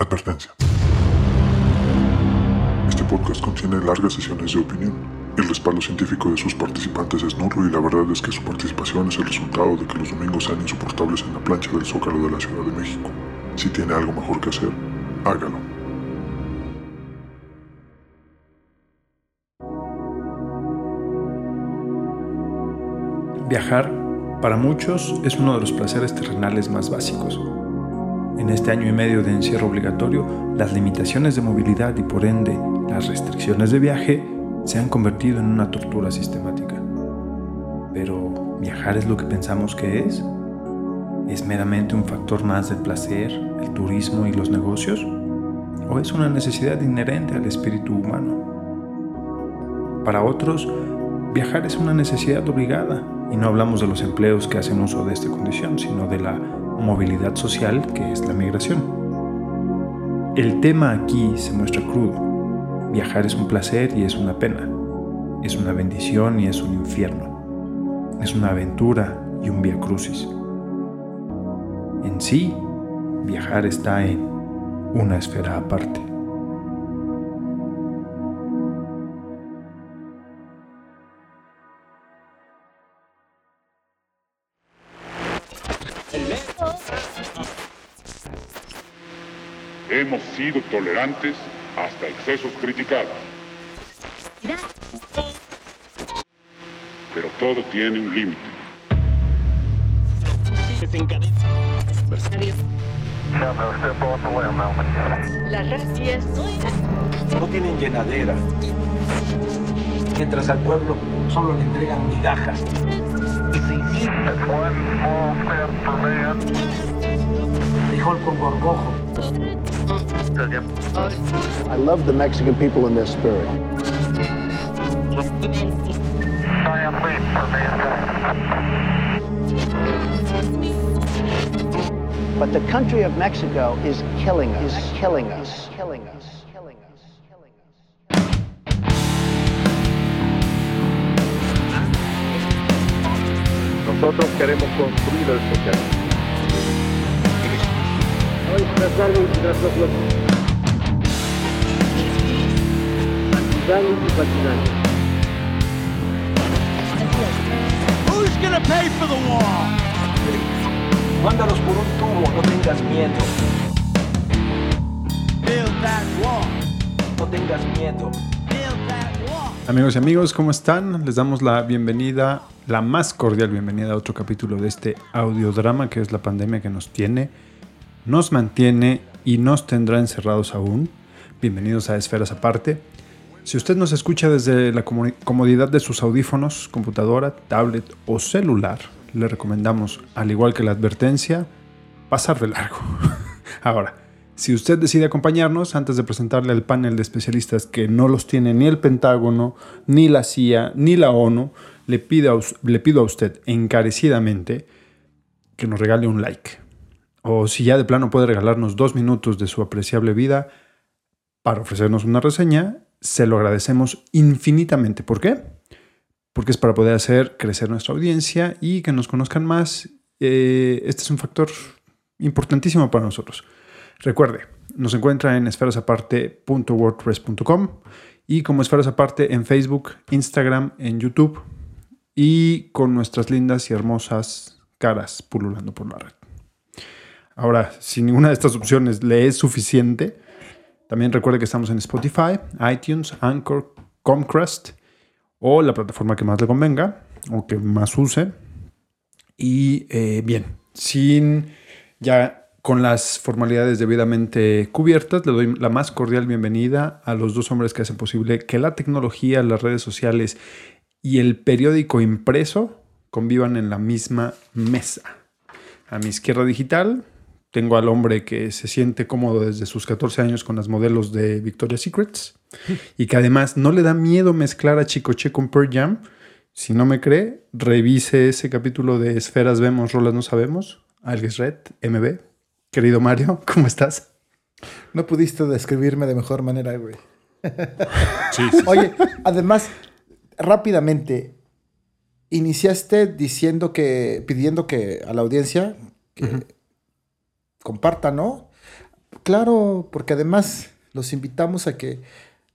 Advertencia. Este podcast contiene largas sesiones de opinión. El respaldo científico de sus participantes es nulo y la verdad es que su participación es el resultado de que los domingos sean insoportables en la plancha del Zócalo de la Ciudad de México. Si tiene algo mejor que hacer, hágalo. Viajar, para muchos, es uno de los placeres terrenales más básicos. En este año y medio de encierro obligatorio, las limitaciones de movilidad y por ende las restricciones de viaje se han convertido en una tortura sistemática. Pero, ¿viajar es lo que pensamos que es? ¿Es meramente un factor más del placer, el turismo y los negocios? ¿O es una necesidad inherente al espíritu humano? Para otros, viajar es una necesidad obligada, y no hablamos de los empleos que hacen uso de esta condición, sino de la movilidad social que es la migración. El tema aquí se muestra crudo. Viajar es un placer y es una pena. Es una bendición y es un infierno. Es una aventura y un viacrucis. En sí, viajar está en una esfera aparte. Hemos sido tolerantes hasta excesos criticados. Pero todo tiene un límite. Las racias no tienen llenadera. Mientras al pueblo solo le entregan migajas. Frijol con gorgojo. I love the Mexican people in their spirit. But the country of Mexico is killing us. Is killing us. Is killing us. Nosotros queremos construir el socialismo. Who's gonna pay for the war? Mándalos por un tubo, no tengas miedo. Build that wall. No tengas miedo. Build that wall. Amigos y amigos, ¿cómo están? Les damos la bienvenida, la más cordial bienvenida a otro capítulo de este audiodrama que es la pandemia que nos tiene, nos mantiene y nos tendrá encerrados aún. Bienvenidos a Esferas Aparte. Si usted nos escucha desde la comodidad de sus audífonos, computadora, tablet o celular, le recomendamos, al igual que la advertencia, pasar de largo. Ahora, si usted decide acompañarnos, antes de presentarle al panel de especialistas que no los tiene ni el Pentágono, ni la CIA, ni la ONU, le pido a usted encarecidamente que nos regale un like. O si ya de plano puede regalarnos 2 minutos de su apreciable vida para ofrecernos una reseña, se lo agradecemos infinitamente. ¿Por qué? Porque es para poder hacer crecer nuestra audiencia y que nos conozcan más. Este es un factor importantísimo para nosotros. Recuerde, nos encuentra en esferasaparte.wordpress.com y como Esferas Aparte en Facebook, Instagram, en YouTube y con nuestras lindas y hermosas caras pululando por la red. Ahora, si ninguna de estas opciones le es suficiente, también recuerde que estamos en Spotify, iTunes, Anchor, Comcast o la plataforma que más le convenga o que más use. Y bien, ya con las formalidades debidamente cubiertas, le doy la más cordial bienvenida a los 2 hombres que hacen posible que la tecnología, las redes sociales y el periódico impreso convivan en la misma mesa. A mi izquierda digital tengo al hombre que se siente cómodo desde sus 14 años con las modelos de Victoria's Secrets y que además no le da miedo mezclar a Chicoche con Pearl Jam. Si no me cree, revise ese capítulo de Esferas Vemos, Rolas No Sabemos, Alges Red, MB. Querido Mario, ¿cómo estás? No pudiste describirme de mejor manera, güey. Sí. Oye, además, rápidamente, iniciaste diciendo pidiendo que a la audiencia que comparta, ¿no? Claro, porque además los invitamos a que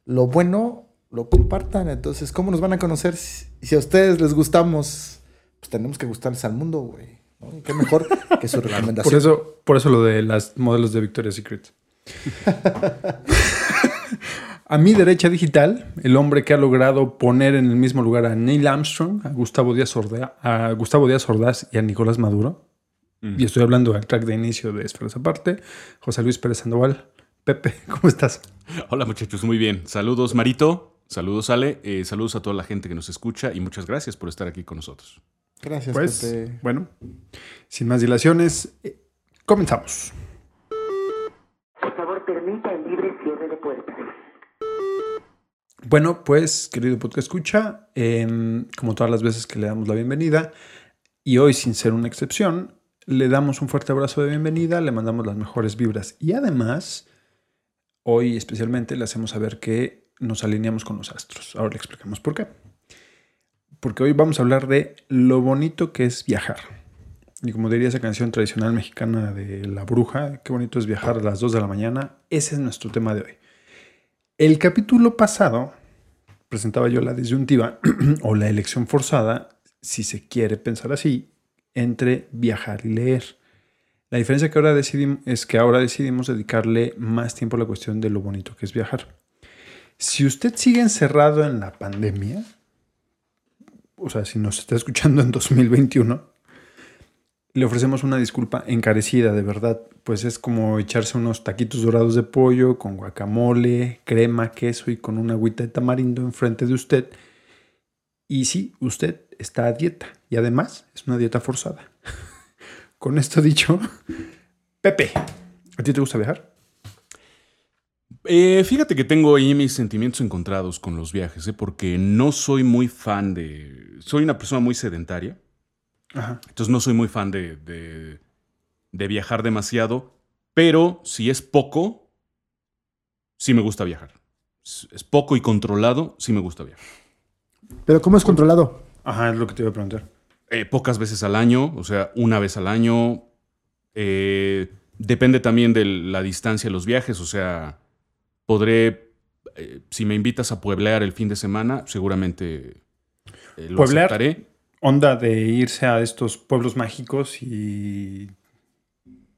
lo bueno lo compartan. Entonces, ¿cómo nos van a conocer? Si a ustedes les gustamos, pues tenemos que gustarles al mundo, güey, ¿no? Qué mejor que su recomendación. Por eso lo de las modelos de Victoria's Secret. A mi derecha digital, el hombre que ha logrado poner en el mismo lugar a Neil Armstrong, a Gustavo Díaz Ordaz y a Nicolás Maduro. Y estoy hablando del track de inicio de Esferas Aparte. José Luis Pérez Sandoval. Pepe, ¿cómo estás? Hola, muchachos, muy bien. Saludos, Marito. Saludos, Ale. Saludos a toda la gente que nos escucha y muchas gracias por estar aquí con nosotros. Gracias, pues, Pepe. Bueno, sin más dilaciones, comenzamos. Por favor, permita el libre cierre de puertas. Bueno, pues, querido podcast escucha, como todas las veces que le damos la bienvenida, y hoy sin ser una excepción, le damos un fuerte abrazo de bienvenida, le mandamos las mejores vibras y además, hoy especialmente le hacemos saber que nos alineamos con los astros. Ahora le explicamos por qué. Porque hoy vamos a hablar de lo bonito que es viajar. Y como diría esa canción tradicional mexicana de La Bruja, qué bonito es viajar a las 2 de la mañana, ese es nuestro tema de hoy. El capítulo pasado presentaba yo la disyuntiva o la elección forzada, si se quiere pensar así, entre viajar y leer. La diferencia que ahora decidimos es que ahora decidimos dedicarle más tiempo a la cuestión de lo bonito que es viajar. Si usted sigue encerrado en la pandemia, o sea, si nos está escuchando en 2021, le ofrecemos una disculpa encarecida, de verdad. Pues es como echarse unos taquitos dorados de pollo con guacamole, crema, queso y con una agüita de tamarindo enfrente de usted. Y sí, usted está a dieta. Y además, es una dieta forzada. Con esto dicho, Pepe, ¿a ti te gusta viajar? Fíjate que tengo ahí mis sentimientos encontrados con los viajes, porque no soy muy fan de... Soy una persona muy sedentaria. Ajá. Entonces no soy muy fan de viajar demasiado. Pero si es poco, sí me gusta viajar. Es poco y controlado, sí me gusta viajar. ¿Pero cómo es controlado? Ajá, es lo que te iba a preguntar. Pocas veces al año, o sea, una vez al año. Depende también de la distancia de los viajes, o sea, podré... si me invitas a pueblear el fin de semana, seguramente lo ¿Pueblear? Aceptaré. Onda de irse a estos pueblos mágicos y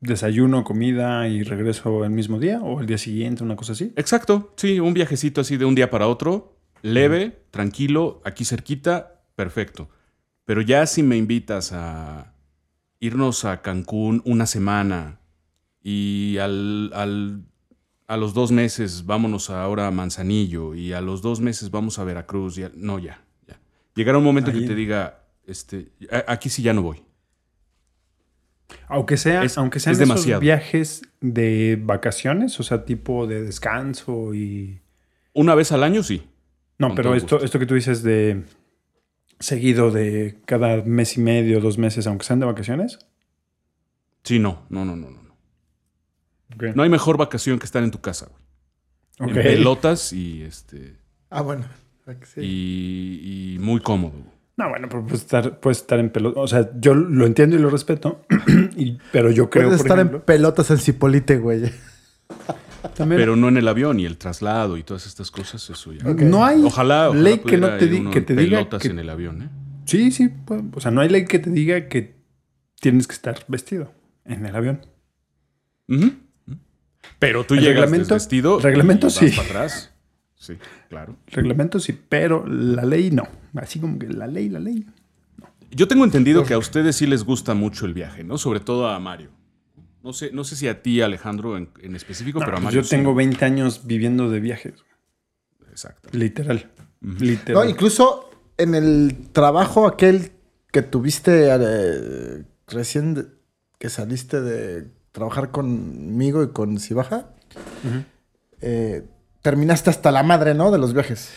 desayuno, comida y regreso el mismo día o el día siguiente, una cosa así. Exacto, sí, un viajecito así de un día para otro, leve, tranquilo, aquí cerquita, perfecto. Pero ya si me invitas a irnos a Cancún una semana y a los 2 meses vámonos ahora a Manzanillo y a los 2 meses vamos a Veracruz, ya, no, ya. Llegará un momento ahí que te diga... aquí sí ya no voy. Aunque sean es demasiado. Esos viajes de vacaciones, o sea, tipo de descanso y... Una vez al año, sí. No, con pero esto que tú dices de seguido de cada mes y medio, 2 meses, aunque sean de vacaciones. Sí, no. Okay. No hay mejor vacación que estar en tu casa, güey. Okay. En pelotas y bueno. Sí. Y muy cómodo, güey. No, bueno, pero puedes estar en pelotas. O sea, yo lo entiendo y lo respeto. Pero yo creo, por ejemplo... Puedes estar en pelotas en Zipolite, güey. También. Pero no en el avión y el traslado y todas estas cosas. Eso ya. Okay. No hay ojalá ley que no te diga... Pelotas que... en el avión, ¿eh? Sí. Pues, o sea, no hay ley que te diga que tienes que estar vestido en el avión. Uh-huh. Pero tú llegas desvestido... Reglamento, sí. Para atrás. Sí, claro. Reglamento sí, pero la ley no. Así como que la ley. No. Yo tengo entendido que a ustedes sí les gusta mucho el viaje, ¿no? Sobre todo a Mario. No sé si a ti, Alejandro, en específico, no, pero a Mario. Yo tengo 20 años viviendo de viajes. Exacto. Literal. No, incluso en el trabajo aquel que tuviste recién que saliste de trabajar conmigo y con Sibaja, uh-huh. Terminaste hasta la madre, ¿no? De los viajes.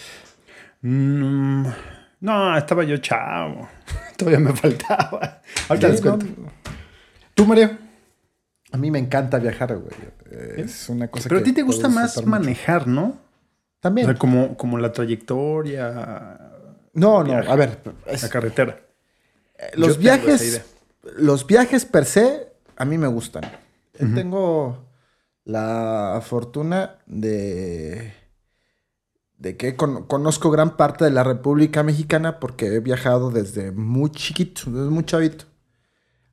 No, estaba yo chavo. Todavía me faltaba. Ahorita les cuento. ¿Tú, Mario? A mí me encanta viajar, güey. Es una cosa pero que... Pero a ti te gusta más manejar, mucho. ¿No? También. O sea, como la trayectoria... No. Viaje, a ver. La carretera. Los viajes per se, a mí me gustan. Uh-huh. Tengo... la fortuna de que conozco gran parte de la República Mexicana porque he viajado desde muy chiquito, desde muy chavito.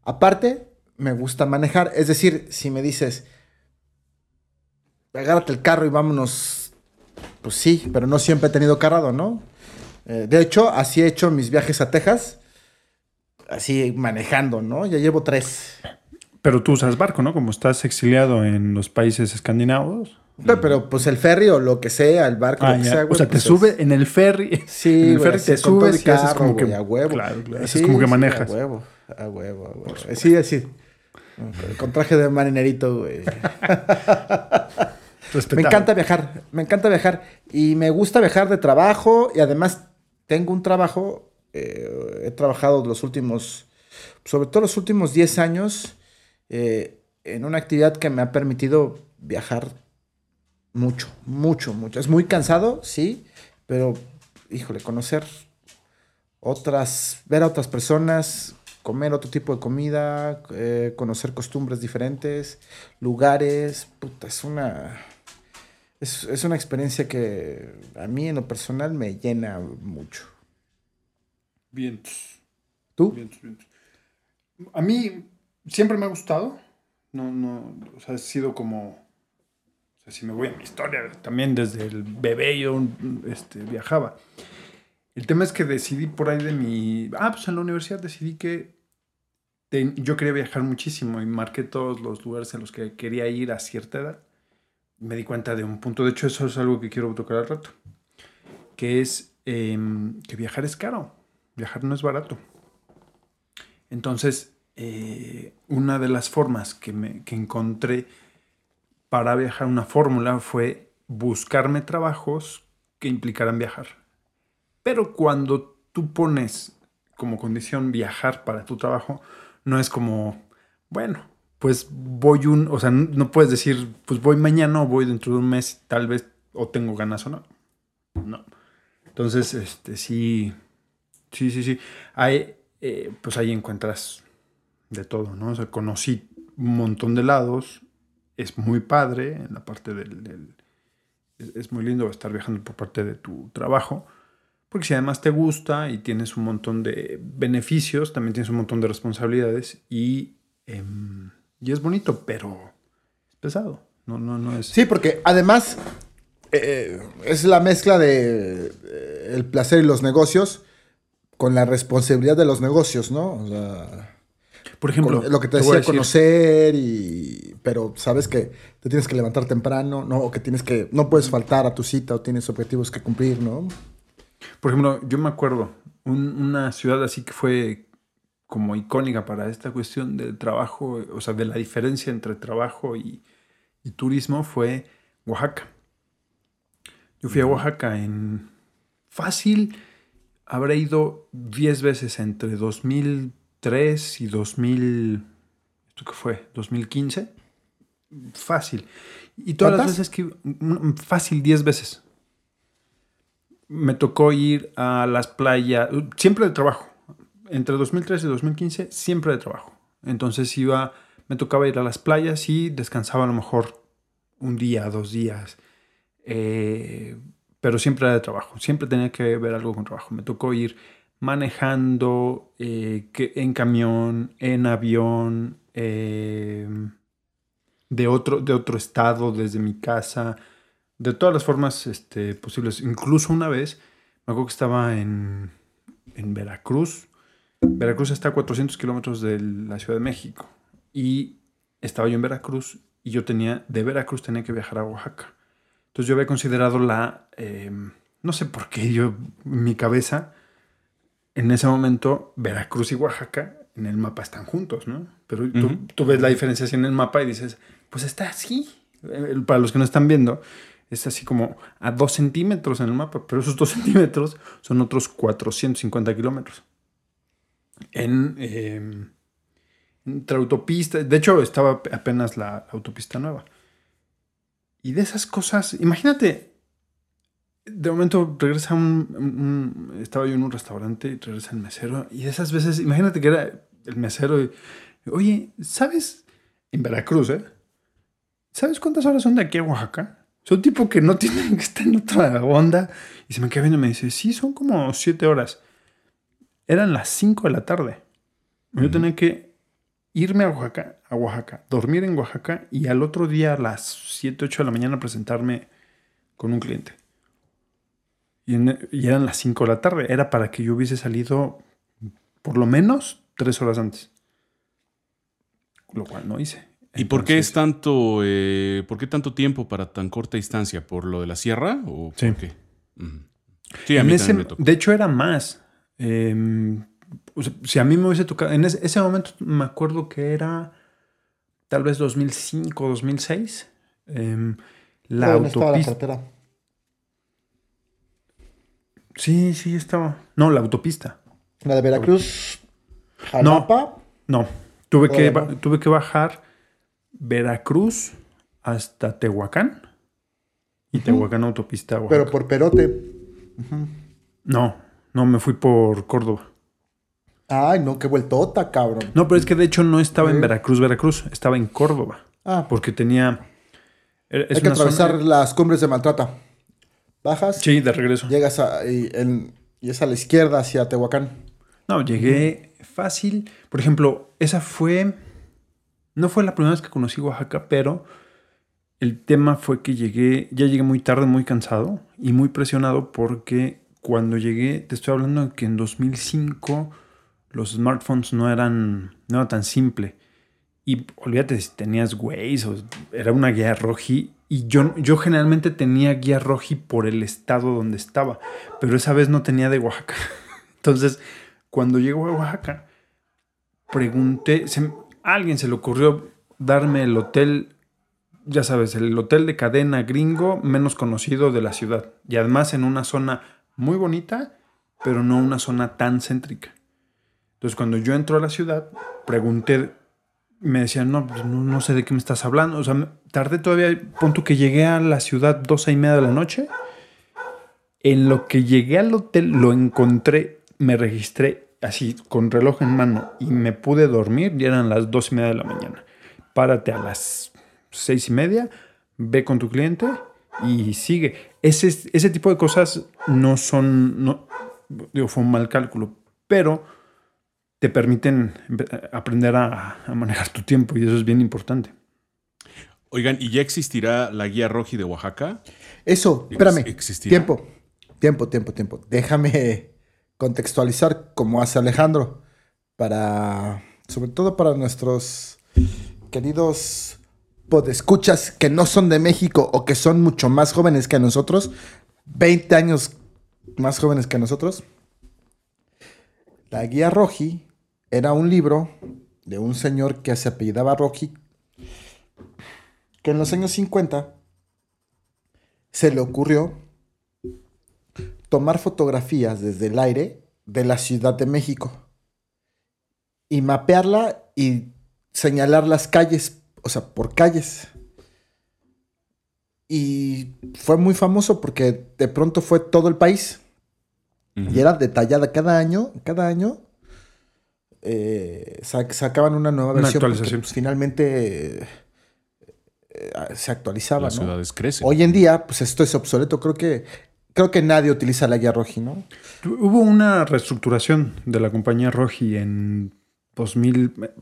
Aparte, me gusta manejar. Es decir, si me dices, agárrate el carro y vámonos, pues sí, pero no siempre he tenido carrado, ¿no? De hecho, así he hecho mis viajes a Texas, así manejando, ¿no? Ya llevo 3. Pero tú usas barco, ¿no? Como estás exiliado en los países escandinavos. Pero pues el ferry o lo que sea, el barco, lo que sea, güey. O sea, pues te sube en el ferry. Sí, en el ferry te subes y haces como que... a huevo. Claro, claro. Haces como que manejas. A huevo. Sí, así. Con traje de marinerito, güey. Me encanta viajar. Y me gusta viajar de trabajo. Y además tengo un trabajo. He trabajado los últimos... sobre todo los últimos 10 años... en una actividad que me ha permitido viajar... Mucho. Es muy cansado, sí, pero, híjole, conocer otras, ver a otras personas, comer otro tipo de comida, conocer costumbres diferentes, lugares, puta, es una experiencia que a mí en lo personal me llena mucho. Vientos. ¿Tú? Vientos. A mí siempre me ha gustado, o sea, ha sido como... Si me voy a mi historia, también desde el bebé yo viajaba. El tema es que decidí por ahí de mi... pues en la universidad decidí que yo quería viajar muchísimo y marqué todos los lugares en los que quería ir a cierta edad. Me di cuenta de un punto. De hecho, eso es algo que quiero tocar al rato. Que es que viajar es caro. Viajar no es barato. Entonces, una de las formas que encontré... para viajar, una fórmula fue buscarme trabajos que implicaran viajar. Pero cuando tú pones como condición viajar para tu trabajo, no es como, bueno, pues voy o sea, no puedes decir, pues voy mañana o voy dentro de un mes, tal vez, o tengo ganas o no. No. Entonces, sí. Hay, pues ahí encuentras de todo, ¿no? O sea, conocí un montón de lados. Es muy padre en la parte es muy lindo estar viajando por parte de tu trabajo, porque si además te gusta y tienes un montón de beneficios, también tienes un montón de responsabilidades y es bonito, pero es pesado. No es... Sí, porque además es la mezcla de el placer y los negocios con la responsabilidad de los negocios, ¿no? O sea... Por ejemplo, lo que te decía, conocer y... Pero sabes que te tienes que levantar temprano, ¿no? O que tienes que... No puedes faltar a tu cita o tienes objetivos que cumplir, ¿no? Por ejemplo, yo me acuerdo una ciudad así que fue como icónica para esta cuestión del trabajo, o sea, de la diferencia entre trabajo y turismo, fue Oaxaca. Yo fui a Oaxaca en... Fácil, habré ido 10 veces entre 2003 y 2000, ¿esto qué fue? 2015. Fácil. Y todas las veces que... Fácil, 10 veces. Me tocó ir a las playas, siempre de trabajo. Entre 2003 y 2015, siempre de trabajo. Entonces me tocaba ir a las playas y descansaba a lo mejor un día, 2 días. Pero siempre era de trabajo. Siempre tenía que ver algo con trabajo. Me tocó ir... manejando, en camión, en avión, de otro estado, desde mi casa, de todas las formas posibles. Incluso una vez, me acuerdo que estaba en Veracruz. Veracruz está a 400 kilómetros de la Ciudad de México. Y estaba yo en Veracruz y de Veracruz tenía que viajar a Oaxaca. Entonces yo había considerado no sé por qué en mi cabeza... En ese momento, Veracruz y Oaxaca en el mapa están juntos, ¿no? Pero tú ves la diferenciación en el mapa y dices, pues está así. Para los que no están viendo, es así como a 2 centímetros en el mapa. Pero esos 2 centímetros son otros 450 kilómetros. Entre autopistas. De hecho, estaba apenas la autopista nueva. Y de esas cosas, imagínate... De momento regresa estaba yo en un restaurante y regresa el mesero. Y esas veces, imagínate que era el mesero. Oye, ¿sabes? En Veracruz, ¿Sabes cuántas horas son de aquí a Oaxaca? Es un tipo que no tiene, que está en otra onda. Y se me queda viendo y me dice, sí, son como 7 horas. Eran las 5 de la tarde. Yo tenía que irme a Oaxaca, dormir en Oaxaca y al otro día a las 7, 8 de la mañana presentarme con un cliente. Y eran las 5 de la tarde. Era para que yo hubiese salido por lo menos 3 horas antes. Lo cual no hice. ¿Y entonces, por qué tanto tiempo para tan corta distancia? ¿Por lo de la sierra? ¿O sí. ¿Por qué? Sí, a mí también me tocó. De hecho, era más. O sea, si a mí me hubiese tocado... En ese momento me acuerdo que era tal vez 2005, 2006. La autopista... Estaba la carretera. Sí, sí, estaba... No, la autopista. ¿La de Veracruz? ¿Jalapa? No. Tuve que bajar... Veracruz hasta Tehuacán y Tehuacán autopista Oaxaca. Pero por Perote. No, me fui por Córdoba. Ay, no, qué vueltota, cabrón. No, pero es que de hecho no estaba en Veracruz, estaba en Córdoba. Ah. Porque tenía... Hay que atravesar las cumbres de Maltrata. Bajas. Sí, de regreso. Llegas y es a la izquierda hacia Tehuacán. No, llegué fácil. Por ejemplo, esa fue... No fue la primera vez que conocí Oaxaca, pero el tema fue que ya llegué muy tarde, muy cansado y muy presionado porque cuando llegué, te estoy hablando de que en 2005 los smartphones no era tan simple. Y olvídate si tenías Waze o era una guía roji y yo generalmente tenía guía roji por el estado donde estaba, pero esa vez no tenía de Oaxaca. Entonces, cuando llego a Oaxaca, pregunté... A alguien se le ocurrió darme el hotel, ya sabes, el hotel de cadena gringo menos conocido de la ciudad. Y además en una zona muy bonita, pero no una zona tan céntrica. Entonces cuando yo entro a la ciudad, pregunté, me decían, no sé de qué me estás hablando. O sea, tardé todavía, pon tú que llegué a la ciudad 12:30 de la noche. En lo que llegué al hotel, lo encontré, me registré. Así, con reloj en mano, y me pude dormir, ya eran las 2:30 de la mañana. Párate a las 6:30, ve con tu cliente y sigue. Ese tipo de cosas no son... No, digo, fue un mal cálculo, pero te permiten aprender a manejar tu tiempo y eso es bien importante. Oigan, ¿y ya existirá la guía roji de Oaxaca? Eso, espérame. ¿Existirá? Tiempo. Déjame... contextualizar como hace Alejandro sobre todo para nuestros queridos podescuchas que no son de México o que son mucho más jóvenes que nosotros, 20 años más jóvenes que nosotros. La guía roji era un libro de un señor que se apellidaba Roji, que en los años 50 se le ocurrió tomar fotografías desde el aire de la Ciudad de México y mapearla y señalar las calles, o sea, por calles. Y fue muy famoso porque de pronto fue todo el país. Uh-huh. Y era detallada cada año. Sacaban una nueva versión. Una actualización. Porque, pues, finalmente... se actualizaba, las ciudades crecen. Hoy en día, pues esto es obsoleto. Creo que nadie utiliza la guía roji, ¿no? Hubo una reestructuración de la compañía roji en entre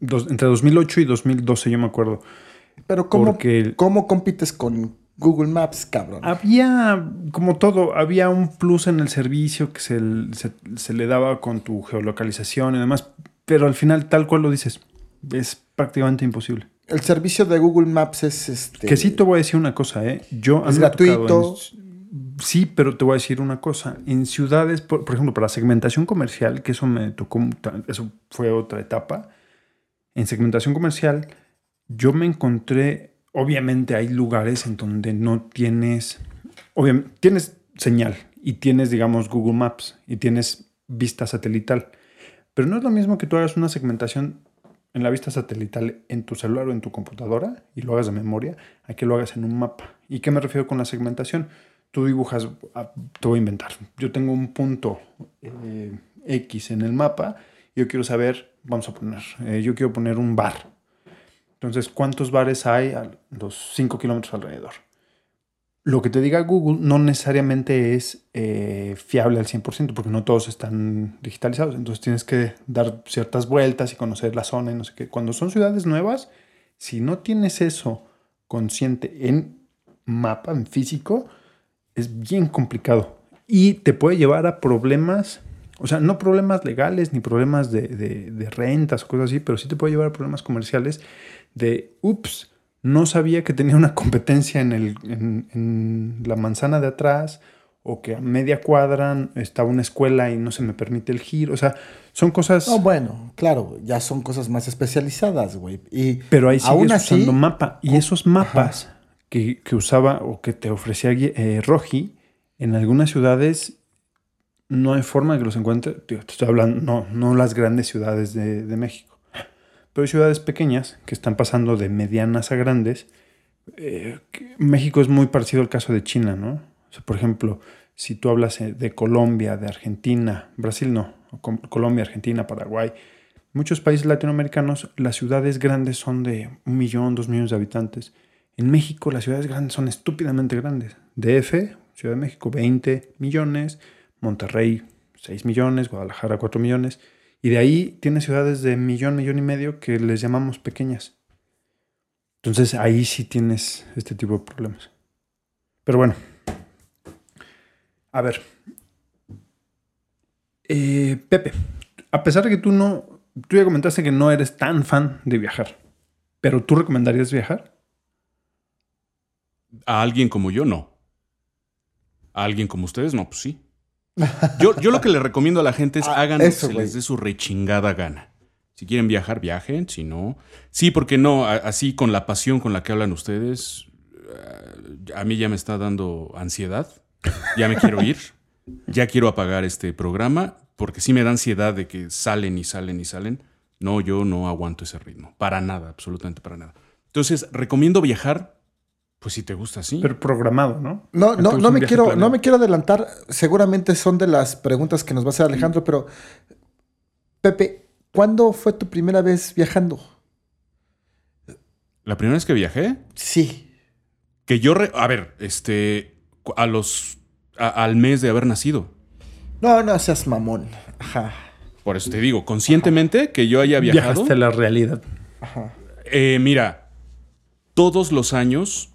2008 y 2012, yo me acuerdo. Pero ¿cómo compites con Google Maps, cabrón? Había, como todo, había un plus en el servicio que se le daba con tu geolocalización y demás, pero al final, tal cual lo dices, es prácticamente imposible. El servicio de Google Maps es... Que sí te voy a decir una cosa, ¿eh? Es gratuito... Sí, pero te voy a decir una cosa. En ciudades, por ejemplo, para segmentación comercial, que eso me tocó, eso fue otra etapa. En segmentación comercial, yo me encontré, obviamente hay lugares en donde no tienes, obviamente tienes señal y tienes, digamos, Google Maps y tienes vista satelital. Pero no es lo mismo que tú hagas una segmentación en la vista satelital en tu celular o en tu computadora y lo hagas de memoria, a que lo hagas en un mapa. ¿Y qué me refiero con la segmentación? Tú dibujas, te voy a inventar. Yo tengo un punto X en el mapa. Yo quiero poner un bar. Entonces, ¿cuántos bares hay a los 5 kilómetros alrededor? Lo que te diga Google no necesariamente es fiable al 100%, porque no todos están digitalizados. Entonces tienes que dar ciertas vueltas y conocer la zona y no sé qué. Cuando son ciudades nuevas, si no tienes eso consciente en mapa, en físico, es bien complicado. Y te puede llevar a problemas, o sea, no problemas legales ni problemas de rentas o cosas así, pero sí te puede llevar a problemas comerciales de, ups, no sabía que tenía una competencia en la manzana de atrás, o que a media cuadra está una escuela y no se me permite el giro. O sea, son cosas... No, bueno, claro, ya son cosas más especializadas, güey. Pero ahí sigues usando mapa. Y esos mapas que usaba o que te ofrecía Roji, en algunas ciudades no hay forma de que los encuentres. Te estoy hablando, no las grandes ciudades de México. Pero hay ciudades pequeñas que están pasando de medianas a grandes. México es muy parecido al caso de China, ¿no? O sea, por ejemplo, si tú hablas de Colombia, de Argentina, Brasil no, Colombia, Argentina, Paraguay, muchos países latinoamericanos, las ciudades grandes son de 1 millón, 2 millones de habitantes. En México las ciudades grandes son estúpidamente grandes. DF, Ciudad de México, 20 millones, Monterrey, 6 millones, Guadalajara, 4 millones. Y de ahí tiene ciudades de 1 millón, 1,5 millones que les llamamos pequeñas. Entonces ahí sí tienes este tipo de problemas. Pero bueno. A ver, Pepe, a pesar de que tú ya comentaste que no eres tan fan de viajar, pero ¿tú recomendarías viajar? A alguien como yo, no. A alguien como ustedes, no, pues sí. Yo lo que le recomiendo a la gente es hagan lo que se les dé su rechingada gana. Si quieren viajar, viajen. Si no, sí, porque no, así con la pasión con la que hablan ustedes, a mí ya me está dando ansiedad. Ya me quiero ir, ya quiero apagar este programa, porque sí me da ansiedad de que salen y salen y salen. No, yo no aguanto ese ritmo, para nada, absolutamente para nada. Entonces, recomiendo viajar, pues si te gusta, sí. Pero programado, ¿no? No me quiero adelantar, seguramente son de las preguntas que nos va a hacer Alejandro, pero Pepe, ¿cuándo fue tu primera vez viajando? ¿La primera vez que viajé? Sí. Que yo, al mes de haber nacido. No seas mamón. Ajá. Por eso te digo, conscientemente que yo haya viajado. Viajaste a la realidad. Ajá. Mira, todos los años,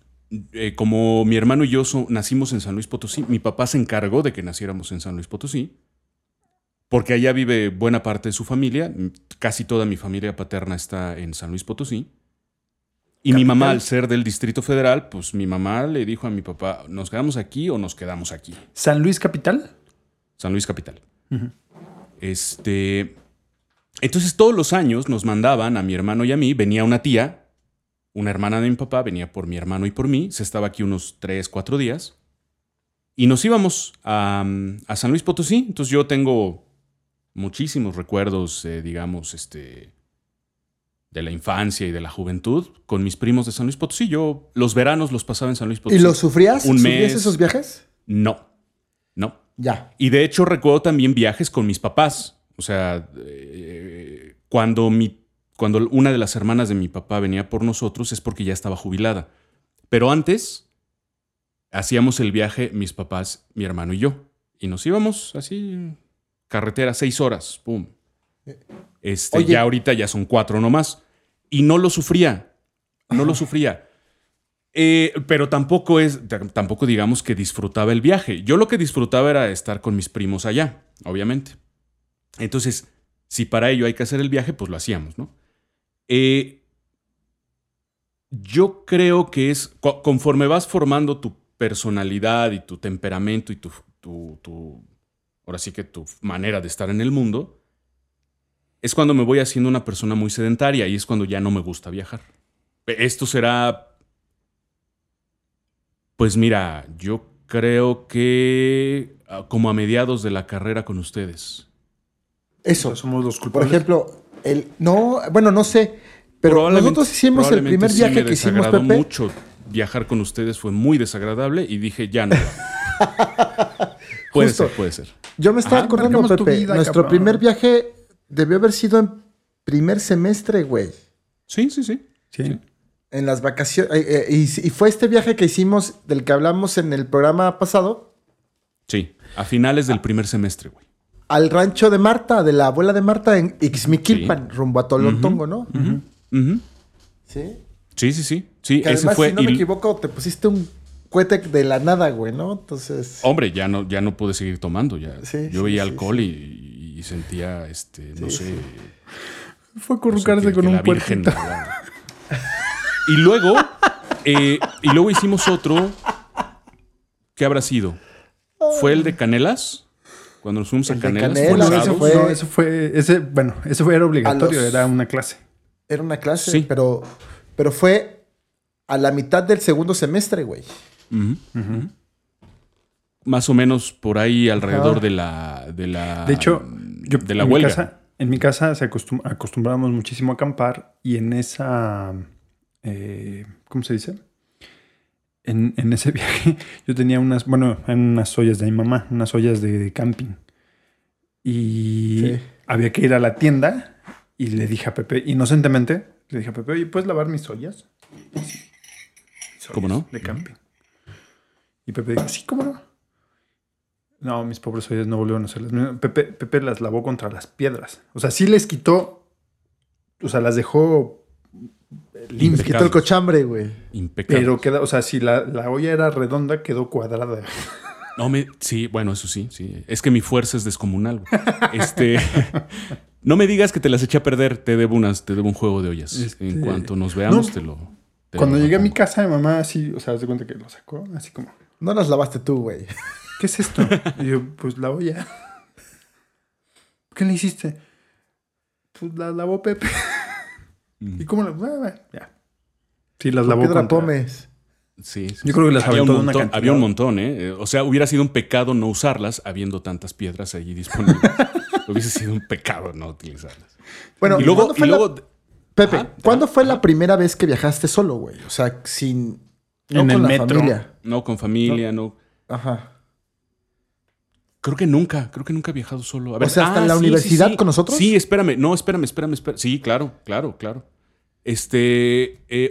como mi hermano y yo nacimos en San Luis Potosí, mi papá se encargó de que naciéramos en San Luis Potosí, porque allá vive buena parte de su familia. Casi toda mi familia paterna está en San Luis Potosí. Y capital. Mi mamá, al ser del Distrito Federal, pues mi mamá le dijo a mi papá, ¿nos quedamos aquí o nos quedamos aquí? ¿San Luis Capital? San Luis Capital. Uh-huh. Entonces todos los años nos mandaban a mi hermano y a mí, venía una tía, una hermana de mi papá, venía por mi hermano y por mí, se estaba aquí unos 3-4 días, y nos íbamos a San Luis Potosí. Entonces yo tengo muchísimos recuerdos, de la infancia y de la juventud, con mis primos de San Luis Potosí. Yo los veranos los pasaba en San Luis Potosí. ¿Y los sufrías? ¿Sufrías esos viajes? No. Ya. Y de hecho recuerdo también viajes con mis papás. O sea, cuando una de las hermanas de mi papá venía por nosotros es porque ya estaba jubilada. Pero antes hacíamos el viaje mis papás, mi hermano y yo. Y nos íbamos así, carretera, 6 horas, pum. Ya ahorita ya son 4 nomás. Y no lo sufría. Pero tampoco digamos que disfrutaba el viaje. Yo lo que disfrutaba era estar con mis primos allá, obviamente. Entonces, si para ello hay que hacer el viaje, pues lo hacíamos, ¿no? Yo creo que es conforme vas formando tu personalidad y tu temperamento y tu ahora sí que tu manera de estar en el mundo, es cuando me voy haciendo una persona muy sedentaria y es cuando ya no me gusta viajar. Esto será... Pues mira, yo creo que como a mediados de la carrera con ustedes. Eso. Somos los culpables. Por ejemplo, no sé, pero nosotros hicimos el primer viaje que hicimos, Pepe. Me desagradó mucho viajar con ustedes, fue muy desagradable y dije, ya no. Puede ser. Yo me estaba acordando, Pepe, nuestro primer viaje... Debió haber sido en primer semestre, güey. Sí. Sí. En las vacaciones. Y fue este viaje que hicimos, del que hablamos en el programa pasado. Sí, a finales del primer semestre, güey. Al rancho de Marta, de la abuela de Marta en Ixmiquilpan, sí, rumbo a Tolotongo, ¿no? Sí. Sí, que ese además, fue. Si no me equivoco, te pusiste un cohete de la nada, güey, ¿no? Entonces. Hombre, ya no pude seguir tomando. Yo veía alcohol y sentía, no sé. Sí. Fue currucarse con un puertito. Y luego hicimos otro. ¿Qué habrá sido? ¿Fue el de Canelas? Cuando nos fuimos a Canelas. Eso fue, era obligatorio, era una clase. Era una clase, sí. Pero fue a la mitad del segundo semestre, güey. Más o menos por ahí alrededor de la. De hecho, de la huelga. En mi casa se acostumbrábamos muchísimo a acampar y en esa... ¿cómo se dice? En ese viaje yo tenía unas ollas de mi mamá, unas ollas de camping. Y había que ir a la tienda y le dije a Pepe, inocentemente, oye, ¿puedes lavar mis ollas? ¿Cómo no? De camping. Y Pepe dijo, sí, ¿cómo no? No, mis pobres ollas no volvieron a ser las mismas. Pepe las lavó contra las piedras. O sea, sí les quitó... O sea, las dejó... Les quitó el cochambre, güey. Impecable. Pero queda... O sea, si la olla era redonda, quedó cuadrada. Sí, bueno, eso sí. Es que mi fuerza es descomunal, güey. No me digas que te las eché a perder. Te debo un juego de ollas. En cuanto nos veamos, no, te lo cuando llegué a mi casa, mi mamá así... O sea, haz de cuenta que lo sacó así como... No las lavaste tú, güey. ¿Qué es esto? Y yo, pues la olla. ¿Qué le hiciste? Pues la lavó Pepe. ¿Y cómo la...? Ya. Sí, las lavó contra... pomes. Sí. Yo creo que las aventó una cantidad. Había un montón, ¿eh? O sea, hubiera sido un pecado no usarlas, habiendo tantas piedras allí disponibles. Hubiese sido un pecado no utilizarlas. Bueno, y luego... Pepe, ¿cuándo fue la primera vez que viajaste solo, güey? O sea, sin... No con la familia. No con familia, no... Ajá. Creo que nunca he viajado solo. A ver, o sea, ¿hasta en la universidad con nosotros? Sí, espérame. No, espérame. Sí, claro.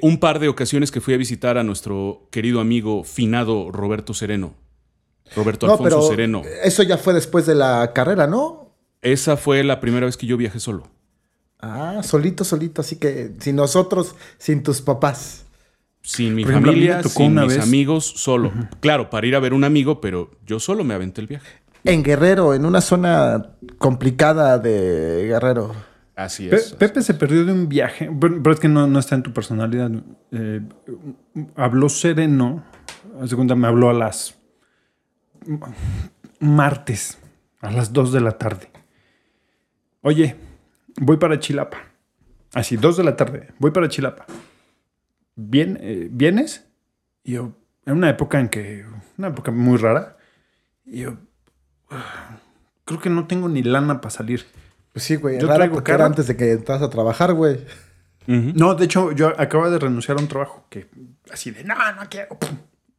Un par de ocasiones que fui a visitar a nuestro querido amigo finado Roberto Sereno. Alfonso Sereno. Eso ya fue después de la carrera, ¿no? Esa fue la primera vez que yo viajé solo. Ah, solito. Así que sin nosotros, sin tus papás. Sin mi familia, sin mis amigos, solo. Uh-huh. Claro, para ir a ver un amigo, pero yo solo me aventé el viaje. En Guerrero, en una zona complicada de Guerrero. Así es. Pepe se perdió de un viaje, pero es que no está en tu personalidad. Habló Sereno, me habló martes, a las 2 de la tarde. Oye, voy para Chilapa. Así, 2 de la tarde, voy para Chilapa. ¿Vienes? Y yo, en una época muy rara, y yo... Creo que no tengo ni lana para salir. Pues sí, güey. Yo traigo cara antes de que entras a trabajar, güey. Uh-huh. No, de hecho, yo acabo de renunciar a un trabajo que así de no quiero.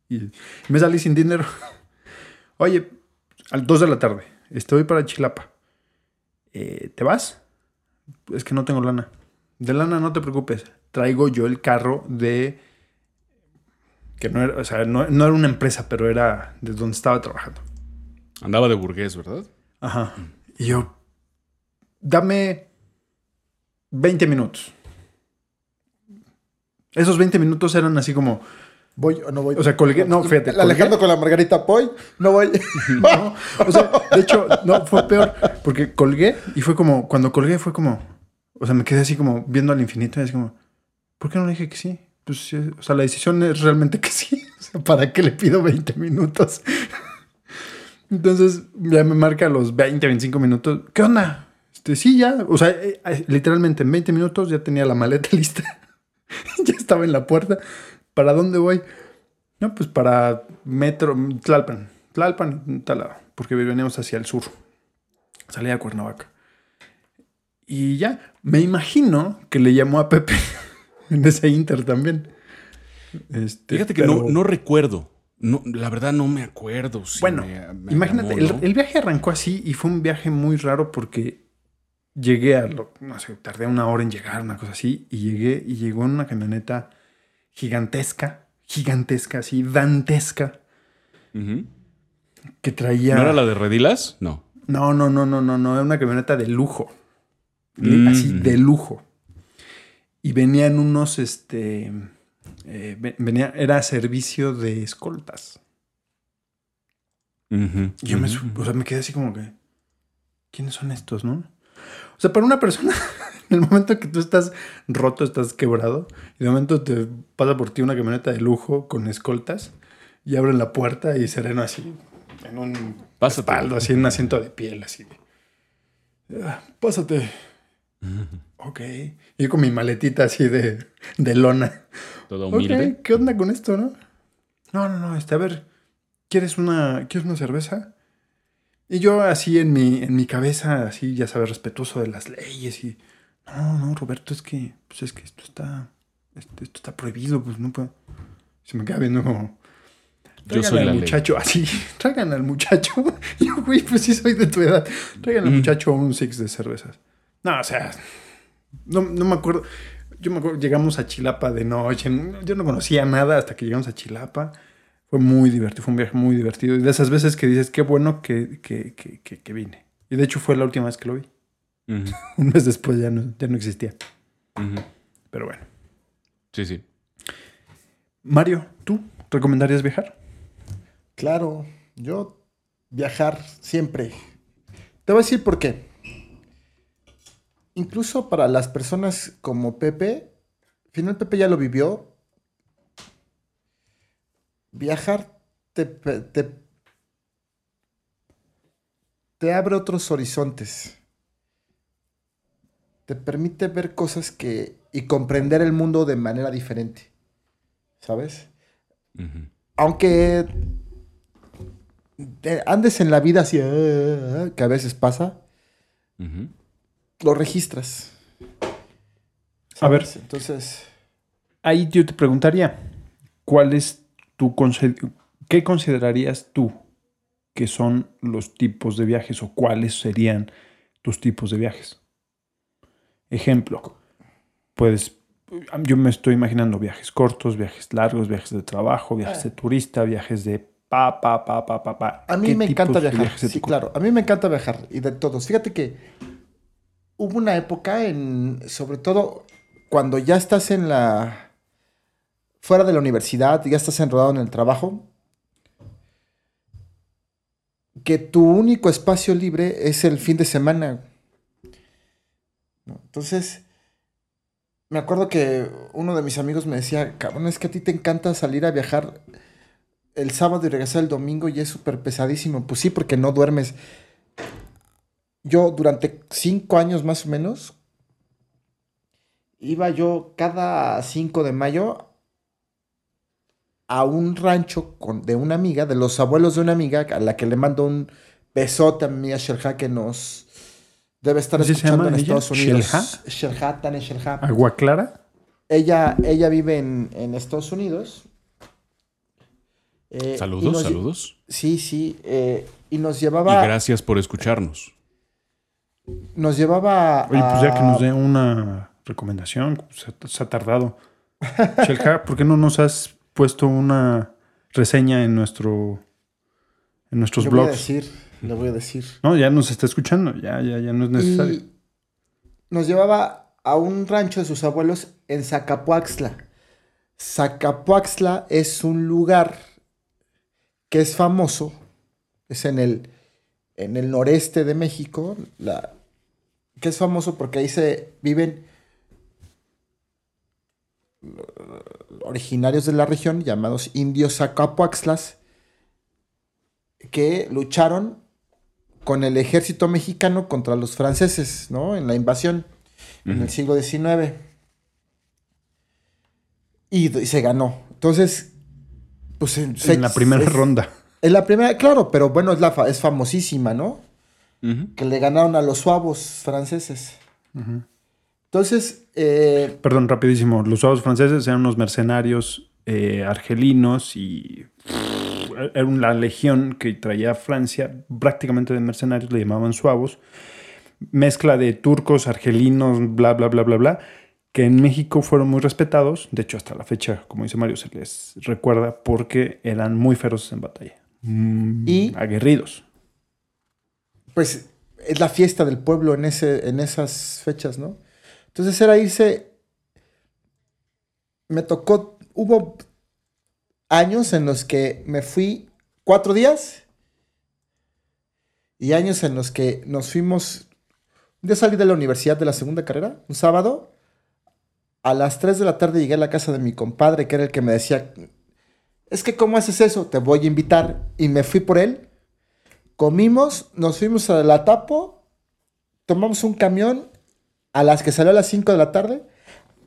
Y me salí sin dinero. Oye, a las 2 de la tarde. Estoy para Chilapa. ¿Te vas? Es que no tengo lana. De lana no te preocupes. Traigo yo el carro de... Que no era, o sea, no era una empresa, pero era de donde estaba trabajando. Andaba de burgués, ¿verdad? Ajá. Y yo, dame 20 minutos. Esos 20 minutos eran así como... ¿Voy o no voy? O sea, colgué... No, fíjate. Alejando con la Margarita Poi, no voy. No, o sea, de hecho, no, fue peor. Porque colgué y fue como... Cuando colgué fue como... O sea, me quedé así como viendo al infinito y así como... ¿Por qué no le dije que sí? Pues, o sea, la decisión es realmente que sí. O sea, ¿para qué le pido 20 minutos? Entonces ya me marca los 20, 25 minutos. ¿Qué onda? Sí, ya. O sea, literalmente en 20 minutos ya tenía la maleta lista. Ya estaba en la puerta. ¿Para dónde voy? No, pues para metro, Tlalpan, tal lado. Porque veníamos hacia el sur. Salía a Cuernavaca. Y ya. Me imagino que le llamó a Pepe en ese inter también. Fíjate que no recuerdo. No, la verdad no me acuerdo. Si bueno, imagínate, llamó, ¿no? El viaje arrancó así y fue un viaje muy raro porque Llegué a, no sé, tardé una hora en llegar, una cosa así, y llegué, y llegó en una camioneta gigantesca, gigantesca, así, dantesca, que traía... ¿No era la de Redilas? No. No, era una camioneta de lujo, así, de lujo. Y venían unos, era servicio de escoltas. Yo me quedé así como que, ¿quiénes son estos, no? O sea, para una persona, en el momento que tú estás roto, estás quebrado, y de momento te pasa por ti una camioneta de lujo con escoltas y abren la puerta y sereno así, en un espaldo, así en un asiento de piel, así de, pásate. Ok. Y yo con mi maletita así de lona. Todo humilde. Okay, ¿qué onda con esto, no? No, a ver, ¿quieres una cerveza? Y yo así en mi cabeza, así, ya sabes, respetuoso de las leyes y... No, Roberto, es que esto está prohibido, pues no puedo... Se me queda viendo como... Traigan al muchacho. Yo, güey, pues sí soy de tu edad. Traigan al muchacho un six de cervezas. No, o sea, no me acuerdo. Yo me acuerdo, llegamos a Chilapa de noche. Yo no conocía nada hasta que llegamos a Chilapa. Fue muy divertido, fue un viaje muy divertido. Y de esas veces que dices, qué bueno que vine. Y de hecho fue la última vez que lo vi. Un mes después ya no existía. Pero bueno. Sí. Mario, ¿tú recomendarías viajar? Claro, yo viajar siempre. Te voy a decir por qué. Incluso para las personas como Pepe, al final Pepe ya lo vivió. Viajar te abre otros horizontes. Te permite ver cosas y comprender el mundo de manera diferente. ¿Sabes? Aunque andes en la vida así, que a veces pasa, lo registras. ¿Sabes? A ver. Entonces, ahí yo te preguntaría, ¿cuál es ¿qué considerarías tú que son los tipos de viajes o cuáles serían tus tipos de viajes? Ejemplo, yo me estoy imaginando viajes cortos, viajes largos, viajes de trabajo, viajes de turista, viajes de pa. A mí me encanta viajar, sí, claro. A mí me encanta viajar y de todos. Fíjate que hubo una época sobre todo cuando ya estás fuera de la universidad, ya estás enredado en el trabajo, que tu único espacio libre es el fin de semana. Entonces, me acuerdo que uno de mis amigos me decía, cabrón, es que a ti te encanta salir a viajar el sábado y regresar el domingo y es súper pesadísimo. Pues sí, porque no duermes. Yo durante 5 años más o menos, iba yo cada 5 de mayo... a un rancho de una amiga, de los abuelos de una amiga, a la que le mando un besote a mi Sherja, que nos debe estar escuchando en Estados Unidos. Sherja, Tane Sherja. ¿Agua Clara? Ella vive en Estados Unidos. Saludos. Sí. Y nos llevaba... Y gracias por escucharnos. Nos llevaba... Oye, pues ya que nos dé una recomendación, se ha tardado. Sherja, ¿por qué no nos has... puesto una reseña en nuestros blogs? Le voy a decir. No, ya nos está escuchando, ya no es necesario. Y nos llevaba a un rancho de sus abuelos en Zacapoaxtla. Zacapoaxtla es un lugar que es famoso, es en el noreste de México, que es famoso porque ahí se viven originarios de la región llamados indios Zacapoaxtlas, que lucharon con el ejército mexicano contra los franceses, ¿no? En la invasión en el siglo XIX. Y se ganó. Entonces, pues en la primera ronda, claro, pero bueno, es famosísima, ¿no? Que le ganaron a los suavos franceses. Entonces... Perdón, rapidísimo. Los suavos franceses eran unos mercenarios argelinos y... Era una legión que traía a Francia prácticamente de mercenarios, le llamaban suavos. mezcla de turcos, argelinos, bla, bla, bla, bla, bla, que en México fueron muy respetados. De hecho, hasta la fecha, como dice Mario, se les recuerda porque eran muy feroces en batalla. Y aguerridos. Pues es la fiesta del pueblo en esas fechas, ¿no? Entonces era irse... Me tocó... Hubo años en los que me fui 4 días y años en los que nos fuimos... Yo salí de la universidad de la segunda carrera, un sábado. A las 3 de la tarde llegué a la casa de mi compadre, que era el que me decía... Es que ¿cómo haces eso? Te voy a invitar. Y me fui por él. Comimos, nos fuimos a la Tapo, tomamos un camión a las que salió a las 5 de la tarde,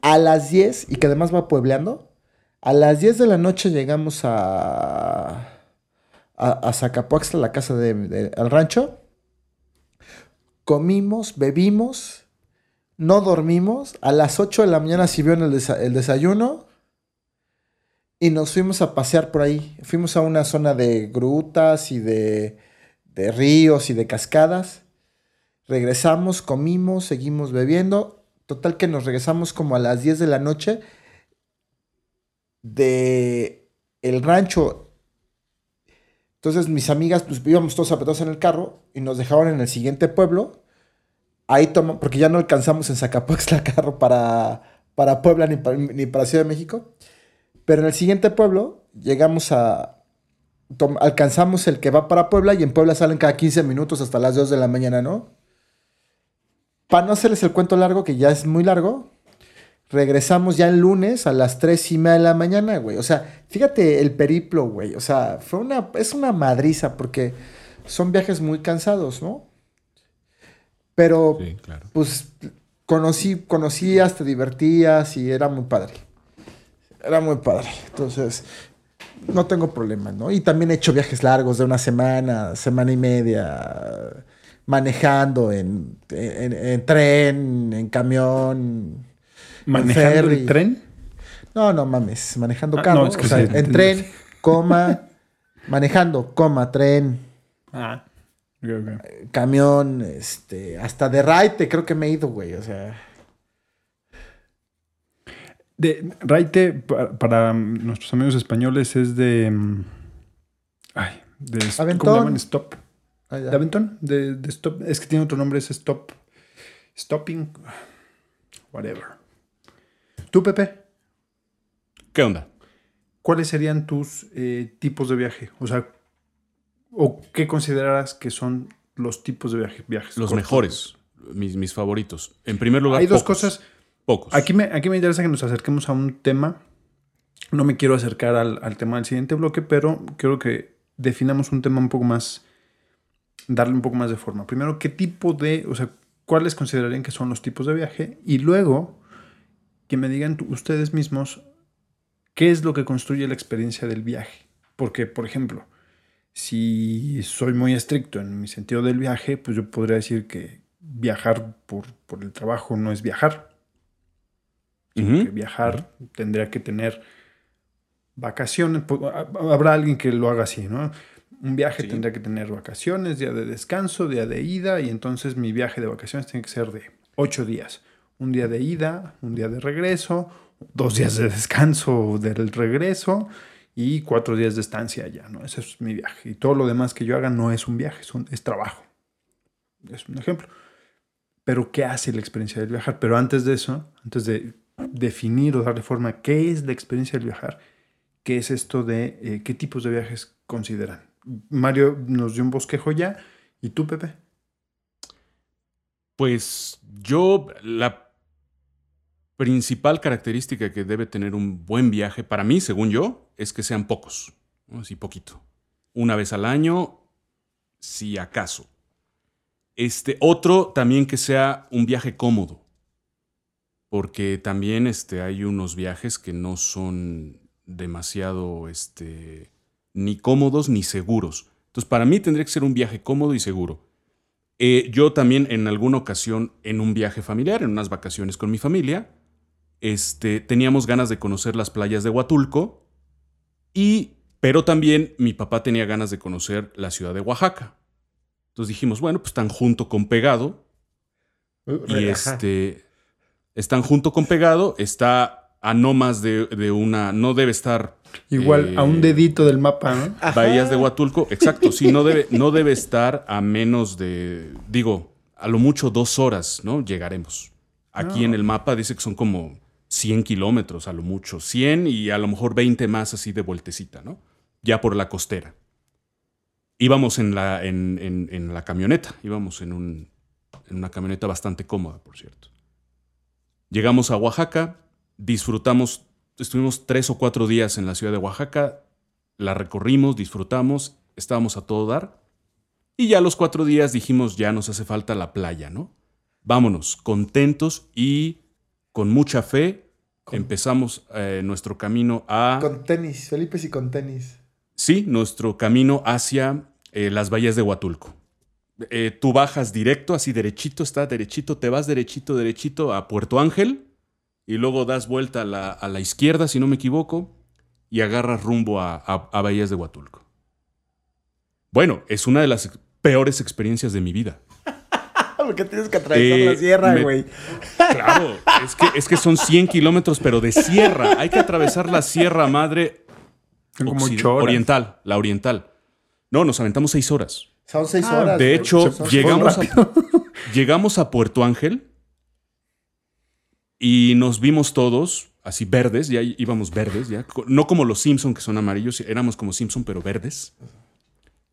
a las 10, y que además va puebleando, a las 10 de la noche llegamos a Zacapoaxtla, la casa al rancho, comimos, bebimos, no dormimos, a las 8 de la mañana sirvió el desayuno, y nos fuimos a pasear por ahí, fuimos a una zona de grutas y de ríos y de cascadas. Regresamos, comimos, seguimos bebiendo. Total que nos regresamos como a las 10 de la noche de el rancho. Entonces mis amigas, pues íbamos todos apretados en el carro y nos dejaban en el siguiente pueblo. Ahí tomamos, porque ya no alcanzamos en Zacapoaxtla carro para Puebla ni para Ciudad de México. Pero en el siguiente pueblo llegamos alcanzamos el que va para Puebla, y en Puebla salen cada 15 minutos hasta las 2 de la mañana, ¿no? Para no hacerles el cuento largo, que ya es muy largo, regresamos ya el lunes a las 3:30 de la mañana, güey. O sea, fíjate el periplo, güey. O sea, es una madriza porque son viajes muy cansados, ¿no? Pero, sí, claro. Pues, conocías, te divertías y era muy padre. Era muy padre. Entonces... No tengo problema, ¿no? Y también he hecho viajes largos de una semana, semana y media, manejando en tren, en camión. ¿Manejando en ferry. El tren? No mames, manejando carro. No, es que o sea, en tren, coma, manejando, coma, tren. Ah, okay. Camión, hasta de raite creo que me he ido, güey, o sea... De raite, para nuestros amigos españoles, es de Aventón. ¿Cómo le llaman? Stop. Ah, ¿de Aventón? De stop. Es que tiene otro nombre, es stop. Stopping. Whatever. ¿Tú, Pepe? ¿Qué onda? ¿Cuáles serían tus tipos de viaje? O sea, ¿o qué considerarás que son los tipos de viajes? Los cortos. Mejores, mis favoritos. En primer lugar, hay dos cosas... Pocos. Aquí me interesa que nos acerquemos a un tema. No me quiero acercar al tema del siguiente bloque, pero quiero que definamos un tema un poco más, darle un poco más de forma. Primero, ¿qué tipo de, o sea, cuáles considerarían que son los tipos de viaje? Y luego, que me digan ustedes mismos qué es lo que construye la experiencia del viaje. Porque, por ejemplo, si soy muy estricto en mi sentido del viaje, pues yo podría decir que viajar por el trabajo no es viajar. Uh-huh. Que viajar tendría que tener vacaciones. Habrá alguien que lo haga así, ¿no? Un viaje sí. Tendría que tener vacaciones, día de descanso, día de ida, y entonces mi viaje de vacaciones tiene que ser de 8 días. Un día de ida, un día de regreso, 2 días de descanso del regreso y 4 días de estancia allá, ¿no? Ese es mi viaje. Y todo lo demás que yo haga no es un viaje, es trabajo. Es un ejemplo. Pero ¿qué hace la experiencia del viajar? Pero antes de eso, antes de definir o darle forma a qué es la experiencia del viajar, qué es esto de qué tipos de viajes consideran. Mario nos dio un bosquejo ya. ¿Y tú, Pepe? Pues yo, la principal característica que debe tener un buen viaje, para mí, según yo, es que sean pocos, ¿no? Así poquito. Una vez al año, si acaso. Otro también que sea un viaje cómodo. Porque también hay unos viajes que no son demasiado ni cómodos ni seguros. Entonces, para mí tendría que ser un viaje cómodo y seguro. Yo también en alguna ocasión, en un viaje familiar, en unas vacaciones con mi familia, teníamos ganas de conocer las playas de Huatulco, pero también mi papá tenía ganas de conocer la ciudad de Oaxaca. Entonces dijimos, bueno, pues tan junto con pegado, Y están junto con pegado. Está a no más de una... No debe estar... Igual a un dedito del mapa, ¿no? Bahías de Huatulco. Exacto. Sí, no debe estar a menos de... Digo, a lo mucho 2 horas, ¿no? Llegaremos. Aquí en el mapa dice que son como 100 kilómetros, a lo mucho. 100 y a lo mejor 20 más así de vueltecita, ¿no? Ya por la costera. Íbamos en la camioneta. Íbamos en una camioneta bastante cómoda, por cierto. Llegamos a Oaxaca, disfrutamos, estuvimos 3 o 4 días en la ciudad de Oaxaca, la recorrimos, disfrutamos, estábamos a todo dar. Y ya a los 4 días dijimos, ya nos hace falta la playa, ¿no? Vámonos, contentos y con mucha fe empezamos nuestro camino a... Con tenis, Felipe, sí, con tenis. Sí, nuestro camino hacia las bahías de Huatulco. Tú bajas directo, así derechito, está derechito, te vas derechito, derechito a Puerto Ángel y luego das vuelta a la izquierda, si no me equivoco, y agarras rumbo a bahías de Huatulco. Bueno, es una de las peores experiencias de mi vida. Porque tienes que atravesar la sierra, güey. Claro, es que son 100 kilómetros, pero de sierra. Hay que atravesar la sierra madre oriental, la oriental. No, nos aventamos 6 horas. Son 6 horas. De hecho, llegamos a Puerto Ángel y nos vimos todos así verdes. Ya íbamos verdes, ya. No como los Simpson, que son amarillos. Éramos como Simpson, pero verdes.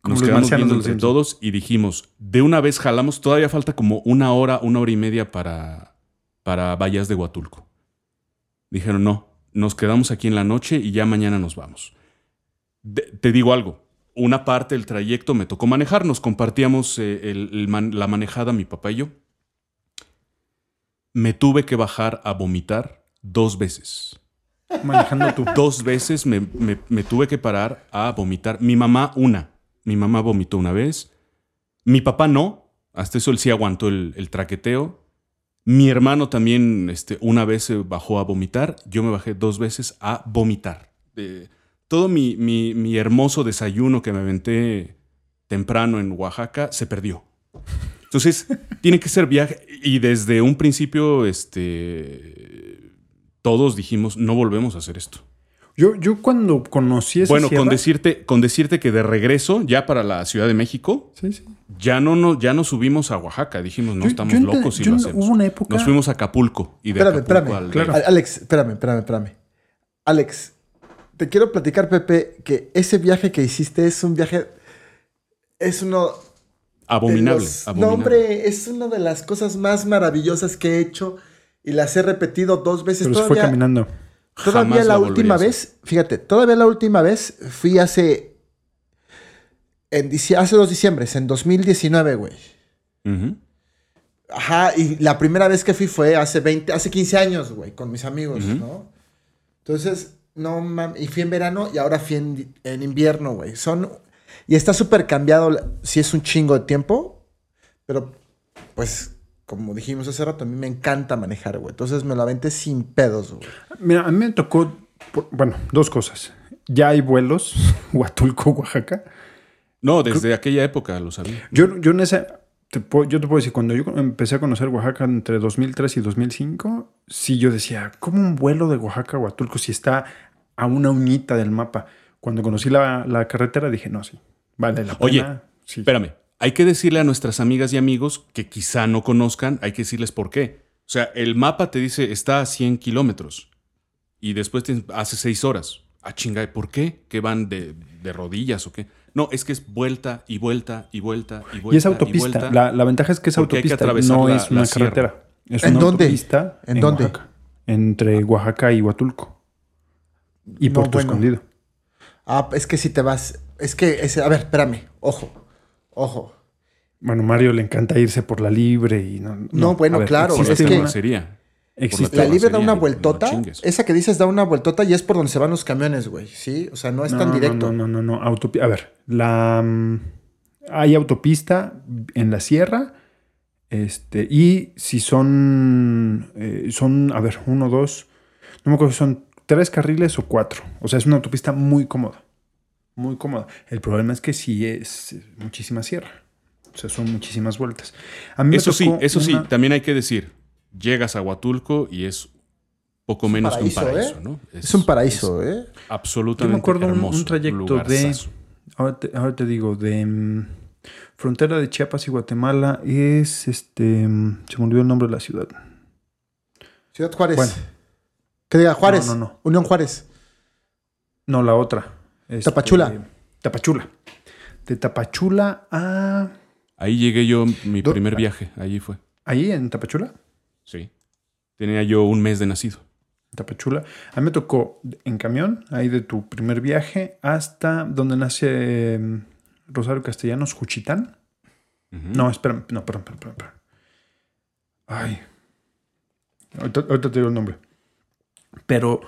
Nos quedamos viendo entre todos y dijimos, de una vez jalamos. Todavía falta como 1 hora, 1 hora y media para Bahías de Huatulco. Dijeron, no, nos quedamos aquí en la noche y ya mañana nos vamos. Te digo algo. Una parte del trayecto me tocó manejar. Nos compartíamos la manejada mi papá y yo. Me tuve que bajar a vomitar 2 veces. Manejando tú. 2 veces me tuve que parar a vomitar. Mi mamá una. Mi mamá vomitó una vez. Mi papá no. Hasta eso él sí aguantó el traqueteo. Mi hermano también una vez se bajó a vomitar. Yo me bajé 2 veces a vomitar. Todo mi hermoso desayuno que me aventé temprano en Oaxaca se perdió. Entonces, tiene que ser viaje. Y desde un principio, todos dijimos, no volvemos a hacer esto. Yo cuando conocí esa sierra... con decirte que de regreso, ya para la Ciudad de México, sí. Ya no subimos a Oaxaca. Dijimos, no, estamos locos si lo hacemos. Hubo una época... Nos fuimos a Acapulco. Y de Acapulco, claro. Alex, espérame. Alex... Te quiero platicar, Pepe, que ese viaje que hiciste es un viaje... Es uno... Abominable. No, hombre, es una de las cosas más maravillosas que he hecho y las he repetido 2 veces. Pero todavía, se fue caminando. Todavía la última vez... Fíjate, todavía la última vez fui hace 2 diciembres, en 2019, güey. Uh-huh. Ajá, y la primera vez que fui fue hace 15 años, güey, con mis amigos, uh-huh, ¿no? Entonces... No, mami. Y fui en verano y ahora fui en invierno, güey. Y está súper cambiado. Sí es un chingo de tiempo. Pero, pues, como dijimos hace rato, a mí me encanta manejar, güey. Entonces me lo aventé sin pedos, güey. Mira, a mí me tocó... Bueno, 2 cosas. Ya hay vuelos. Huatulco, Oaxaca. No, desde aquella época lo sabía. Yo en esa... Yo te puedo decir, cuando yo empecé a conocer Oaxaca entre 2003 y 2005, sí, yo decía, ¿cómo un vuelo de Oaxaca a Huatulco si está a una uñita del mapa? Cuando conocí la carretera dije, no, sí, vale la pena. Oye, sí. Espérame, hay que decirle a nuestras amigas y amigos que quizá no conozcan, hay que decirles por qué. O sea, el mapa te dice, está a 100 kilómetros y después hace 6 horas. Ah, chinga, ¿por qué? ¿Que van de rodillas o qué? No, es que es vuelta y vuelta y vuelta y vuelta. Y es autopista. Y la ventaja es que es autopista, no es una carretera. Es una autopista. ¿En dónde? Oaxaca, entre Oaxaca y Huatulco. Y no, Puerto Escondido. Ah, es que si te vas... A ver, espérame. Ojo. Bueno, Mario le encanta irse por la libre y... No, bueno, ver, claro. Existe. La libre da una vueltota. No, esa que dices da una vueltota y es por donde se van los camiones, güey. ¿Sí? O sea, no es tan directo. No. A ver, hay autopista en la sierra. Y si son... son, a ver, 1, 2... No me acuerdo si son 3 carriles o 4. O sea, es una autopista muy cómoda. Muy cómoda. El problema es que sí es muchísima sierra. O sea, son muchísimas vueltas. A mí eso sí, eso sí, también hay que decir, llegas a Huatulco y es poco menos que un paraíso, ¿no? Es un paraíso, ¿eh? Absolutamente hermoso. Yo me acuerdo un trayecto de... Ahora te digo, de... Frontera de Chiapas y Guatemala es se me olvidó el nombre de la ciudad. Ciudad Juárez. Bueno. ¿Qué diga? Juárez. No, no, no. Unión Juárez. No, la otra. Tapachula. Tapachula. De Tapachula a... Ahí llegué yo, mi primer viaje. Allí fue. ¿Ahí en Tapachula? Sí. Tenía yo un mes de nacido. Tapachula. A mí me tocó en camión, ahí de tu primer viaje, hasta donde nace Rosario Castellanos, Juchitán. No, espérame. No, perdón. Ay. Ahorita te digo el nombre. Pero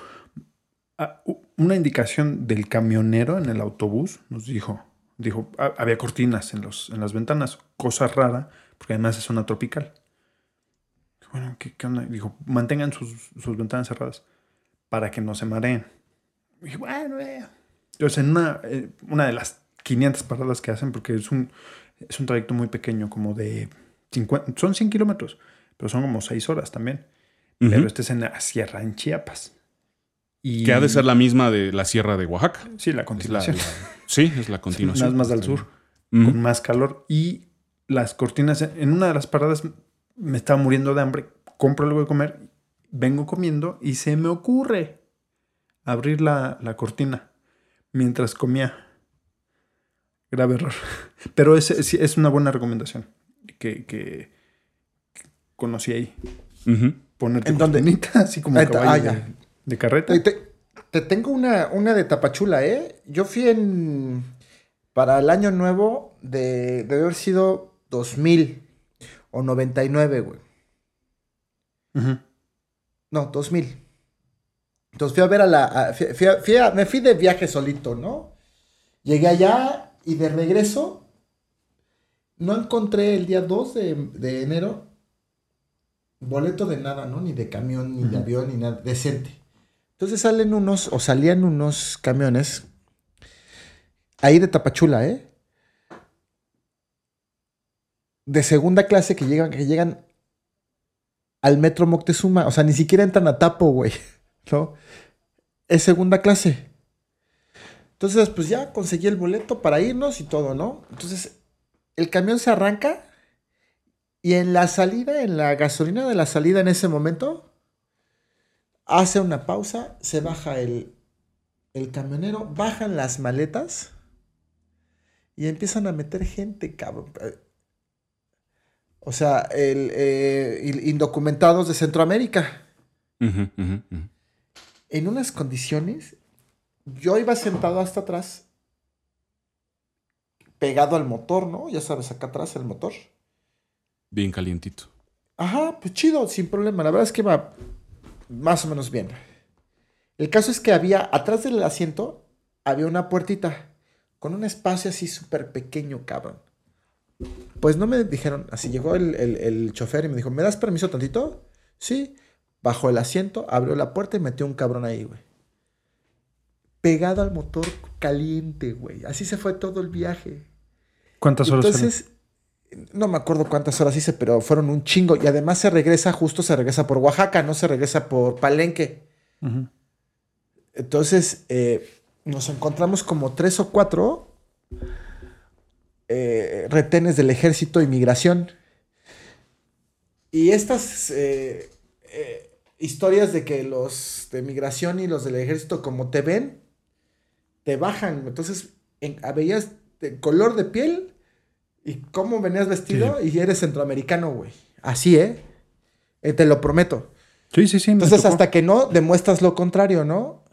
una indicación del camionero en el autobús nos dijo, había cortinas en las ventanas, cosa rara, porque además es zona tropical. Bueno, ¿qué onda? Dijo, mantengan sus ventanas cerradas para que no se mareen. Y dije, bueno, entonces en una de las 500 paradas que hacen, porque es un trayecto muy pequeño, como de 50, son 100 kilómetros, pero son como 6 horas también. Pero es en la sierra, en Chiapas. Y... Que ha de ser la misma de la sierra de Oaxaca. Sí, la continuación. Sí, es la continuación. Más al sur, con más calor. Y las cortinas... En una de las paradas me estaba muriendo de hambre. Compro algo de comer, vengo comiendo y se me ocurre abrir la cortina mientras comía. Grave error. Pero es una buena recomendación que conocí ahí. Ponerte en cortinita, así como caballo de carreta. Te tengo una de Tapachula, ¿eh? Yo fui para el año nuevo debe haber sido 2000 o 99, güey. No, 2000. Entonces fui a ver a la... me fui de viaje solito, ¿no? Llegué allá y de regreso no encontré el día 2 de enero boleto de nada, ¿no? Ni de camión, ni de avión, ni nada. Decente. Entonces salían unos camiones ahí de Tapachula, ¿eh? De segunda clase que llegan al Metro Moctezuma. O sea, ni siquiera entran a Tapo, güey, ¿no? Es segunda clase. Entonces, pues ya conseguí el boleto para irnos y todo, ¿no? Entonces, el camión se arranca... Y en la salida, en la gasolina de la salida en ese momento, hace una pausa, se baja el camionero, bajan las maletas y empiezan a meter gente, cabrón. O sea, indocumentados de Centroamérica. En unas condiciones, yo iba sentado hasta atrás, pegado al motor, ¿no? Ya sabes, acá atrás el motor. Bien calientito. Ajá, pues chido, sin problema. La verdad es que va más o menos bien. El caso es que atrás del asiento, había una puertita con un espacio así súper pequeño, cabrón. Pues no me dijeron, así llegó el chofer y me dijo, ¿me das permiso tantito? Sí. Bajó el asiento, abrió la puerta y metió un cabrón ahí, güey. Pegado al motor caliente, güey. Así se fue todo el viaje. ¿Cuántas horas entonces, no me acuerdo cuántas horas hice, pero fueron un chingo. Y además se regresa por Oaxaca, no se regresa por Palenque. Entonces, nos encontramos como 3 o 4 retenes del ejército e inmigración. Y estas historias de que los de migración y los del ejército, como te ven, te bajan. Entonces, veías de color de piel... ¿Y cómo venías vestido? Sí. Y eres centroamericano, güey. Así, ¿eh? Te lo prometo. Sí. Entonces, hasta que no demuestras lo contrario, ¿no?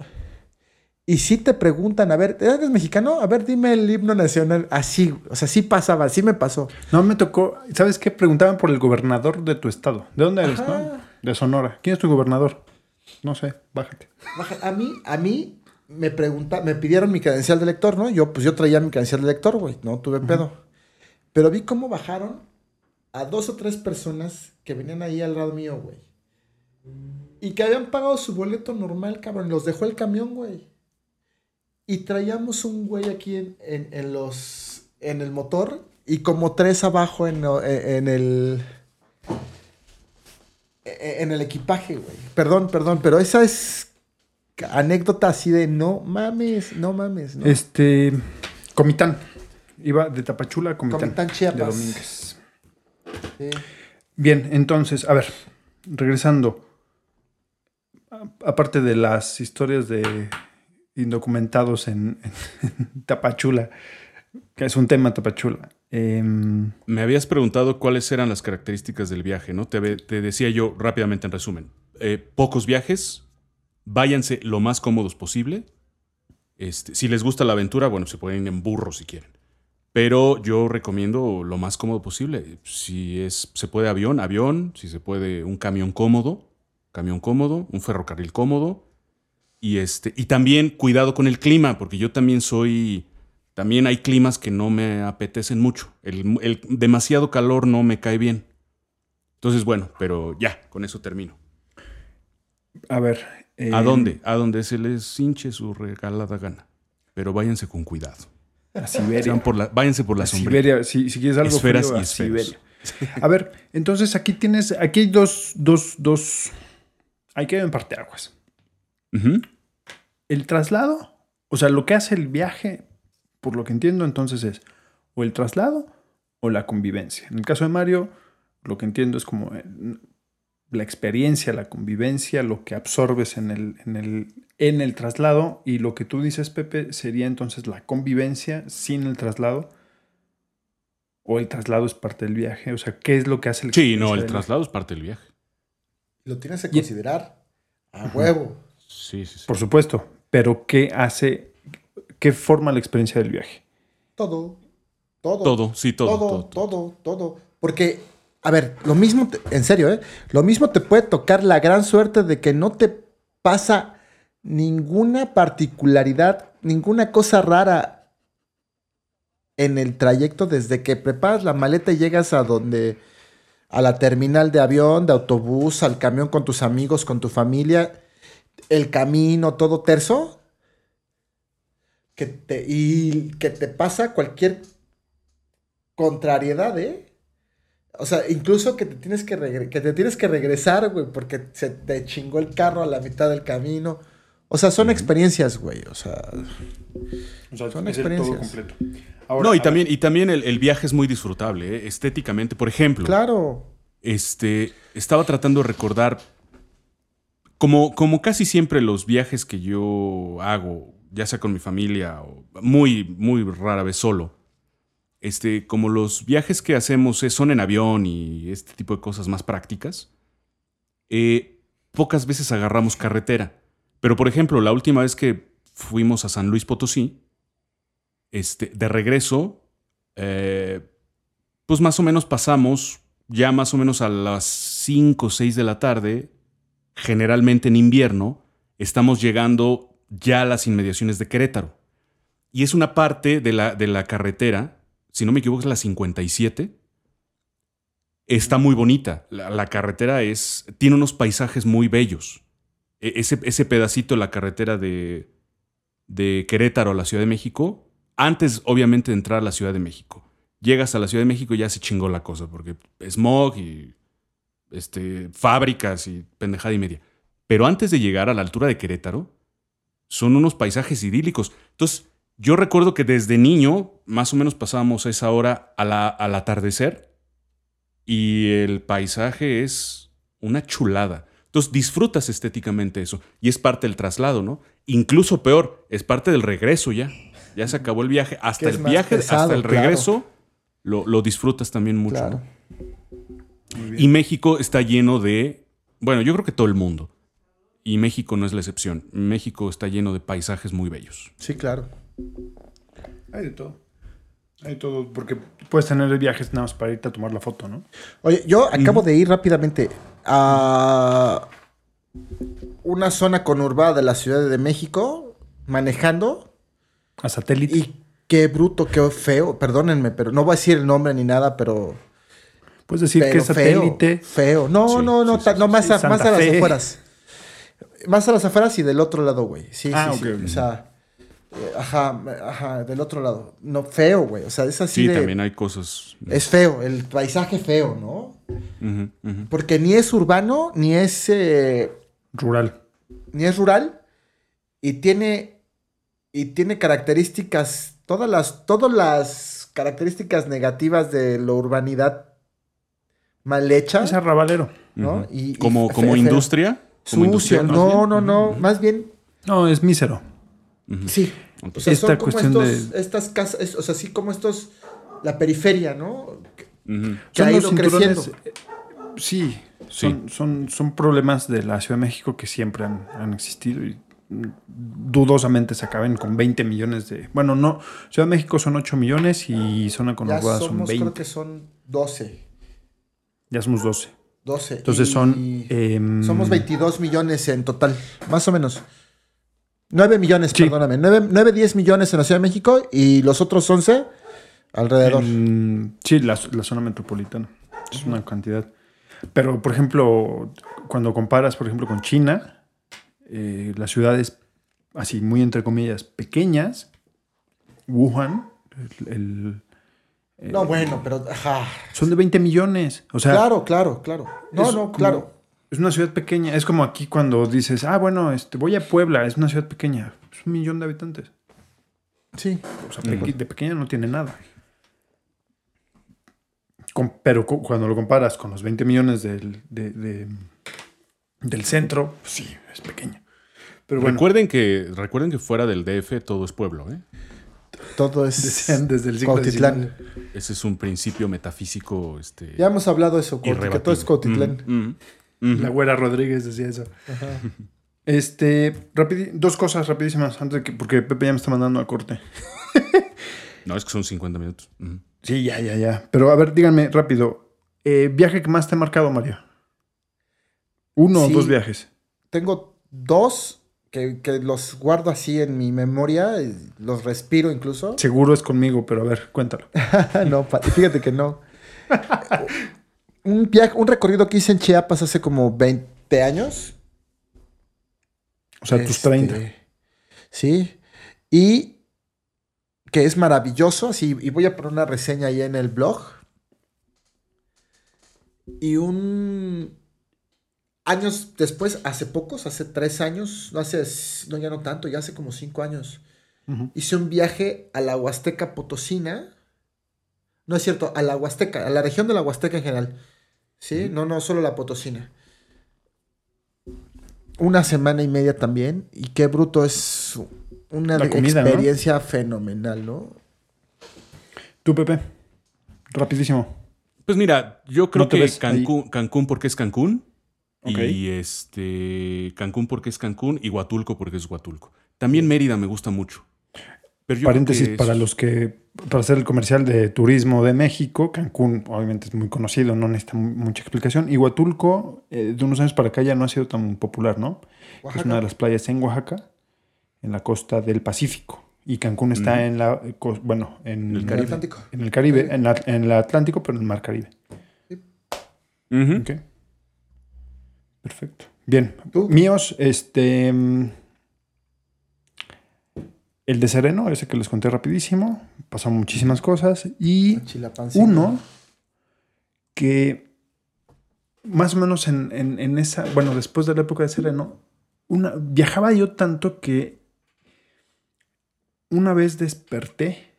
Y sí te preguntan, a ver, ¿eres mexicano? A ver, dime el himno nacional. Así, o sea, sí pasaba, sí me pasó. No, me tocó, ¿sabes qué? Preguntaban por el gobernador de tu estado. ¿De dónde eres, no? De Sonora. ¿Quién es tu gobernador? No sé, bájate. A mí me pidieron mi credencial de lector, ¿no? Yo traía mi credencial de lector, güey. No tuve pedo. Pero vi cómo bajaron a 2 o 3 personas que venían ahí al lado mío, güey. Y que habían pagado su boleto normal, cabrón. Los dejó el camión, güey. Y traíamos un güey aquí en el motor. y como tres abajo en el equipaje, güey. Perdón, pero esa es anécdota así de no mames. No. Comitán. Iba de Tapachula a Comitán. Comitán, Chiapas. De Domínguez. Sí. Bien, entonces, a ver, regresando. Aparte de las historias de indocumentados en Tapachula, que es un tema Tapachula. Me habías preguntado cuáles eran las características del viaje, ¿no? Te decía yo rápidamente en resumen. Pocos viajes, váyanse lo más cómodos posible. Si les gusta la aventura, bueno, se pueden ir en burro si quieren. Pero yo recomiendo lo más cómodo posible. Si se puede avión. Si se puede un camión cómodo, un ferrocarril cómodo. Y también cuidado con el clima, porque yo también soy... También hay climas que no me apetecen mucho. El demasiado calor no me cae bien. Entonces, bueno, pero ya, con eso termino. A ver. ¿A dónde se les hinche su regalada gana? Pero váyanse con cuidado. A Siberia. Váyanse por la sombrilla. Si quieres algo frío, a Siberia. A ver, entonces aquí hay dos. Hay que en parteaguas. Uh-huh. El traslado, o sea, lo que hace el viaje, por lo que entiendo, entonces es o el traslado o la convivencia. En el caso de Mario, lo que entiendo es como la experiencia, la convivencia, lo que absorbes en el traslado, y lo que tú dices, Pepe, sería entonces la convivencia sin el traslado, o el traslado es parte del viaje. O sea, ¿qué es lo que hace el viaje? Sí, no, el traslado es parte del viaje. Lo tienes que considerar a huevo. Sí. Por supuesto, pero ¿qué hace? ¿Qué forma la experiencia del viaje? Todo. Porque, a ver, lo mismo, en serio, lo mismo te puede tocar la gran suerte de que no te pasa ninguna particularidad, ninguna cosa rara en el trayecto desde que preparas la maleta y llegas a la terminal de avión, de autobús, al camión con tus amigos, con tu familia, el camino, todo terso. Que te pasa cualquier contrariedad, O sea, incluso que te tienes que regresar, güey, porque se te chingó el carro a la mitad del camino. O sea, son experiencias, güey. O sea son experiencias. Todo completo. Ahora, no, y también el viaje es muy disfrutable, estéticamente. Por ejemplo. Claro. Estaba tratando de recordar, como casi siempre los viajes que yo hago, ya sea con mi familia o muy, muy rara vez solo. Como los viajes que hacemos son en avión y este tipo de cosas más prácticas, pocas veces agarramos carretera. Pero, por ejemplo, la última vez que fuimos a San Luis Potosí, de regreso, pues más o menos pasamos ya más o menos a las 5 o 6 de la tarde, generalmente en invierno, estamos llegando ya las inmediaciones de Querétaro. Y es una parte de la carretera, si no me equivoco es la 57, está muy bonita. La carretera tiene unos paisajes muy bellos. Ese pedacito de la carretera de Querétaro a la Ciudad de México, antes obviamente de entrar a la Ciudad de México. Llegas a la Ciudad de México y ya se chingó la cosa, porque smog y fábricas y pendejada y media. Pero antes de llegar a la altura de Querétaro, son unos paisajes idílicos. Entonces, yo recuerdo que desde niño, más o menos pasábamos esa hora al atardecer y el paisaje es una chulada. Entonces, disfrutas estéticamente eso. Y es parte del traslado, ¿no? Incluso peor, es parte del regreso ya. Ya se acabó el viaje. Hasta el viaje, pesado, hasta el regreso, lo disfrutas también mucho. Claro. ¿No? Muy bien. Y México está lleno de... Bueno, yo creo que todo el mundo. Y México no es la excepción. México está lleno de paisajes muy bellos. Sí, claro. Hay de todo. Hay de todo, porque puedes tener viajes nada más para irte a tomar la foto, ¿no? Oye, yo acabo de ir rápidamente a una zona conurbada de la Ciudad de México, manejando. A Satélite. Y qué bruto, qué feo. Perdónenme, pero no voy a decir el nombre ni nada, pero... Puedes decir que es Satélite. Feo. No, más a las afueras. Más a las afueras y del otro lado, güey. Sí, sí, okay. O sea, Del otro lado. No, feo, güey. O sea, es así. Sí, de, también hay cosas. Es feo, el paisaje feo, ¿no? Uh-huh, uh-huh. Porque ni es urbano, ni es rural. Ni es rural. Y tiene características. Todas las características negativas de la urbanidad mal hecha. Es arrabalero, ¿no? Uh-huh. Y como industria. Como sucio, no. Más bien. No, es mísero. Uh-huh. Sí. O sea, esta cuestión estos, de estas casas, o sea, sí, como estos, la periferia, ¿no? Uh-huh. Que ha ido creciendo. Sí, son problemas de la Ciudad de México que siempre han existido y dudosamente se acaben con 20 millones de... Bueno, no, Ciudad de México son 8 millones y zona conurbada son 20. Creo que son 12. Ya somos 12. 12. Entonces y son... somos 22 millones en total, más o menos. 9 millones, sí. Perdóname. 9, 10 millones en la Ciudad de México y los otros 11 alrededor. Sí, la zona metropolitana. Es una cantidad. Pero, por ejemplo, cuando comparas, por ejemplo, con China, las ciudades, así muy entre comillas, pequeñas, Wuhan, no, bueno, pero... Ajá. Son de 20 millones. O sea, claro. No, claro. Es una ciudad pequeña. Es como aquí cuando dices, bueno, voy a Puebla. Es una ciudad pequeña. Es 1 millón de habitantes. Sí. O sea, de pequeña no tiene nada. Pero cuando lo comparas con los 20 millones del centro, pues sí, es pequeña. Pero bueno. Recuerden que fuera del DF todo es pueblo, ¿eh? Todo es desde el siglo Cuautitlán. Ese es un principio metafísico. Ya hemos hablado de eso, que todo es Cuautitlán. La güera Rodríguez decía eso. Ajá. Dos cosas rapidísimas antes de que, porque Pepe ya me está mandando a corte. No, es que son 50 minutos. Uh-huh. Sí, ya. Pero a ver, díganme rápido. ¿Viaje que más te ha marcado, Mario? ¿Uno o dos viajes? Tengo dos. Que los guardo así en mi memoria, los respiro incluso. Seguro es conmigo, pero a ver, cuéntalo. No, fíjate que no. Un recorrido que hice en Chiapas hace como 20 años. O sea, tus 30. Sí. Y que es maravilloso. Así, y voy a poner una reseña ahí en el blog. Y años después, hace 3 años, ya no tanto, ya hace como 5 años, uh-huh, hice un viaje a la Huasteca Potosina. No es cierto, a la Huasteca, a la región de la Huasteca en general. ¿Sí? Uh-huh. No, solo la Potosina. 1 semana y media también. Y qué bruto, es una experiencia, ¿no? Fenomenal, ¿no? Tú, Pepe, rapidísimo. Pues mira, yo creo que Cancún porque es Cancún. Okay. Y Cancún porque es Cancún y Huatulco porque es Huatulco. También Mérida me gusta mucho. Pero paréntesis, para hacer el comercial de turismo de México, Cancún obviamente es muy conocido, no necesita mucha explicación. Y Huatulco, de unos años para acá ya no ha sido tan popular, ¿no? Es una de las playas en Oaxaca, en la costa del Pacífico. Y Cancún está en el Caribe. En el Caribe, en el Atlántico, pero en el Mar Caribe. Sí. Uh-huh. Ok. Perfecto. Bien. ¿Tú? Míos, el de Sereno, ese que les conté rapidísimo. Pasaron muchísimas cosas. Y uno que más o menos en esa... Bueno, después de la época de Sereno, viajaba yo tanto que una vez desperté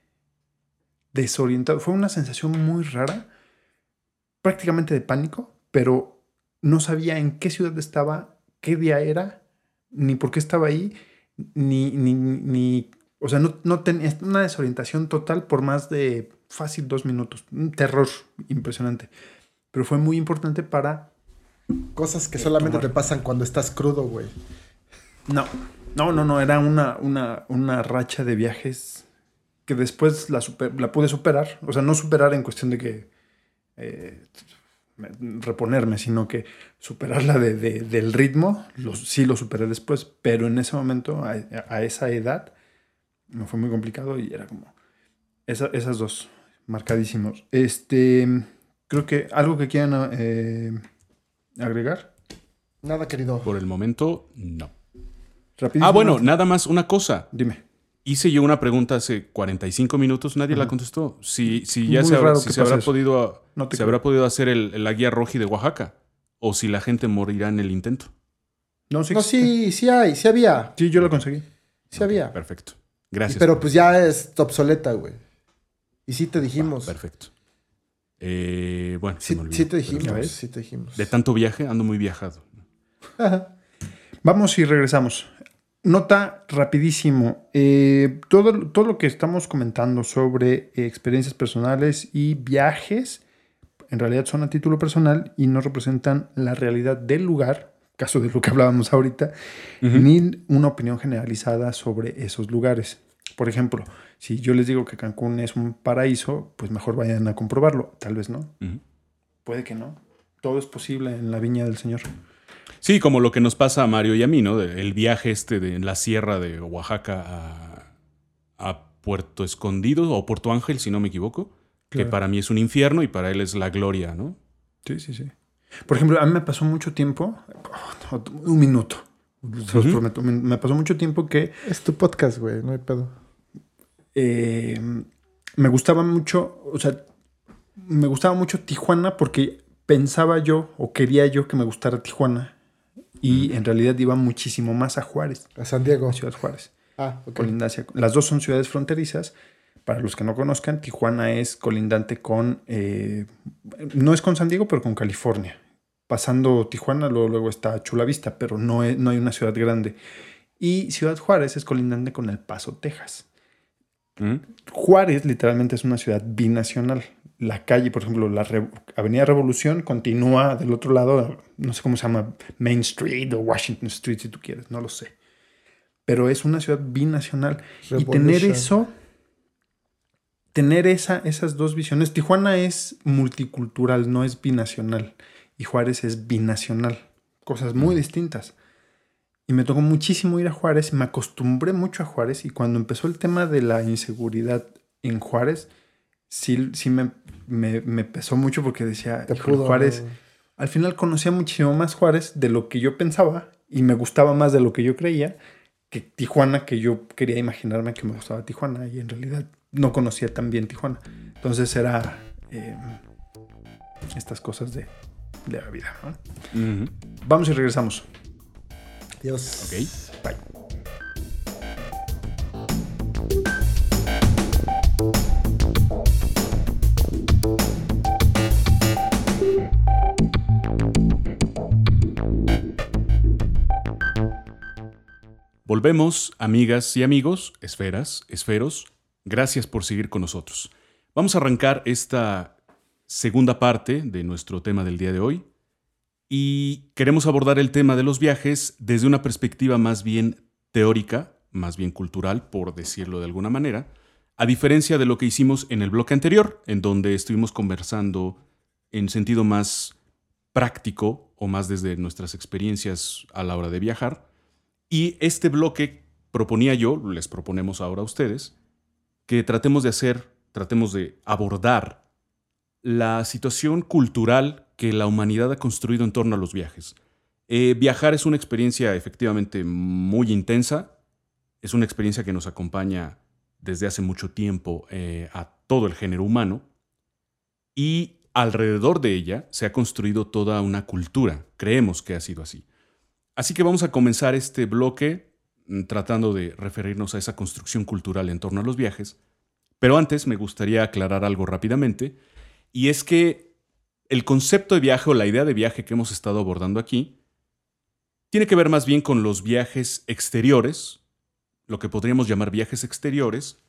desorientado. Fue una sensación muy rara, prácticamente de pánico, pero... No sabía en qué ciudad estaba, qué día era, ni por qué estaba ahí, ni o sea, no tenía una desorientación total por más de fácil 2 minutos. Un terror impresionante. Pero fue muy importante para... Cosas que solamente te pasan cuando estás crudo, güey. No. Era una racha de viajes que después la pude superar. O sea, no superar en cuestión de que... reponerme, sino que superarla del ritmo, sí lo superé después, pero en ese momento, a esa edad, me fue muy complicado y era como esas dos, marcadísimos. Creo que algo que quieran agregar. Nada, querido. Por el momento, no. Rapidísimo. Bueno, nada más una cosa. Dime. hice yo una pregunta hace 45 minutos, nadie la contestó. Si ya se habrá podido hacer la guía roji de Oaxaca, o si la gente morirá en el intento. Sí había. Sí, yo la conseguí. Sí, había. Perfecto. Gracias. Pero pues ya es obsoleta, güey. Y sí te dijimos. Ah, perfecto. Bueno, sí te dijimos. De tanto viaje ando muy viajado. Ajá. Vamos y regresamos. Nota rapidísimo. Todo lo que estamos comentando sobre experiencias personales y viajes, en realidad son a título personal y no representan la realidad del lugar, caso de lo que hablábamos ahorita, ni una opinión generalizada sobre esos lugares. Por ejemplo, si yo les digo que Cancún es un paraíso, pues mejor vayan a comprobarlo. Tal vez no. Puede que no. Todo es posible en la viña del Señor. Sí, como lo que nos pasa a Mario y a mí, ¿no? El viaje de la sierra de Oaxaca a Puerto Escondido o Puerto Ángel, si no me equivoco, claro, que para mí es un infierno y para él es la gloria, ¿no? Sí, sí, sí. Por ejemplo, a mí me pasó mucho tiempo, un minuto, se los prometo, me pasó mucho tiempo que... Es tu podcast, güey, no hay pedo. Me gustaba mucho, o sea, me gustaba mucho Tijuana porque pensaba yo o quería yo que me gustara Tijuana. Y en realidad iba muchísimo más a Juárez. A San Diego. A Ciudad Juárez. Ah, ok. Colindancia. Las dos son ciudades fronterizas. Para los que no conozcan, Tijuana es colindante con... no es con San Diego, pero con California. Pasando Tijuana, luego está Chula Vista, pero no hay una ciudad grande. Y Ciudad Juárez es colindante con El Paso, Texas. Juárez literalmente es una ciudad binacional. La calle, por ejemplo, la Avenida Revolución continúa del otro lado, no sé cómo se llama, Main Street o Washington Street, si tú quieres, no lo sé. Pero es una ciudad binacional. Revolution. Y tener esas dos visiones. Tijuana es multicultural, no es binacional. Y Juárez es binacional. Cosas muy distintas. Y me tocó muchísimo ir a Juárez, me acostumbré mucho a Juárez. Y cuando empezó el tema de la inseguridad en Juárez... Sí me pesó mucho porque decía, Juárez... Al final conocía muchísimo más Juárez de lo que yo pensaba y me gustaba más de lo que yo creía que Tijuana, que yo quería imaginarme que me gustaba Tijuana y en realidad no conocía tan bien Tijuana. Entonces era estas cosas de la vida, ¿no? Vamos y regresamos. Adiós. Ok. Bye. Volvemos, amigas y amigos, esferos, gracias por seguir con nosotros. Vamos a arrancar esta segunda parte de nuestro tema del día de hoy y queremos abordar el tema de los viajes desde una perspectiva más bien teórica, más bien cultural, por decirlo de alguna manera, a diferencia de lo que hicimos en el bloque anterior, en donde estuvimos conversando en sentido más práctico o más desde nuestras experiencias a la hora de viajar. Y este bloque proponía yo, les proponemos ahora a ustedes, que tratemos de abordar la situación cultural que la humanidad ha construido en torno a los viajes. Viajar es una experiencia efectivamente muy intensa, es una experiencia que nos acompaña desde hace mucho tiempo a todo el género humano y alrededor de ella se ha construido toda una cultura, creemos que ha sido así. Así que vamos a comenzar este bloque tratando de referirnos a esa construcción cultural en torno a los viajes. Pero antes me gustaría aclarar algo rápidamente. Y es que el concepto de viaje o la idea de viaje que hemos estado abordando aquí tiene que ver más bien con los viajes exteriores, lo que podríamos llamar viajes exteriores,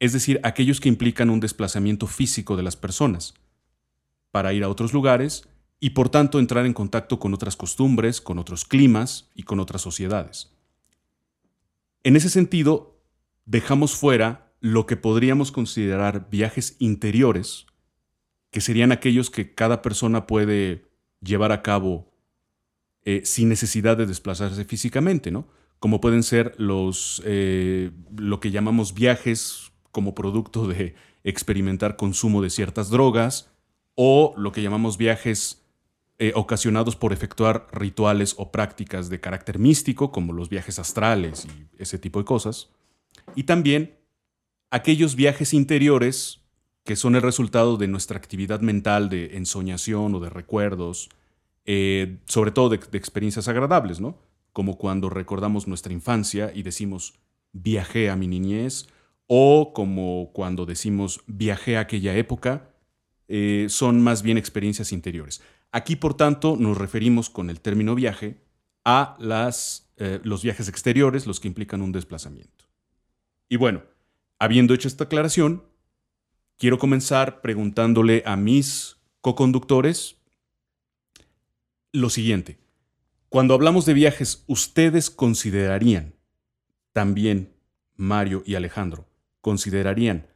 es decir, aquellos que implican un desplazamiento físico de las personas para ir a otros lugares y por tanto entrar en contacto con otras costumbres, con otros climas y con otras sociedades. En ese sentido, dejamos fuera lo que podríamos considerar viajes interiores, que serían aquellos que cada persona puede llevar a cabo sin necesidad de desplazarse físicamente, ¿no? Como pueden ser lo que llamamos viajes como producto de experimentar consumo de ciertas drogas o lo que llamamos viajes ocasionados por efectuar rituales o prácticas de carácter místico, como los viajes astrales y ese tipo de cosas. y también aquellos viajes interiores que son el resultado de nuestra actividad mental de ensoñación o de recuerdos, sobre todo de experiencias agradables, ¿no? Como cuando recordamos nuestra infancia y decimos, viajé a mi niñez, o como cuando decimos, viajé a aquella época, son más bien experiencias interiores. Aquí, por tanto, nos referimos con el término viaje a los viajes exteriores, los que implican un desplazamiento. Y bueno, habiendo hecho esta aclaración, quiero comenzar preguntándole a mis co-conductores lo siguiente. Cuando hablamos de viajes, ¿ustedes considerarían, también Mario y Alejandro, considerarían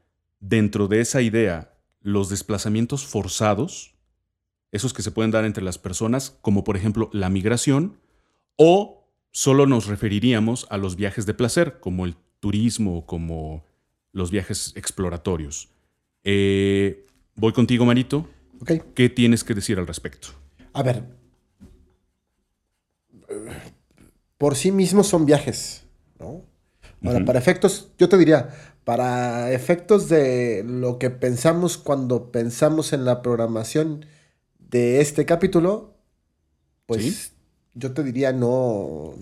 dentro de esa idea los desplazamientos forzados, esos que se pueden dar entre las personas, como por ejemplo la migración, o solo nos referiríamos a los viajes de placer, como el turismo, como los viajes exploratorios? Voy contigo, Marito. Okay. ¿Qué tienes que decir al respecto? A ver, por sí mismos son viajes, ¿no? Ahora, para efectos, yo te diría, para efectos de lo que pensamos cuando pensamos en la programación de este capítulo, pues ¿sí? Yo te diría no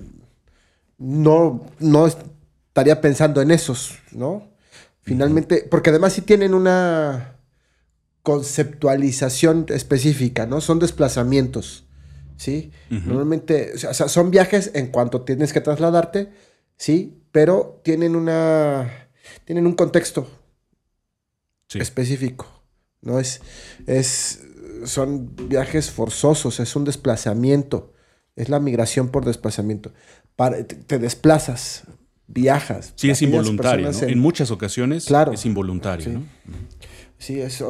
estaría pensando en esos, ¿no? Finalmente, porque además sí tienen una conceptualización específica, ¿no? Son desplazamientos, ¿sí? Uh-huh. Normalmente, o sea, son viajes en cuanto tienes que trasladarte, ¿sí? Pero tienen un contexto sí. específico, ¿no? Son viajes forzosos, es un desplazamiento, es la migración por desplazamiento. Te desplazas, viajas. Sí, es involuntario, ¿no? En muchas ocasiones claro, es involuntario, sí. ¿no? Sí, es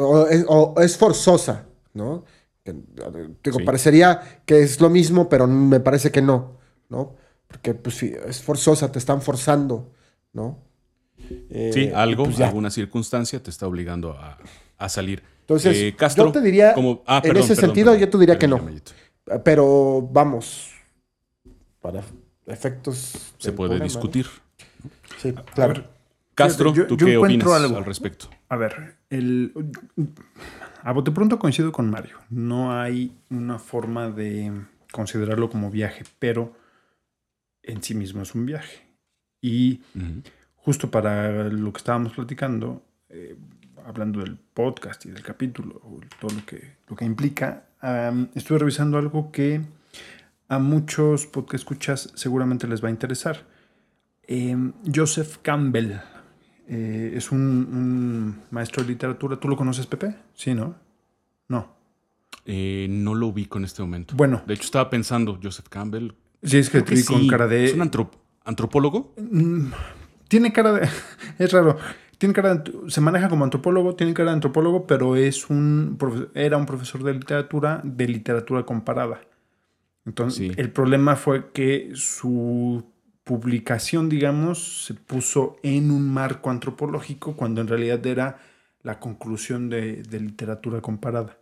forzosa, ¿no? Digo, sí. Parecería que es lo mismo, pero me parece que no, ¿no? Porque pues, es forzosa, te están forzando, ¿no? Sí, alguna circunstancia te está obligando a salir. Entonces, Castro, yo te diría, yo te diría que no. Pero vamos, para efectos... Se puede discutir. Sí, claro. A ver, Castro, ¿tú qué opinas al respecto? A ver, a bote pronto coincido con Mario. No hay una forma de considerarlo como viaje, pero en sí mismo es un viaje. Y... Uh-huh. Justo para lo que estábamos platicando, hablando del podcast y del capítulo, todo lo que implica, estuve revisando algo que a muchos podcast escuchas seguramente les va a interesar. Joseph Campbell es un maestro de literatura. ¿Tú lo conoces, Pepe? Sí, ¿no? No. No lo ubico en este momento. Bueno. De hecho, estaba pensando, Joseph Campbell. Sí, es que te vi con cara de... ¿Es un antropólogo? Tiene cara de... Es raro. Tiene cara de, se maneja como antropólogo, tiene cara de antropólogo, pero era un profesor de literatura comparada. Entonces, sí. El problema fue que su publicación, digamos, se puso en un marco antropológico cuando en realidad era la conclusión de literatura comparada.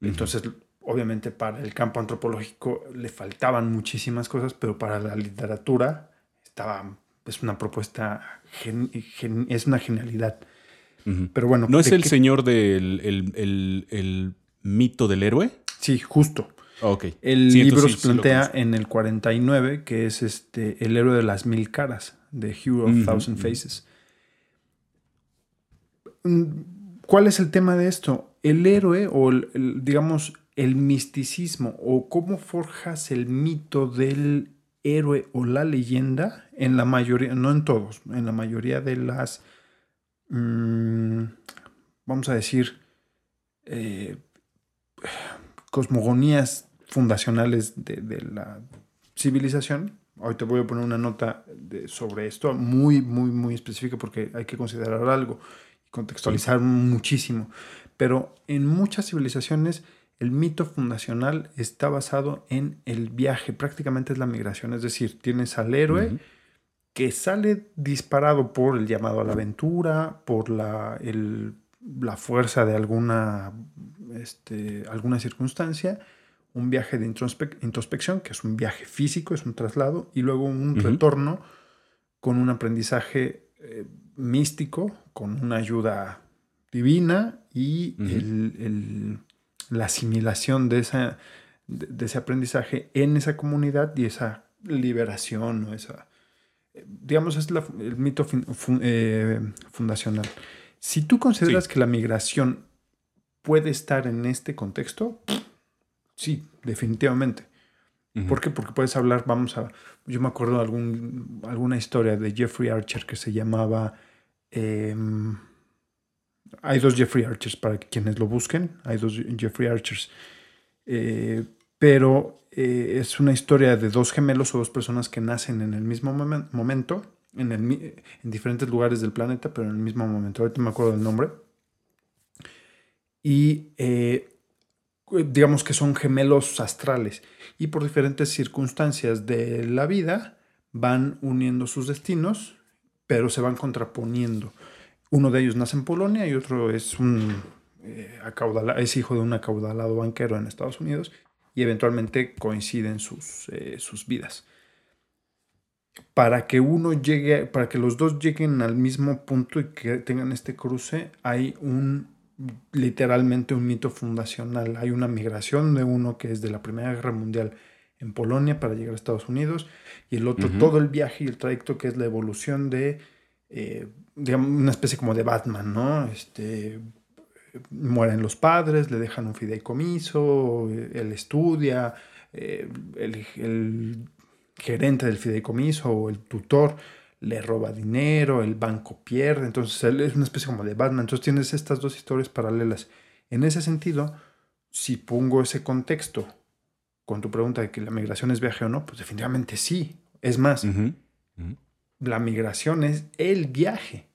Uh-huh. Entonces, obviamente, para el campo antropológico le faltaban muchísimas cosas, pero para la literatura estaba... Es una propuesta, es una genialidad. Uh-huh. Pero bueno. ¿No es el señor del el mito del héroe? Sí, justo. Oh, okay. El libro se plantea en el 49, que es El héroe de las mil caras, The Hero of Thousand Faces. ¿Cuál es el tema de esto? El héroe o, digamos, el misticismo o cómo forjas el mito del héroe o la leyenda en la mayoría, no en todos, en la mayoría de las vamos a decir cosmogonías fundacionales de la civilización. Hoy te voy a poner una nota sobre esto muy, muy, muy específica porque hay que considerar algo y contextualizar muchísimo. Pero en muchas civilizaciones el mito fundacional está basado en el viaje, prácticamente es la migración. Es decir, tienes al héroe uh-huh. que sale disparado por el llamado a la aventura, por la fuerza de alguna circunstancia, un viaje de introspección, que es un viaje físico, es un traslado, y luego un uh-huh. retorno con un aprendizaje místico con una ayuda divina y la asimilación de, ese aprendizaje en esa comunidad y esa liberación, o esa, digamos, es el mito fundacional. Si tú consideras que la migración puede estar en este contexto, sí, definitivamente. ¿Por qué? Porque puedes hablar, yo me acuerdo de alguna historia de Jeffrey Archer que se llamaba, hay dos Jeffrey Archers para quienes lo busquen, hay dos Jeffrey Archers, pero es una historia de dos gemelos o dos personas que nacen en el mismo momento, en diferentes lugares del planeta, pero en el mismo momento, ahorita me acuerdo del nombre, y digamos que son gemelos astrales y por diferentes circunstancias de la vida van uniendo sus destinos, pero se van contraponiendo. Uno de ellos nace en Polonia y otro es es hijo de un acaudalado banquero en Estados Unidos y eventualmente coinciden sus vidas. Para que para que los dos lleguen al mismo punto y que tengan este cruce, hay literalmente un mito fundacional. Hay una migración de uno que es de la Primera Guerra Mundial en Polonia para llegar a Estados Unidos y el otro todo el viaje y el trayecto que es la evolución de digamos, una especie como de Batman, ¿no? Mueren los padres, le dejan un fideicomiso, él estudia, el gerente del fideicomiso o el tutor le roba dinero, el banco pierde, entonces él es una especie como de Batman. Entonces tienes estas dos historias paralelas. En ese sentido, si pongo ese contexto con tu pregunta de que la migración es viaje o no, pues definitivamente sí. Es más, la migración es el viaje.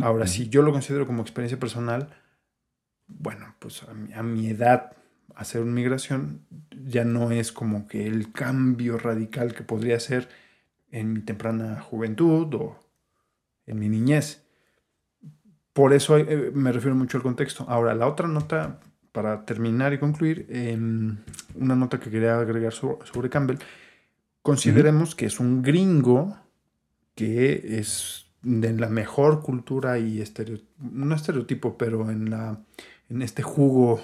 Ahora, si yo lo considero como experiencia personal, bueno, pues a mi edad hacer una migración ya no es como que el cambio radical que podría ser en mi temprana juventud o en mi niñez. Por eso me refiero mucho al contexto. Ahora, la otra nota, para terminar y concluir, una nota que quería agregar sobre Campbell. Consideremos que es un gringo que es de la mejor cultura y no estereotipo, pero en este jugo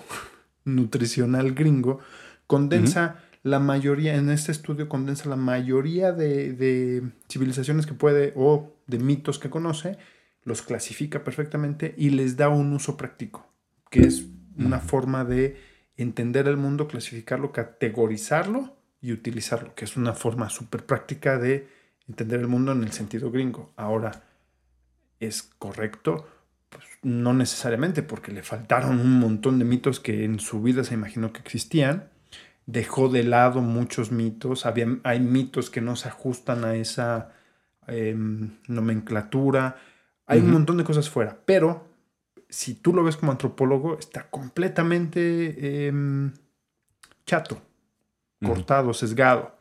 nutricional gringo, condensa la mayoría, en este estudio condensa la mayoría de civilizaciones que puede o de mitos que conoce, los clasifica perfectamente y les da un uso práctico, que es una forma de entender el mundo, clasificarlo, categorizarlo y utilizarlo, que es una forma súper práctica de entender el mundo en el sentido gringo. Ahora, ¿es correcto? Pues no necesariamente, porque le faltaron un montón de mitos que en su vida se imaginó que existían. Dejó de lado muchos mitos. Hay mitos que no se ajustan a esa nomenclatura. Hay un montón de cosas fuera. Pero si tú lo ves como antropólogo, está completamente chato, cortado, sesgado.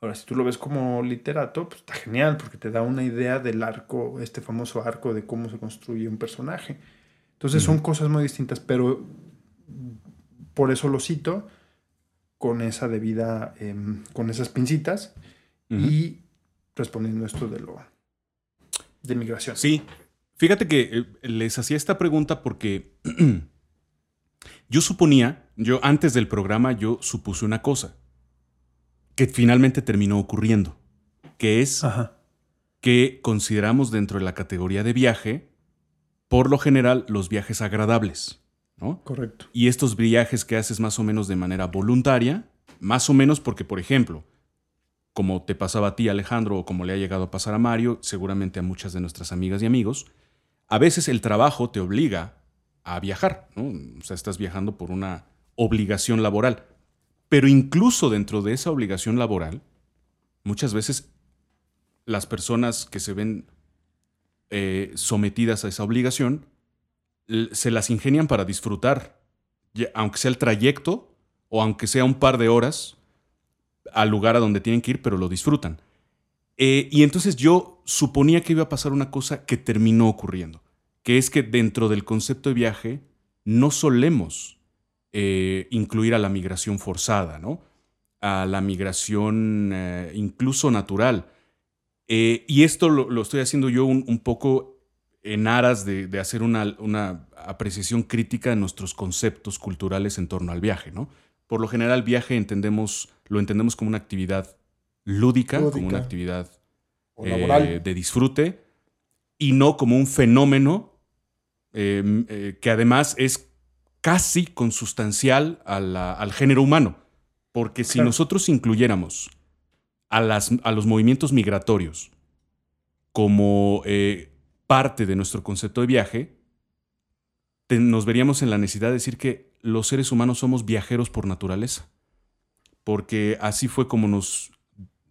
Ahora, si tú lo ves como literato, pues está genial, porque te da una idea del arco, este famoso arco de cómo se construye un personaje. Entonces son cosas muy distintas, pero por eso lo cito con esa debida, con esas pincitas y respondiendo esto de migración. Sí, fíjate que les hacía esta pregunta porque yo antes del programa, yo supuse una cosa que finalmente terminó ocurriendo, que es que consideramos dentro de la categoría de viaje, por lo general, los viajes agradables, ¿no? Correcto. Y estos viajes que haces más o menos de manera voluntaria, más o menos porque, por ejemplo, como te pasaba a ti, Alejandro, o como le ha llegado a pasar a Mario, seguramente a muchas de nuestras amigas y amigos, a veces el trabajo te obliga a viajar, ¿no? O sea, estás viajando por una obligación laboral. Pero incluso dentro de esa obligación laboral, muchas veces las personas que se ven sometidas a esa obligación se las ingenian para disfrutar, aunque sea el trayecto o aunque sea un par de horas al lugar a donde tienen que ir, pero lo disfrutan. Y entonces yo suponía que iba a pasar una cosa que terminó ocurriendo, que es que dentro del concepto de viaje no solemos incluir a la migración forzada, ¿no? A la migración incluso natural. Y esto lo estoy haciendo yo un poco en aras de hacer una apreciación crítica de nuestros conceptos culturales en torno al viaje, ¿no? Por lo general, viaje lo entendemos como una actividad lúdica. Como una actividad de disfrute, y no como un fenómeno que además es casi consustancial al género humano. Porque si nosotros incluyéramos a los movimientos migratorios como parte de nuestro concepto de viaje, nos veríamos en la necesidad de decir que los seres humanos somos viajeros por naturaleza. Porque así fue como nos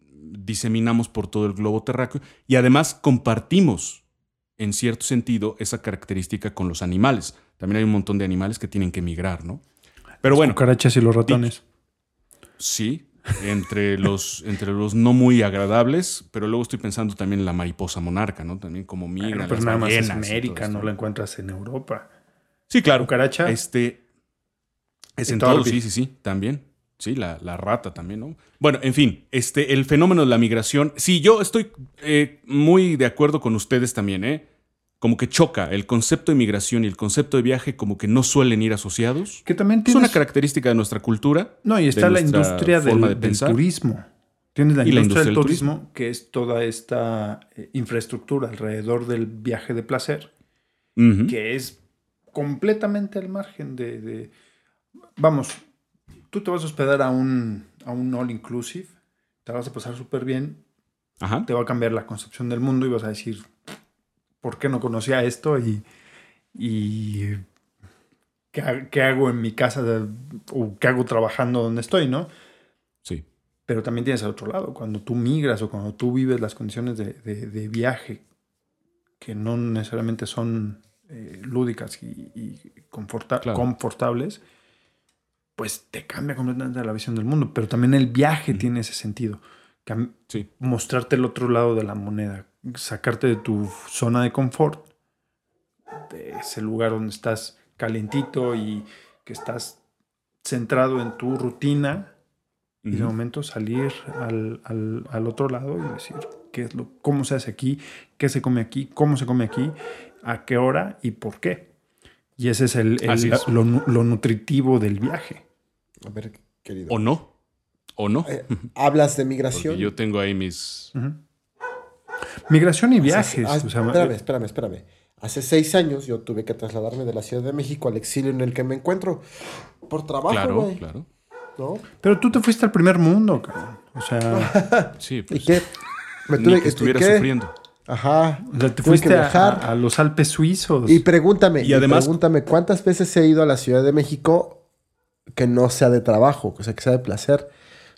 diseminamos por todo el globo terráqueo, y además compartimos en cierto sentido esa característica con los animales. También hay un montón de animales que tienen que migrar, ¿no? Pero bueno, las cucarachas y los ratones. Sí, entre los no muy agradables, pero luego estoy pensando también en la mariposa monarca, ¿no? También como migran. Pero nada más en América, no la encuentras en Europa. Sí, claro. Cucaracha. Es en todo, sí, también. Sí, la rata también, ¿no? Bueno, en fin, el fenómeno de la migración. Sí, yo estoy muy de acuerdo con ustedes también, ¿eh? Como que choca el concepto de migración y el concepto de viaje, como que no suelen ir asociados. Que también tienes... Es una característica de nuestra cultura. No, y está la industria del turismo. Tienes la industria del turismo, que es toda esta infraestructura alrededor del viaje de placer, uh-huh, que es completamente al margen de... Vamos... Tú te vas a hospedar a un all-inclusive, te vas a pasar súper bien, ajá, te va a cambiar la concepción del mundo y vas a decir, ¿por qué no conocía esto? Y ¿qué hago en mi casa? ¿O qué hago trabajando donde estoy? ¿No? Sí. Pero también tienes al otro lado, cuando tú migras o cuando tú vives las condiciones de viaje que no necesariamente son lúdicas y confortables, pues te cambia completamente la visión del mundo. Pero también el viaje, uh-huh, tiene ese sentido. Sí. Mostrarte el otro lado de la moneda. Sacarte de tu zona de confort. De ese lugar donde estás calentito y que estás centrado en tu rutina. Uh-huh. Y de momento salir al otro lado y decir, ¿cómo se hace aquí? ¿Qué se come aquí? ¿Cómo se come aquí? ¿A qué hora? ¿Y por qué? Y ese es lo nutritivo del viaje. A ver, querido. ¿O no? Hablas de migración. Porque yo tengo ahí mis... Uh-huh. Migración y viajes. Espérame. Hace 6 años yo tuve que trasladarme de la Ciudad de México al exilio en el que me encuentro. Por trabajo, güey. Claro. ¿No? Pero tú te fuiste al primer mundo, cabrón. O sea... Sí, pues. ¿Y qué? Estuviera sufriendo. Ajá. O sea, te fuiste a los Alpes suizos. Y pregúntame, ¿cuántas veces he ido a la Ciudad de México que no sea de trabajo? O sea, que sea de placer.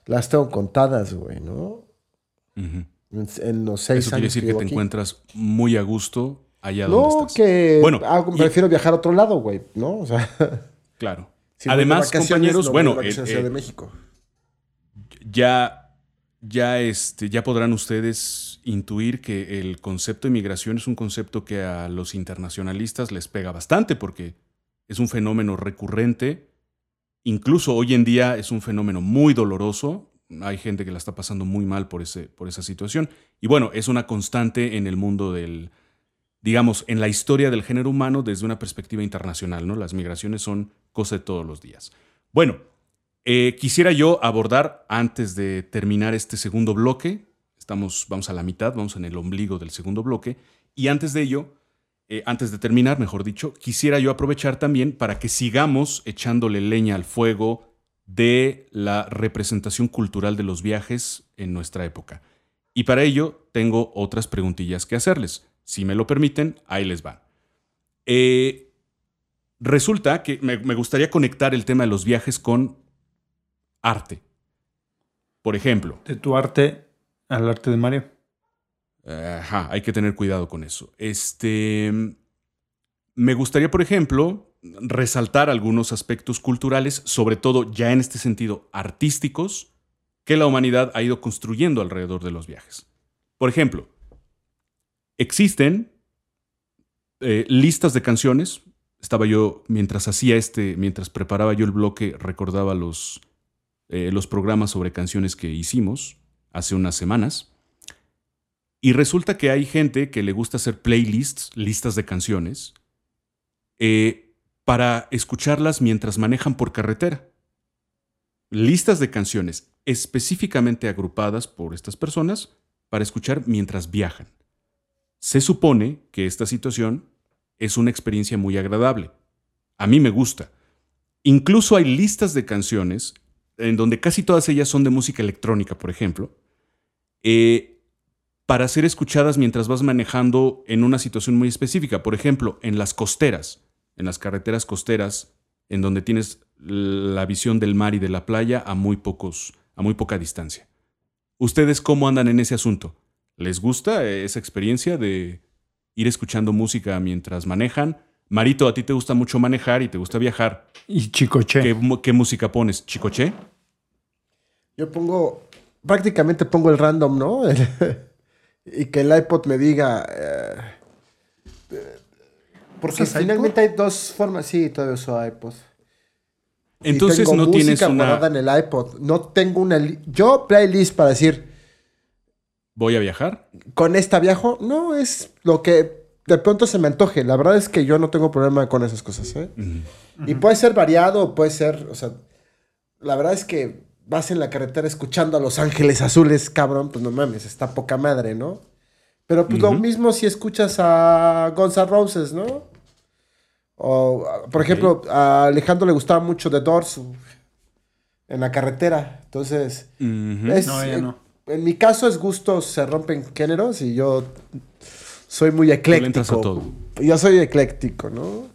Las tengo contadas, güey, ¿no? Uh-huh. En los 6 años. Eso quiere decir que te encuentras muy a gusto allá donde estás. No, que... Bueno, prefiero viajar a otro lado, güey, ¿no? O sea... Claro. Si además, compañeros, bueno... Ciudad de México. Ya podrán ustedes intuir que el concepto de migración es un concepto que a los internacionalistas les pega bastante, porque es un fenómeno recurrente. Incluso hoy en día es un fenómeno muy doloroso. Hay gente que la está pasando muy mal por esa situación. Y bueno, es una constante en el mundo digamos, en la historia del género humano desde una perspectiva internacional, ¿no? Las migraciones son cosa de todos los días. Bueno. Quisiera yo abordar, antes de terminar este segundo bloque, vamos a la mitad, vamos en el ombligo del segundo bloque, y antes de terminar, quisiera yo aprovechar también para que sigamos echándole leña al fuego de la representación cultural de los viajes en nuestra época. Y para ello tengo otras preguntillas que hacerles. Si me lo permiten, ahí les va. Resulta que me gustaría conectar el tema de los viajes con arte. Por ejemplo. De tu arte al arte de Mario. Ajá, hay que tener cuidado con eso. Me gustaría, por ejemplo, resaltar algunos aspectos culturales, sobre todo ya en este sentido artísticos, que la humanidad ha ido construyendo alrededor de los viajes. Por ejemplo, existen listas de canciones. Estaba yo, mientras preparaba yo el bloque, recordaba los programas sobre canciones que hicimos hace unas semanas. Y resulta que hay gente que le gusta hacer playlists, listas de canciones, para escucharlas mientras manejan por carretera. Listas de canciones específicamente agrupadas por estas personas para escuchar mientras viajan. Se supone que esta situación es una experiencia muy agradable. A mí me gusta. Incluso hay listas de canciones en donde casi todas ellas son de música electrónica, por ejemplo, para ser escuchadas mientras vas manejando en una situación muy específica. Por ejemplo, en las costeras, en las carreteras costeras, en donde tienes la visión del mar y de la playa a muy poca distancia. ¿Ustedes cómo andan en ese asunto? ¿Les gusta esa experiencia de ir escuchando música mientras manejan? Marito, a ti te gusta mucho manejar y te gusta viajar. ¿Y Chicoche? ¿Qué música pones? ¿Chicoche? Yo prácticamente pongo el random, ¿no? Y que el iPod me diga... porque finalmente iPod? Hay dos formas. Sí, todavía uso iPod. Entonces no tienes una... guardada en el iPod. No tengo una... Yo playlist para decir... ¿Voy a viajar? ¿Con esta viajo? No, es lo que de pronto se me antoje. La verdad es que yo no tengo problema con esas cosas, ¿eh? Uh-huh. Y puede ser variado, puede ser... O sea, la verdad es que vas en la carretera escuchando a Los Ángeles Azules, cabrón. Pues no mames, está poca madre, ¿no? Pero pues lo mismo si escuchas a Gonzalo Roses, ¿no? O, por ejemplo, a Alejandro le gustaba mucho The Doors en la carretera. Entonces, en mi caso es gustos, se rompen géneros y yo soy muy ecléctico. Todo. Yo soy ecléctico, ¿no?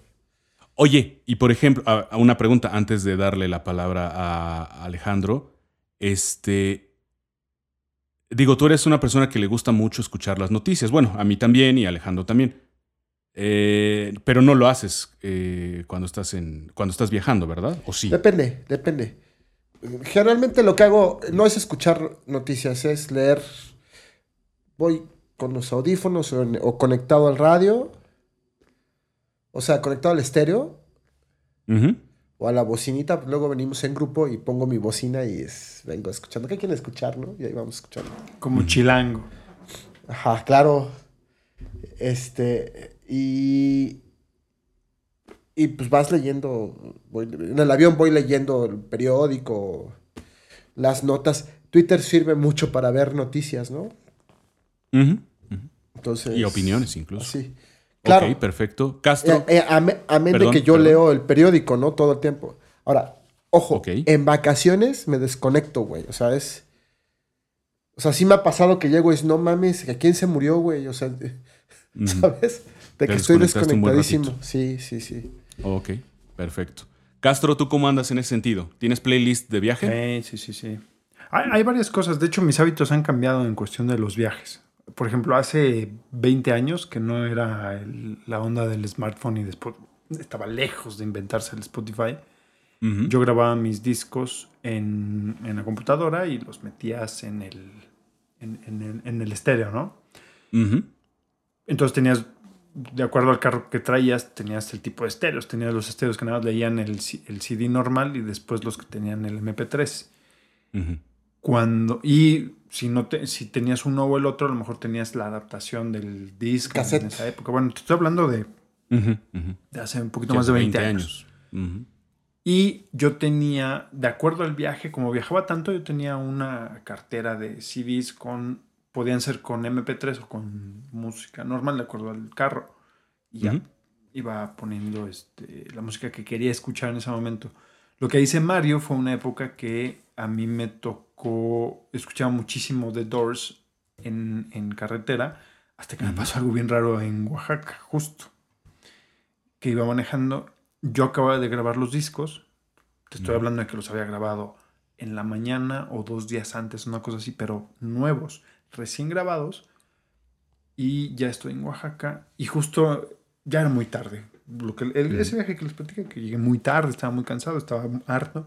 Oye, y por ejemplo, a una pregunta antes de darle la palabra a Alejandro. Digo, tú eres una persona que le gusta mucho escuchar las noticias. Bueno, a mí también y a Alejandro también. Pero no lo haces cuando estás viajando, ¿verdad? ¿O sí? Depende. Generalmente lo que hago no es escuchar noticias, es leer. Voy con los audífonos o conectado al radio. O sea, conectado al estéreo. Uh-huh. O a la bocinita, luego venimos en grupo y pongo mi bocina y vengo escuchando. ¿Qué quieren escuchar, no? Y ahí vamos escuchando. Como chilango. Ajá, claro. Y pues vas leyendo. En el avión voy leyendo el periódico, las notas. Twitter sirve mucho para ver noticias, ¿no? Uh-huh, uh-huh. Entonces, y opiniones incluso. Sí. Claro. Ok, perfecto. Castro. Amén de que yo leo el periódico, ¿no? Todo el tiempo. Ahora, ojo, okay. En vacaciones me desconecto, güey. O sea, O sea, sí me ha pasado que llego y es, no mames, ¿a quién se murió, güey? O sea, ¿sabes? De que estoy desconectadísimo. Sí. Ok, perfecto. Castro, ¿tú cómo andas en ese sentido? ¿Tienes playlist de viaje? Sí. Hay varias cosas. De hecho, mis hábitos han cambiado en cuestión de los viajes. Por ejemplo, hace 20 años que no era la onda del smartphone y después estaba lejos de inventarse el Spotify. Uh-huh. Yo grababa mis discos en la computadora y los metías en el estéreo, ¿no? Uh-huh. Entonces tenías, de acuerdo al carro que traías, tenías el tipo de estéreos. Tenías los estéreos que nada más leían el CD normal y después los que tenían el MP3. Uh-huh. Y si tenías uno o el otro, a lo mejor tenías la adaptación del disco cassette. En esa época. Bueno, te estoy hablando de hace un poquito más de 20 años. Uh-huh. Y yo tenía, de acuerdo al viaje, como viajaba tanto, yo tenía una cartera de CDs podían ser con MP3 o con música normal, de acuerdo al carro. Y ya iba poniendo la música que quería escuchar en ese momento. Lo que hice Mario fue una época que a mí me tocó, escuchaba muchísimo The Doors en carretera, hasta que me pasó algo bien raro en Oaxaca, justo. Que iba manejando, yo acababa de grabar los discos, te estoy hablando de que los había grabado en la mañana o 2 días antes, una cosa así, pero nuevos, recién grabados, y ya estoy en Oaxaca, y justo ya era muy tarde. Ese viaje que les platiqué, que llegué muy tarde, estaba muy cansado, estaba harto.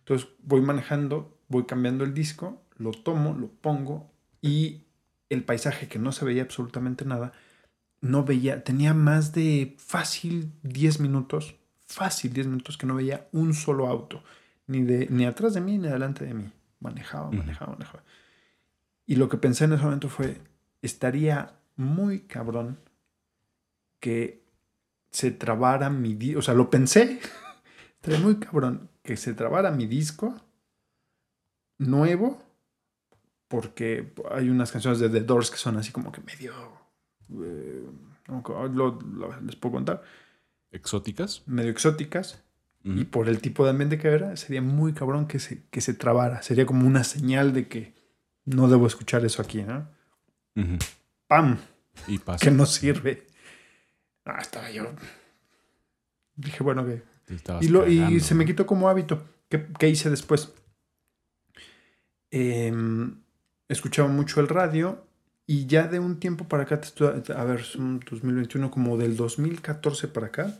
Entonces voy manejando, voy cambiando el disco, lo tomo, lo pongo y el paisaje, que no se veía absolutamente nada, tenía más de fácil 10 minutos que no veía un solo auto, ni atrás de mí ni delante de mí. Manejaba. Y lo que pensé en ese momento fue, estaría muy cabrón que se trabara mi disco. O sea, lo pensé. Estaría muy cabrón que se trabara mi disco nuevo, porque hay unas canciones de The Doors que son así como que medio... les puedo contar. ¿Exóticas? Medio exóticas. Uh-huh. Y por el tipo de ambiente que era, sería muy cabrón que se trabara. Sería como una señal de que no debo escuchar eso aquí, ¿no? Uh-huh. ¡Pam! Y pasa. Que no sirve. Ah, estaba yo... Dije, bueno, que... Y se me quitó como hábito. ¿Qué hice después? Escuchaba mucho el radio y ya de un tiempo para acá, a ver, 2021, como del 2014 para acá,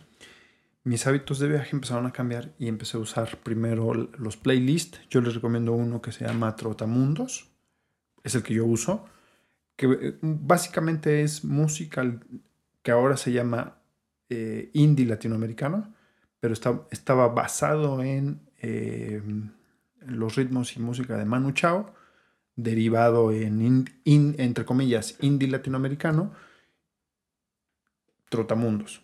mis hábitos de viaje empezaron a cambiar y empecé a usar primero los playlists. Yo les recomiendo uno que se llama Trotamundos, es el que yo uso, que básicamente es música que ahora se llama indie latinoamericano, pero estaba basado en los ritmos y música de Manu Chao, derivado en, entre comillas, indie latinoamericano, Trotamundos.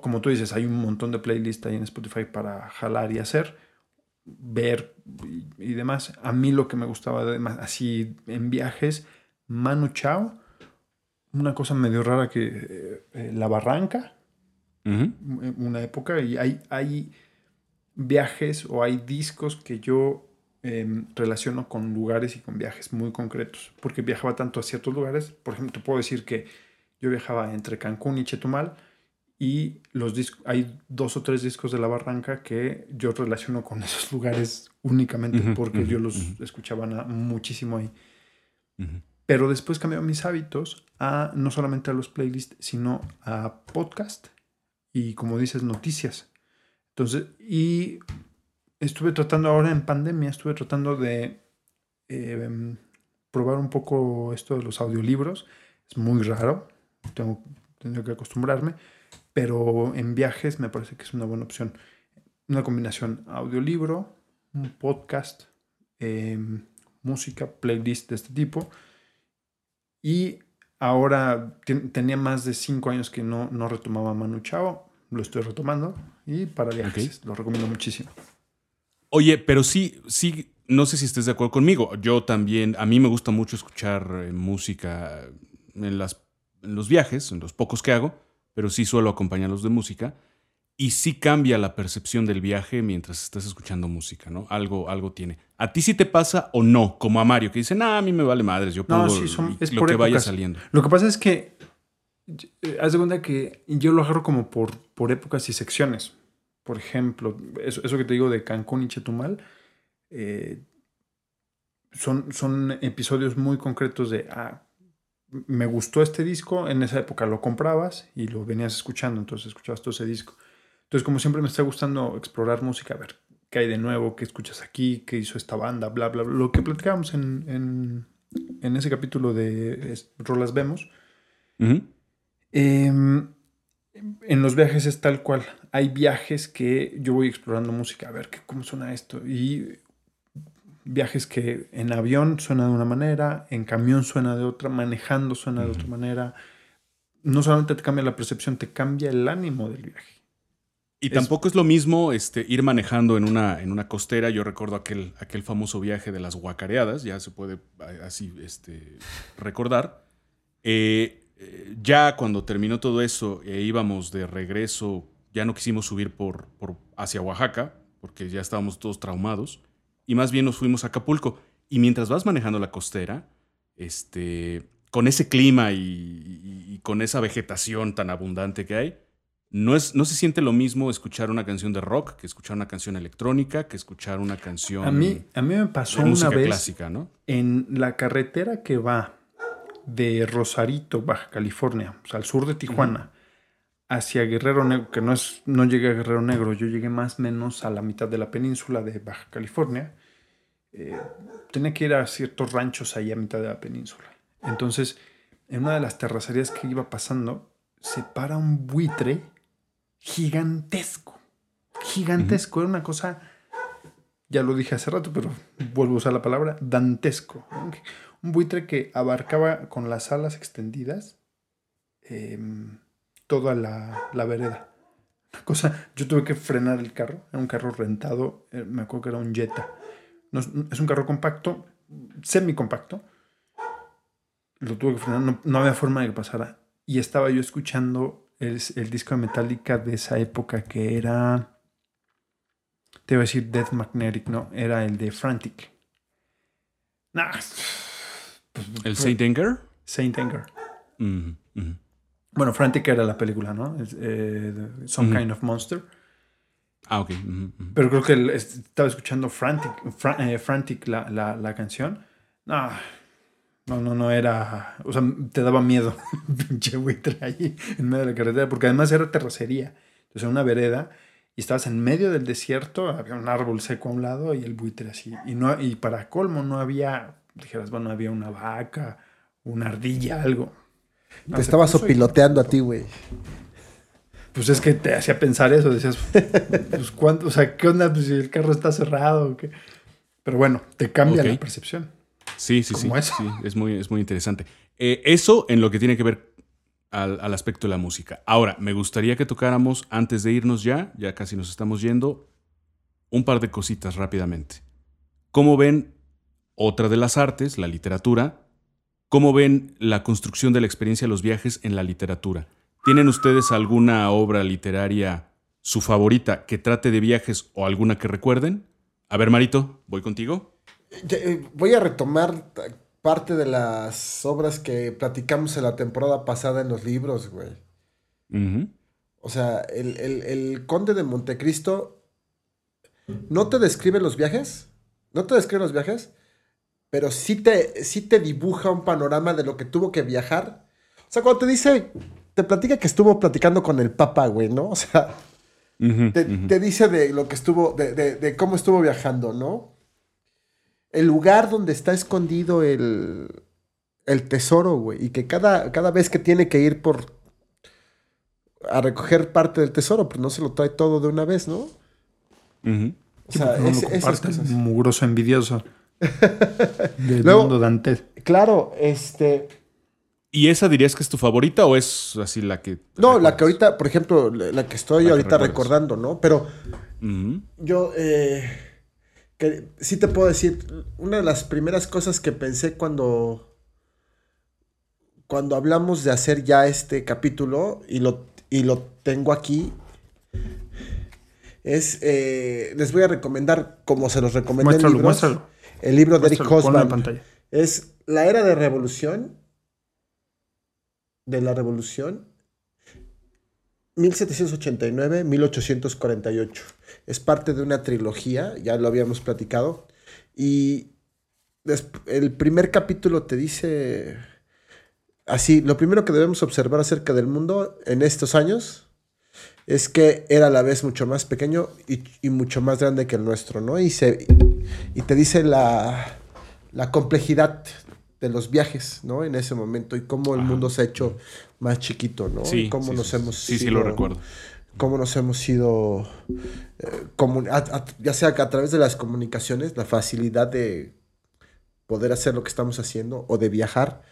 Como tú dices, hay un montón de playlists ahí en Spotify para jalar y hacer, ver y demás. A mí lo que me gustaba, además, así en viajes, Manu Chao, una cosa medio rara que... La Barranca, uh-huh. Una época, y hay viajes o hay discos que yo relaciono con lugares y con viajes muy concretos, porque viajaba tanto a ciertos lugares. Por ejemplo, te puedo decir que yo viajaba entre Cancún y Chetumal y hay 2 o 3 discos de La Barranca que yo relaciono con esos lugares únicamente, uh-huh, porque uh-huh, yo los uh-huh. escuchaba muchísimo ahí. Uh-huh. Pero después cambié mis hábitos a no solamente a los playlists, sino a podcast y, como dices, noticias. Entonces, y estuve tratando ahora en pandemia, de probar un poco esto de los audiolibros. Es muy raro, tengo que acostumbrarme, pero en viajes me parece que es una buena opción. Una combinación audiolibro, un podcast, música, playlist de este tipo. Y ahora tenía más de 5 años que no retomaba Manu Chao. Lo estoy retomando y para viajes lo recomiendo muchísimo. Oye, pero sí, no sé si estés de acuerdo conmigo. Yo también, a mí me gusta mucho escuchar música en los viajes, en los pocos que hago, pero sí suelo acompañarlos de música. Y sí cambia la percepción del viaje mientras estás escuchando música, ¿no? Algo tiene. ¿A ti sí te pasa o no? Como a Mario, que dice, a mí me vale madres, yo pongo es lo que vaya saliendo. Lo que pasa es que haz de cuenta que yo lo agarro como por épocas y secciones. Por ejemplo, eso que te digo de Cancún y Chetumal, son episodios muy concretos de, me gustó este disco, en esa época lo comprabas y lo venías escuchando, entonces escuchabas todo ese disco. Entonces, como siempre me está gustando explorar música, a ver qué hay de nuevo, qué escuchas aquí, qué hizo esta banda, bla, bla, bla. Lo que platicábamos en ese capítulo de Rolas Vemos. Uh-huh. En los viajes es tal cual. Hay viajes que yo voy explorando música, a ver cómo suena esto. Y viajes que en avión suena de una manera, en camión suena de otra, manejando suena de otra manera. No solamente te cambia la percepción, te cambia el ánimo del viaje. Y tampoco es lo mismo ir manejando en una costera. Yo recuerdo aquel famoso viaje de las guacareadas, ya se puede así recordar. Ya cuando terminó todo eso e íbamos de regreso, ya no quisimos subir hacia Oaxaca porque ya estábamos todos traumados y más bien nos fuimos a Acapulco. Y mientras vas manejando la costera, con ese clima y con esa vegetación tan abundante que hay, no se siente lo mismo escuchar una canción de rock que escuchar una canción electrónica, que escuchar una canción a mí me pasó una vez clásica, ¿no? En la carretera que va de Rosarito, Baja California, o sea, al sur de Tijuana, hacia Guerrero Negro, que no llegué a Guerrero Negro, yo llegué más o menos a la mitad de la península de Baja California. Tenía que ir a ciertos ranchos ahí a mitad de la península. Entonces, en una de las terracerías que iba pasando, se para un buitre gigantesco. Era una cosa ya lo dije hace rato, pero vuelvo a usar la palabra, dantesco. Un buitre que abarcaba con las alas extendidas toda la vereda. Una cosa, yo tuve que frenar el carro, era un carro rentado, me acuerdo que era un Jetta. No, es un carro compacto, semicompacto. Lo tuve que frenar, no había forma de que pasara. Y estaba yo escuchando el disco de Metallica de esa época que era... Te iba a decir Death Magnetic, no, era el de Frantic. Nah. ¿El Saint Anger? Saint Anger. Mm-hmm. Mm-hmm. Bueno, Frantic era la película, ¿no? Some mm-hmm. Kind of Monster. Ah, ok. Mm-hmm. Pero creo que estaba escuchando Frantic la canción. Nah. No era... O sea, te daba miedo pinche buitre ahí en medio de la carretera, porque además era terracería. Entonces, una vereda, y estabas en medio del desierto, había un árbol seco a un lado y el buitre así. Y para colmo no había, dijeras, bueno, había una vaca, una ardilla, algo. No, te estabas sopiloteando a ti, güey. Pues es que te hacía pensar eso. Decías, pues ¿cuánto? O sea, ¿qué onda? Pues si el carro está cerrado. ¿Qué? Pero bueno, te cambia la percepción. Sí, es muy interesante. Eso en lo que tiene que ver al aspecto de la música. Ahora, me gustaría que tocáramos, antes de irnos ya casi nos estamos yendo, un par de cositas rápidamente. ¿Cómo ven otra de las artes, la literatura? ¿Cómo ven la construcción de la experiencia de los viajes en la literatura? ¿Tienen ustedes alguna obra literaria, su favorita, que trate de viajes o alguna que recuerden? A ver, Marito, voy contigo. Voy a retomar parte de las obras que platicamos en la temporada pasada en los libros, güey. Uh-huh. O sea, el Conde de Montecristo no te describe los viajes, pero sí te dibuja un panorama de lo que tuvo que viajar. O sea, cuando te platica que estuvo platicando con el Papa, güey, ¿no? O sea, uh-huh, te dice de lo que estuvo, de cómo estuvo viajando, ¿no? El lugar donde está escondido el tesoro, güey. Y que cada vez que tiene que ir a recoger parte del tesoro, pues no se lo trae todo de una vez, ¿no? Uh-huh. O sea, es un mugroso envidioso. Del mundo Dante. Claro, ¿Y esa dirías que es tu favorita o es así la que... No, recuerdas? La que ahorita, por ejemplo, la que estoy ahorita recordando, ¿no? Pero yo... Que sí te puedo decir, una de las primeras cosas que pensé cuando hablamos de hacer ya este capítulo, y lo tengo aquí, es, les voy a recomendar, como se los recomendé en libros, el libro de Eric Hobsbawm. Es La Era de Revolución, de la Revolución, 1789-1848. Es parte de una trilogía, ya lo habíamos platicado. Y el primer capítulo te dice así: lo primero que debemos observar acerca del mundo en estos años es que era a la vez mucho más pequeño y mucho más grande que el nuestro, ¿no? Y te dice la complejidad de los viajes, ¿no? En ese momento, y cómo el mundo se ha hecho más chiquito, ¿no? Sí, cómo nos hemos sido, sí, lo recuerdo. Cómo nos hemos ido, ya sea que a través de las comunicaciones, la facilidad de poder hacer lo que estamos haciendo o de viajar.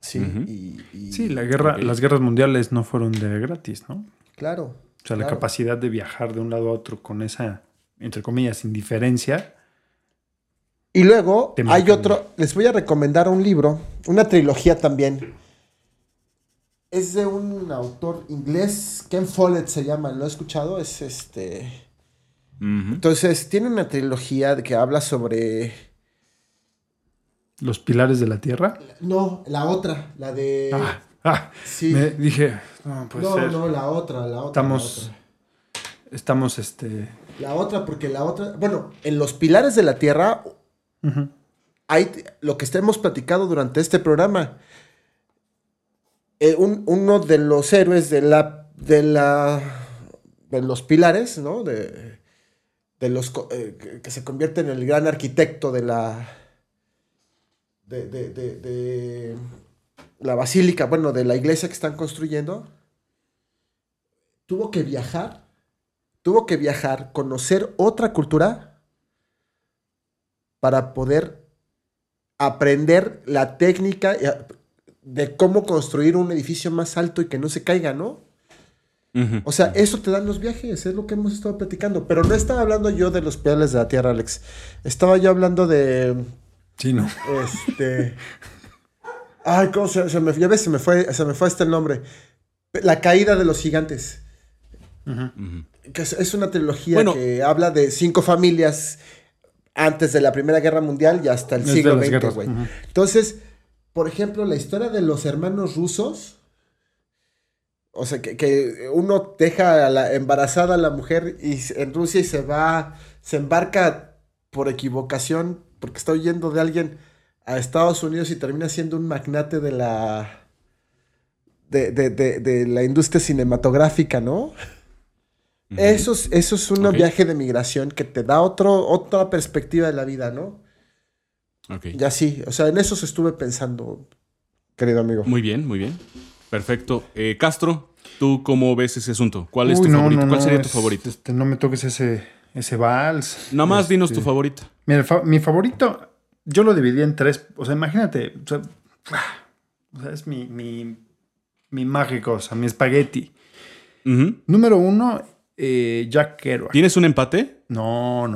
Sí, uh-huh. Sí, las guerras mundiales no fueron de gratis, ¿no? Claro. O sea, la capacidad de viajar de un lado a otro con esa, entre comillas, indiferencia. Y luego hay otro, les voy a recomendar un libro, una trilogía también. Es de un autor inglés, Ken Follett se llama, ¿lo he escuchado? Es Uh-huh. Entonces, tiene una trilogía que habla sobre... ¿Los pilares de la tierra? No, la otra, la de... Sí. Me dije, no, pues la otra. Estamos La otra, porque la otra... Bueno, en Los Pilares de la Tierra... Uh-huh. Hay lo que hemos platicado durante este programa. Uno de los héroes de los pilares, ¿no? De los que se convierte en el gran arquitecto de la basílica, bueno, de la iglesia que están construyendo, tuvo que viajar tuvo que viajar, conocer otra cultura para poder aprender la técnica de cómo construir un edificio más alto y que no se caiga, ¿no? Uh-huh. O sea, eso te dan los viajes, es lo que hemos estado platicando. Pero no estaba hablando yo de los pedales de la Tierra, Alex. Estaba yo hablando de... Chino. Ay, ¿cómo se me... Ya ves, se me fue hasta el nombre. La caída de los gigantes. Uh-huh. Que es una trilogía, bueno, que habla de 5 familias antes de la Primera Guerra Mundial y hasta el siglo XX, güey. Uh-huh. Entonces, por ejemplo, la historia de los hermanos rusos. O sea, que uno deja a embarazada a la mujer y en Rusia y se embarca por equivocación porque está huyendo de alguien a Estados Unidos y termina siendo un magnate de la industria cinematográfica, ¿no? Uh-huh. Eso es un viaje de migración que te da otra perspectiva de la vida, ¿no? Ok. Ya sí, o sea, en eso se estuve pensando, querido amigo. Muy bien, muy bien. Perfecto. Castro, ¿tú cómo ves ese asunto? ¿Cuál es tu favorito? ¿Cuál sería tu favorito? No me toques ese vals. Nada más dinos tu favorito. Mira, mi favorito, yo lo dividí en 3. O sea, imagínate. O sea es mi mágico, o sea, mi espagueti. Uh-huh. Número 1, Jack Kerouac. ¿Tienes un empate? No.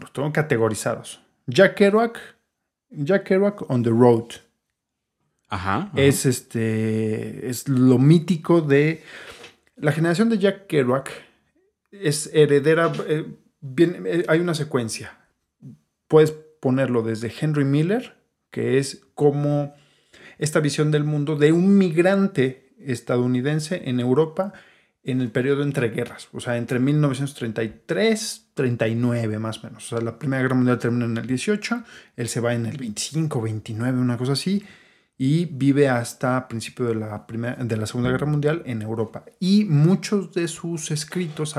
Los tengo categorizados. Jack Kerouac on the road. Ajá, ajá. Es lo mítico de la generación de Jack Kerouac. Es heredera. Hay una secuencia. Puedes ponerlo desde Henry Miller, que es como esta visión del mundo de un migrante estadounidense en Europa en el periodo entre guerras, o sea, entre 1933 y 39 más o menos. O sea, la Primera Guerra Mundial termina en el 18, él se va en el 25, 29, una cosa así. Y vive hasta principio de la Segunda Guerra Mundial en Europa. Y muchos de sus escritos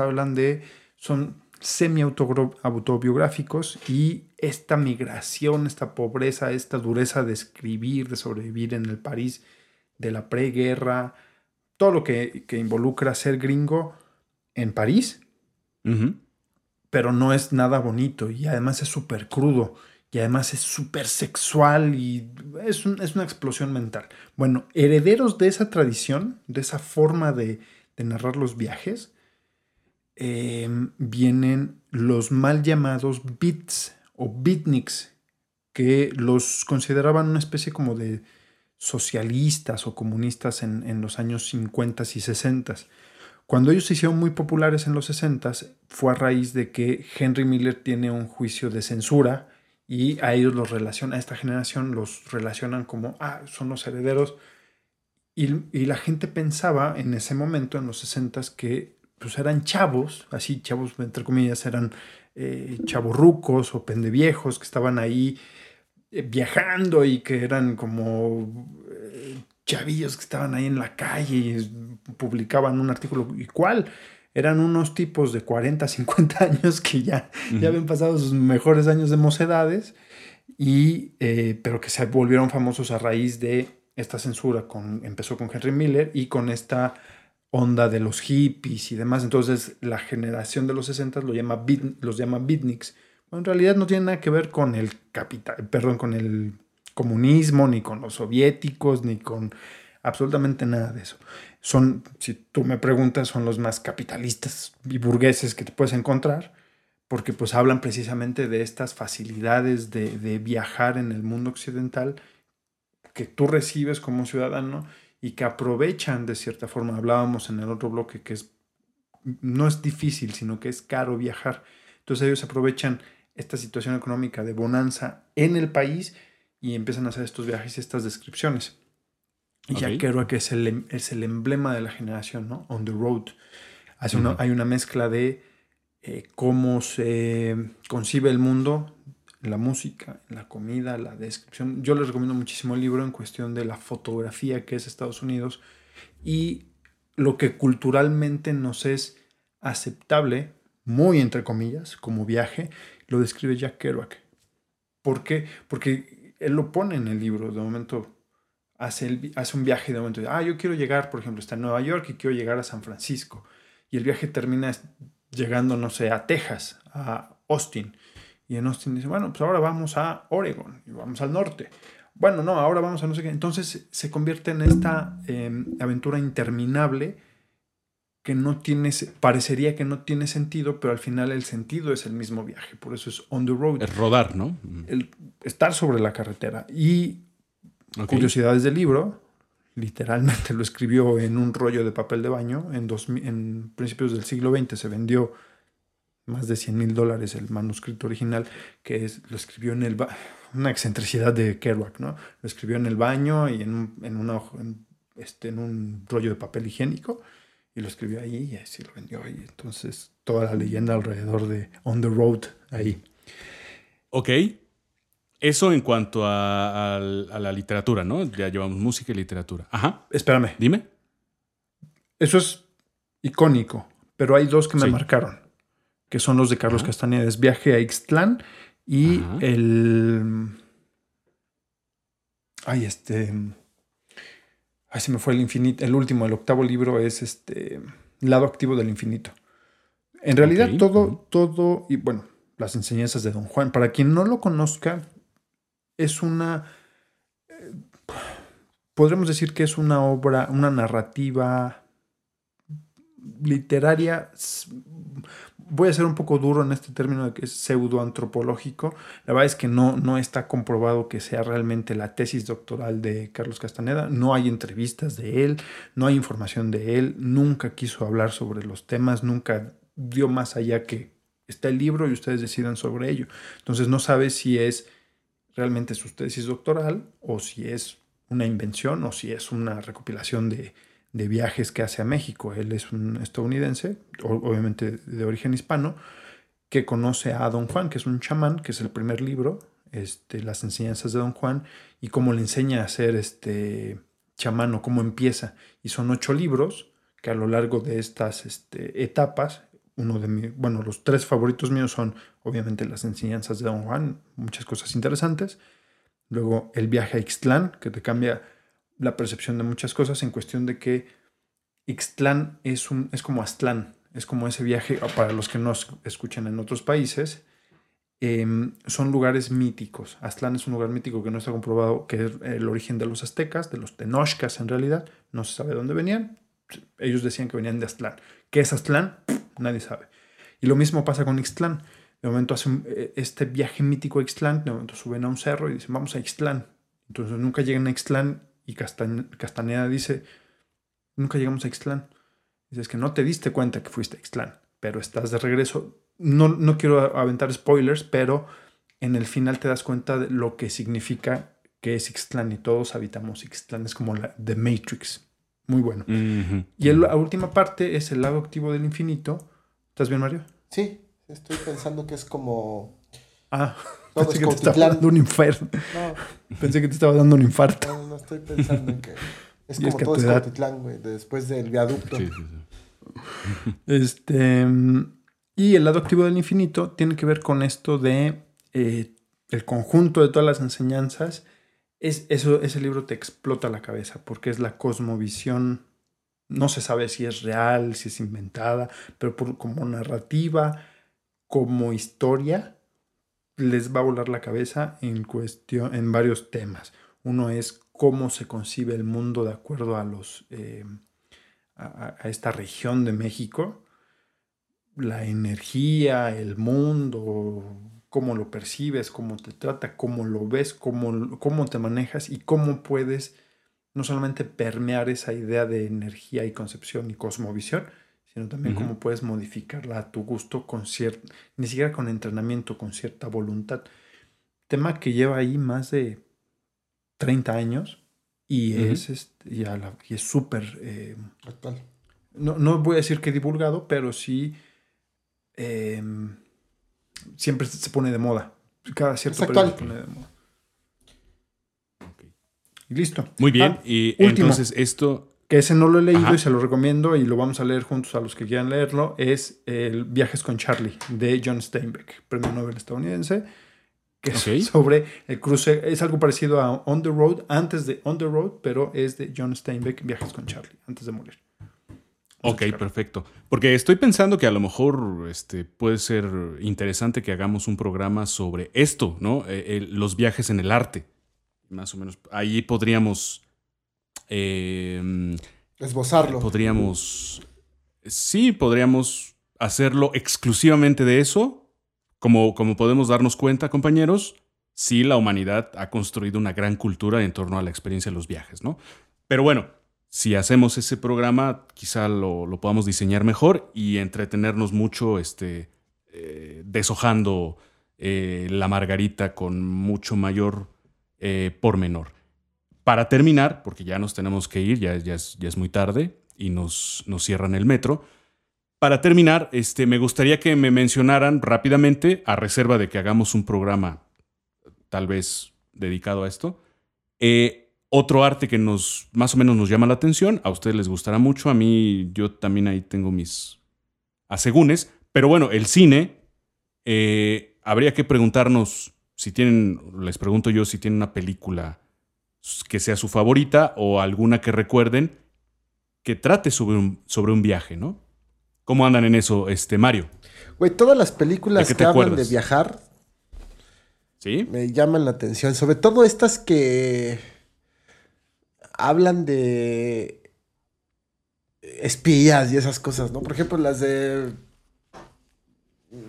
son semi-autobiográficos y esta migración, esta pobreza, esta dureza de escribir, de sobrevivir en el París de la preguerra, todo lo que involucra ser gringo en París, uh-huh. Pero no es nada bonito y además es súper crudo. Y además es súper sexual y es una explosión mental. Bueno, herederos de esa tradición, de esa forma de narrar los viajes, vienen los mal llamados beats o beatniks, que los consideraban una especie como de socialistas o comunistas en los años 50 y 60. Cuando ellos se hicieron muy populares en los 60, fue a raíz de que Henry Miller tiene un juicio de censura. Y a ellos a esta generación los relacionan como, son los herederos. Y la gente pensaba en ese momento, en los 60s, que pues eran chavos, así chavos entre comillas, eran chavorrucos o pendeviejos que estaban ahí viajando y que eran como chavillos que estaban ahí en la calle y publicaban un artículo. ¿Y cuál? Eran unos tipos de 40, 50 años que ya habían pasado sus mejores años de mocedades, pero que se volvieron famosos a raíz de esta censura. Empezó con Henry Miller y con esta onda de los hippies y demás. Entonces la generación de los 60 los llama beatniks. Bueno, en realidad no tiene nada que ver con con el comunismo, ni con los soviéticos, ni con absolutamente nada de eso. Si tú me preguntas, son los más capitalistas y burgueses que te puedes encontrar, porque pues hablan precisamente de estas facilidades de viajar en el mundo occidental que tú recibes como ciudadano y que aprovechan de cierta forma. Hablábamos en el otro bloque que no es difícil, sino que es caro viajar. Entonces ellos aprovechan esta situación económica de bonanza en el país y empiezan a hacer estos viajes y estas descripciones. Y Jack Kerouac que es el emblema de la generación, ¿no? On the road. Hay una mezcla de cómo se concibe el mundo, la música, la comida, la descripción. Yo les recomiendo muchísimo el libro en cuestión de la fotografía que es Estados Unidos y lo que culturalmente nos es aceptable, muy entre comillas, como viaje, lo describe Jack Kerouac. ¿Por qué? Porque él lo pone en el libro, de momento... Hace un viaje de momento. Yo quiero llegar, por ejemplo, está en Nueva York y quiero llegar a San Francisco. Y el viaje termina llegando, no sé, a Texas, a Austin. Y en Austin dice, bueno, pues ahora vamos a Oregon y vamos al norte. Bueno, no, ahora vamos a no sé qué. Entonces se convierte en esta aventura interminable que no tiene, parecería que no tiene sentido, pero al final el sentido es el mismo viaje. Por eso es on the road. Es rodar, ¿no? El estar sobre la carretera. Y curiosidades del libro, literalmente lo escribió en un rollo de papel de baño. En principios del siglo XX se vendió más de $100,000 el manuscrito original, que es, lo escribió en el baño. Una excentricidad de Kerouac, ¿no? Lo escribió en el baño y en un rollo de papel higiénico, y lo escribió ahí y así lo vendió. Y entonces toda la leyenda alrededor de on the road ahí. Ok. Eso en cuanto a la literatura, ¿no? Ya llevamos música y literatura. Ajá. Espérame. Dime. Eso es icónico, pero hay dos que me marcaron, que son los de Carlos Castañeda. Es Viaje a Ixtlán y se me fue el infinito. El último, el octavo libro es Lado Activo del Infinito. En realidad todo, y bueno, las enseñanzas de Don Juan. Para quien no lo conozca, es una... podremos decir que es una obra, una narrativa literaria. Voy a ser un poco duro en este término de que es pseudoantropológico. La verdad es que no está comprobado que sea realmente la tesis doctoral de Carlos Castañeda. No hay entrevistas de él, no hay información de él. Nunca quiso hablar sobre los temas, nunca dio más allá que está el libro y ustedes decidan sobre ello. Entonces no sabe si es realmente su tesis doctoral o si es una invención o si es una recopilación de viajes que hace a México. Él es un estadounidense, obviamente de origen hispano, que conoce a Don Juan, que es un chamán, que es el primer libro, las enseñanzas de Don Juan, y cómo le enseña a ser chamán o cómo empieza. Y son 8 libros que a lo largo de estas etapas, los 3 favoritos míos son obviamente las enseñanzas de Don Juan, muchas cosas interesantes. Luego el viaje a Ixtlán, que te cambia la percepción de muchas cosas en cuestión de que Ixtlán es como Aztlán, es como ese viaje, para los que nos escuchan en otros países, son lugares míticos. Aztlán es un lugar mítico que no está comprobado, que es el origen de los aztecas, de los tenochcas en realidad, no se sabe de dónde venían, ellos decían que venían de Aztlán. ¿Qué es Aztlán? Nadie sabe. Y lo mismo pasa con Ixtlán. De momento hacen este viaje mítico a Ixtlán, de momento suben a un cerro y dicen, vamos a Ixtlán. Entonces nunca llegan a Ixtlán. Y Castañeda dice, nunca llegamos a Ixtlán. Dice, es que no te diste cuenta que fuiste a Ixtlán, pero estás de regreso. No quiero aventar spoilers, pero en el final te das cuenta de lo que significa que es Ixtlán y todos habitamos Ixtlán. Es como The Matrix. Muy bueno. Mm-hmm. Y la última parte es el lado activo del infinito. ¿Estás bien, Mario? Sí, estoy pensando que es como... pensé que te estaba dando un infarto. No. Pensé que te estaba dando un infarto. No estoy pensando en que... Es como es que todo es Cuautitlán, güey, después del viaducto. Sí. Y el lado activo del infinito tiene que ver con esto de... el conjunto de todas las enseñanzas. Ese libro te explota la cabeza porque es la cosmovisión. No se sabe si es real, si es inventada, pero como narrativa, como historia... les va a volar la cabeza en varios temas. Uno es cómo se concibe el mundo de acuerdo a a esta región de México, la energía, el mundo, cómo lo percibes, cómo te trata, cómo lo ves, cómo te manejas y cómo puedes no solamente permear esa idea de energía y concepción y cosmovisión, sino también cómo puedes modificarla a tu gusto, ni siquiera con entrenamiento, con cierta voluntad. Tema que lleva ahí más de 30 años y es súper... actual. No voy a decir que divulgado, pero sí siempre se pone de moda. Cada cierto periodo se pone de moda. Okay. Y listo. Muy bien. Y último. Entonces esto... que ese no lo he leído y se lo recomiendo y lo vamos a leer juntos a los que quieran leerlo, es el Viajes con Charlie de John Steinbeck, premio Nobel estadounidense, que es sobre el cruce. Es algo parecido a On the Road, antes de On the Road, pero es de John Steinbeck, Viajes con Charlie, antes de morir. Ok, perfecto. Porque estoy pensando que a lo mejor puede ser interesante que hagamos un programa sobre esto, ¿no? Los viajes en el arte. Más o menos. Ahí podríamos... esbozarlo. Podríamos... Sí, podríamos hacerlo exclusivamente de eso. Como podemos darnos cuenta, compañeros, sí, la humanidad ha construido una gran cultura en torno a la experiencia de los viajes, ¿no? Pero bueno... Si hacemos ese programa, quizá lo podamos diseñar mejor y entretenernos mucho deshojando la margarita con mucho mayor pormenor. Para terminar, porque ya nos tenemos que ir, ya es muy tarde y nos cierran el metro. Para terminar, me gustaría que me mencionaran rápidamente, a reserva de que hagamos un programa tal vez dedicado a esto, otro arte que más o menos nos llama la atención. A ustedes les gustará mucho. A mí, yo también ahí tengo mis asegúnes. Pero bueno, el cine. Habría que preguntarnos si tienen, les pregunto yo, si tienen una película que sea su favorita o alguna que recuerden que trate sobre un viaje, ¿no? ¿Cómo andan en eso, Mario? Güey, todas las películas que hablan de viajar, ¿sí?, me llaman la atención. Sobre todo estas que... hablan de espías y esas cosas, ¿no? Por ejemplo, las de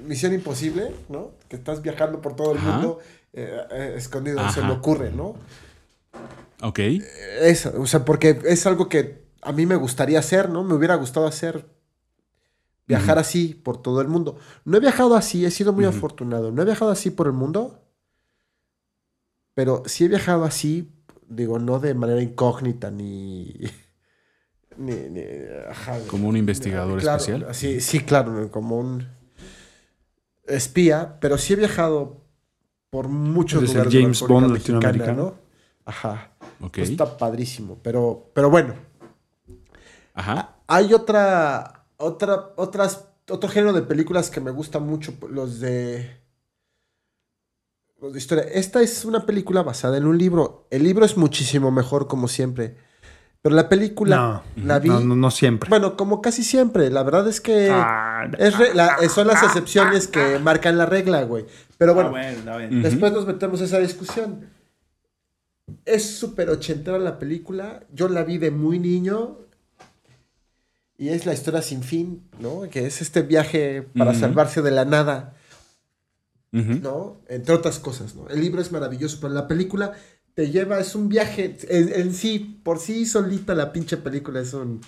Misión Imposible, ¿no? Que estás viajando por todo el mundo escondido. Ajá. Se le ocurre, ¿no? Ok. Eso, o sea, porque es algo que a mí me gustaría hacer, ¿no? Me hubiera gustado hacer, viajar así por todo el mundo. No he viajado así, he sido muy afortunado. No he viajado así por el mundo, pero sí he viajado así. Digo, no de manera incógnita ni como un investigador, claro, especial. Sí, claro, como un espía, pero sí he viajado por muchos lugares. De James Bond latinoamericano, ¿no? Ajá. Okay. Pues está padrísimo, pero bueno. Ajá. Hay otro género de películas que me gusta mucho, los de historia. Esta es una película basada en un libro. El libro es muchísimo mejor, como siempre. Pero la película la vi... No siempre. Bueno, como casi siempre. La verdad es que son las excepciones que marcan la regla, güey. Pero bueno, después nos metemos a esa discusión. Es súper ochentera la película. Yo la vi de muy niño. Y es la historia sin fin, ¿no? Que es este viaje para salvarse de la nada, ¿no? Entre otras cosas, ¿no? El libro es maravilloso, pero la película te lleva, es un viaje en sí, por sí solita la pinche película es un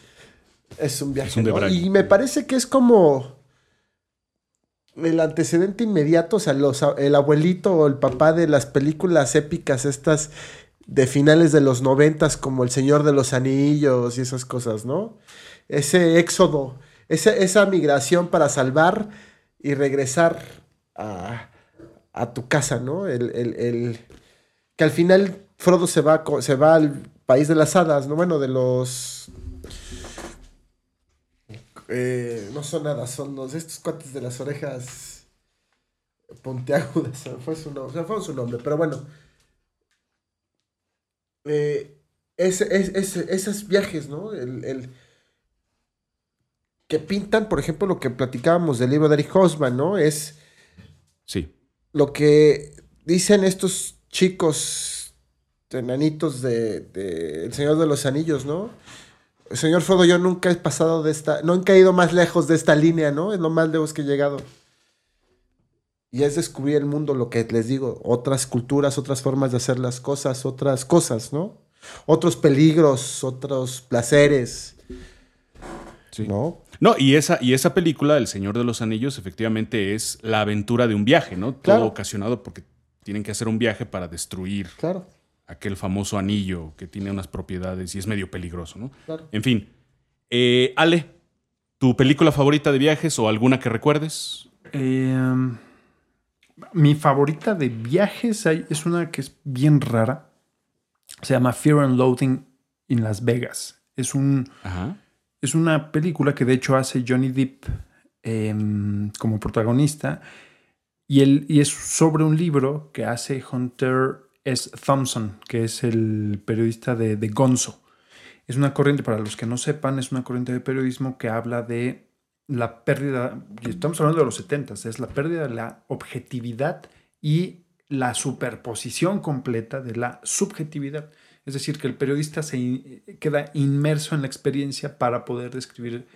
viaje, ¿no? Y me parece que es como el antecedente inmediato, o sea, el abuelito o el papá de las películas épicas estas de finales de los 90s, como El Señor de los Anillos y esas cosas, ¿no? Ese éxodo, esa migración para salvar y regresar a tu casa, ¿no? Que al final Frodo se va al país de las hadas, ¿no? Bueno, de los... no son hadas, son estos cuates de las orejas puntiagudas. Fue su nombre, pero bueno. Esos viajes, ¿no? Que pintan, por ejemplo, lo que platicábamos del libro de Eric Hobsbawm, ¿no? Es... Sí. Lo que dicen estos chicos enanitos de El Señor de los Anillos, ¿no? El señor Frodo, yo nunca he pasado de esta... Nunca he ido más lejos de esta línea, ¿no? Es lo más lejos que he llegado. Y es descubrir el mundo, lo que les digo. Otras culturas, otras formas de hacer las cosas, otras cosas, ¿no? Otros peligros, otros placeres. Sí. ¿No? No, y esa película, El Señor de los Anillos, efectivamente es la aventura de un viaje, ¿no? Claro. Todo ocasionado porque tienen que hacer un viaje para destruir aquel famoso anillo que tiene unas propiedades y es medio peligroso, ¿no? Claro. En fin. Ale, ¿tu película favorita de viajes o alguna que recuerdes? Mi favorita de viajes es una que es bien rara. Se llama Fear and Loathing in Las Vegas. Es una película que de hecho hace Johnny Depp como protagonista y es sobre un libro que hace Hunter S. Thompson, que es el periodista de Gonzo. Es una corriente, para los que no sepan, es una corriente de periodismo que habla de la pérdida, y estamos hablando de los 70s, es la pérdida de la objetividad y la superposición completa de la subjetividad. Es decir, que el periodista se queda inmerso en la experiencia para poder describir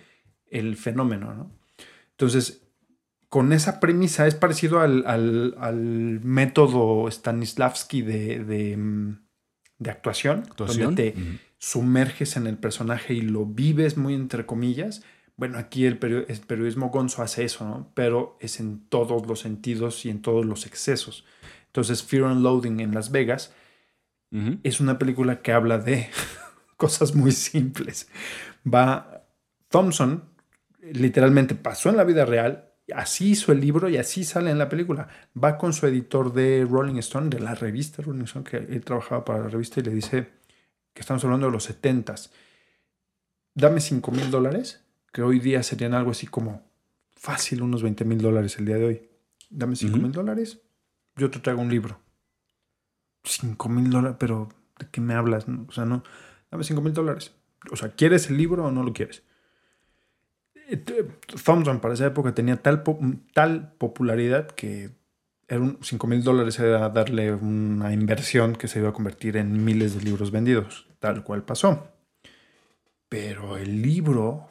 el fenómeno, ¿no? Entonces, con esa premisa es parecido al método Stanislavski de actuación, donde te sumerges en el personaje y lo vives muy entre comillas. Bueno, aquí el periodismo gonzo hace eso, ¿no? Pero es en todos los sentidos y en todos los excesos. Entonces, Fear and Loathing en Las Vegas es una película que habla de cosas muy simples. Va Thompson, literalmente pasó en la vida real, así hizo el libro y así sale en la película. Va con su editor de Rolling Stone, de la revista Rolling Stone, que él trabajaba para la revista, y le dice que estamos hablando de los 70s. Dame $5,000, que hoy día serían algo así como fácil, unos $20,000 el día de hoy. Dame $5,000, yo te traigo un libro. $5,000, pero ¿de qué me hablas? O sea, no, dame $5,000. O sea, ¿quieres el libro o no lo quieres? Thompson para esa época tenía tal popularidad que eran $5,000 era darle una inversión que se iba a convertir en miles de libros vendidos, tal cual pasó. Pero el libro,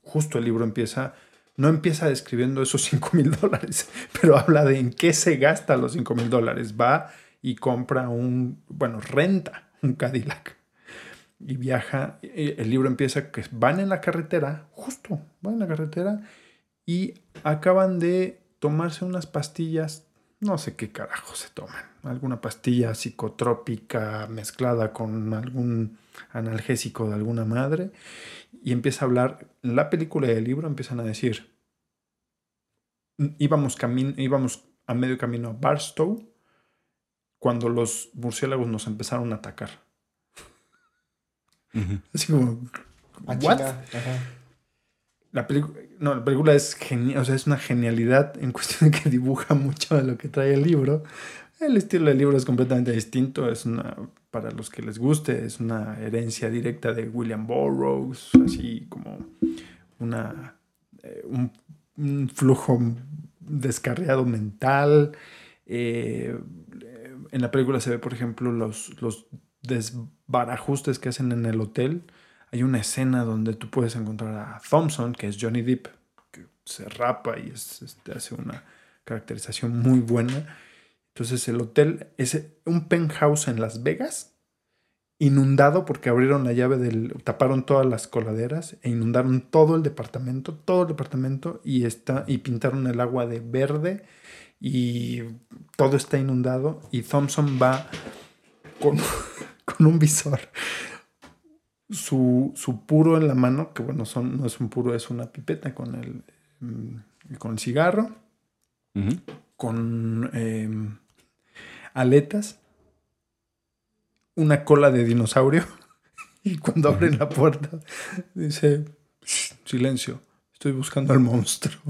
justo el libro empieza, no empieza describiendo esos $5,000, pero habla de en qué se gasta los $5,000. Va y compra renta un Cadillac. Y viaja, el libro empieza que van en la carretera, y acaban de tomarse unas pastillas, no sé qué carajo se toman, alguna pastilla psicotrópica mezclada con algún analgésico de alguna madre, y empieza a hablar, en la película y el libro empiezan a decir, íbamos a medio camino a Barstow cuando los murciélagos nos empezaron a atacar. Así como, ¿what? La película es genial, o sea, es una genialidad en cuestión de que dibuja mucho de lo que trae el libro. El estilo del libro es completamente distinto, para los que les guste, es una herencia directa de William Burroughs, así como un flujo descarriado mental. En la película se ve, por ejemplo, los desbarajustes que hacen en el hotel. Hay una escena donde tú puedes encontrar a Thompson, que es Johnny Depp, que se rapa y hace una caracterización muy buena. Entonces el hotel es un penthouse en Las Vegas, inundado porque abrieron la llave taparon todas las coladeras e inundaron todo el departamento y pintaron el agua de verde y todo está inundado, y Thompson va con un visor, su puro en la mano, que bueno, no es un puro, es una pipeta con el cigarro, con aletas, una cola de dinosaurio, y cuando abren la puerta dice, silencio, estoy buscando al monstruo.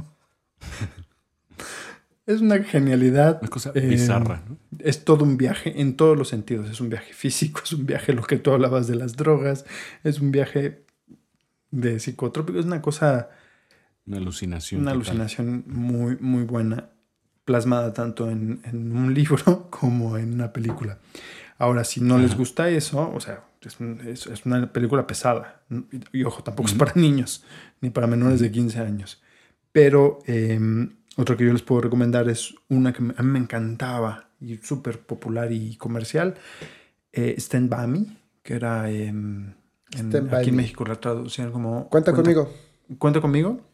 Es una genialidad. Una cosa bizarra, ¿no? Es todo un viaje en todos los sentidos. Es un viaje físico, es un viaje lo que tú hablabas de las drogas, es un viaje de psicotrópicos. Es una cosa... Una alucinación. Una alucinación muy, muy buena, plasmada tanto en un libro como en una película. Ahora, si no les gusta eso, o sea, es una película pesada. Y ojo, tampoco es para niños, ni para menores de 15 años. Pero... otra que yo les puedo recomendar es una que a mí me encantaba y súper popular y comercial, Stand By Me, que era aquí en México la traducían como... Cuenta conmigo.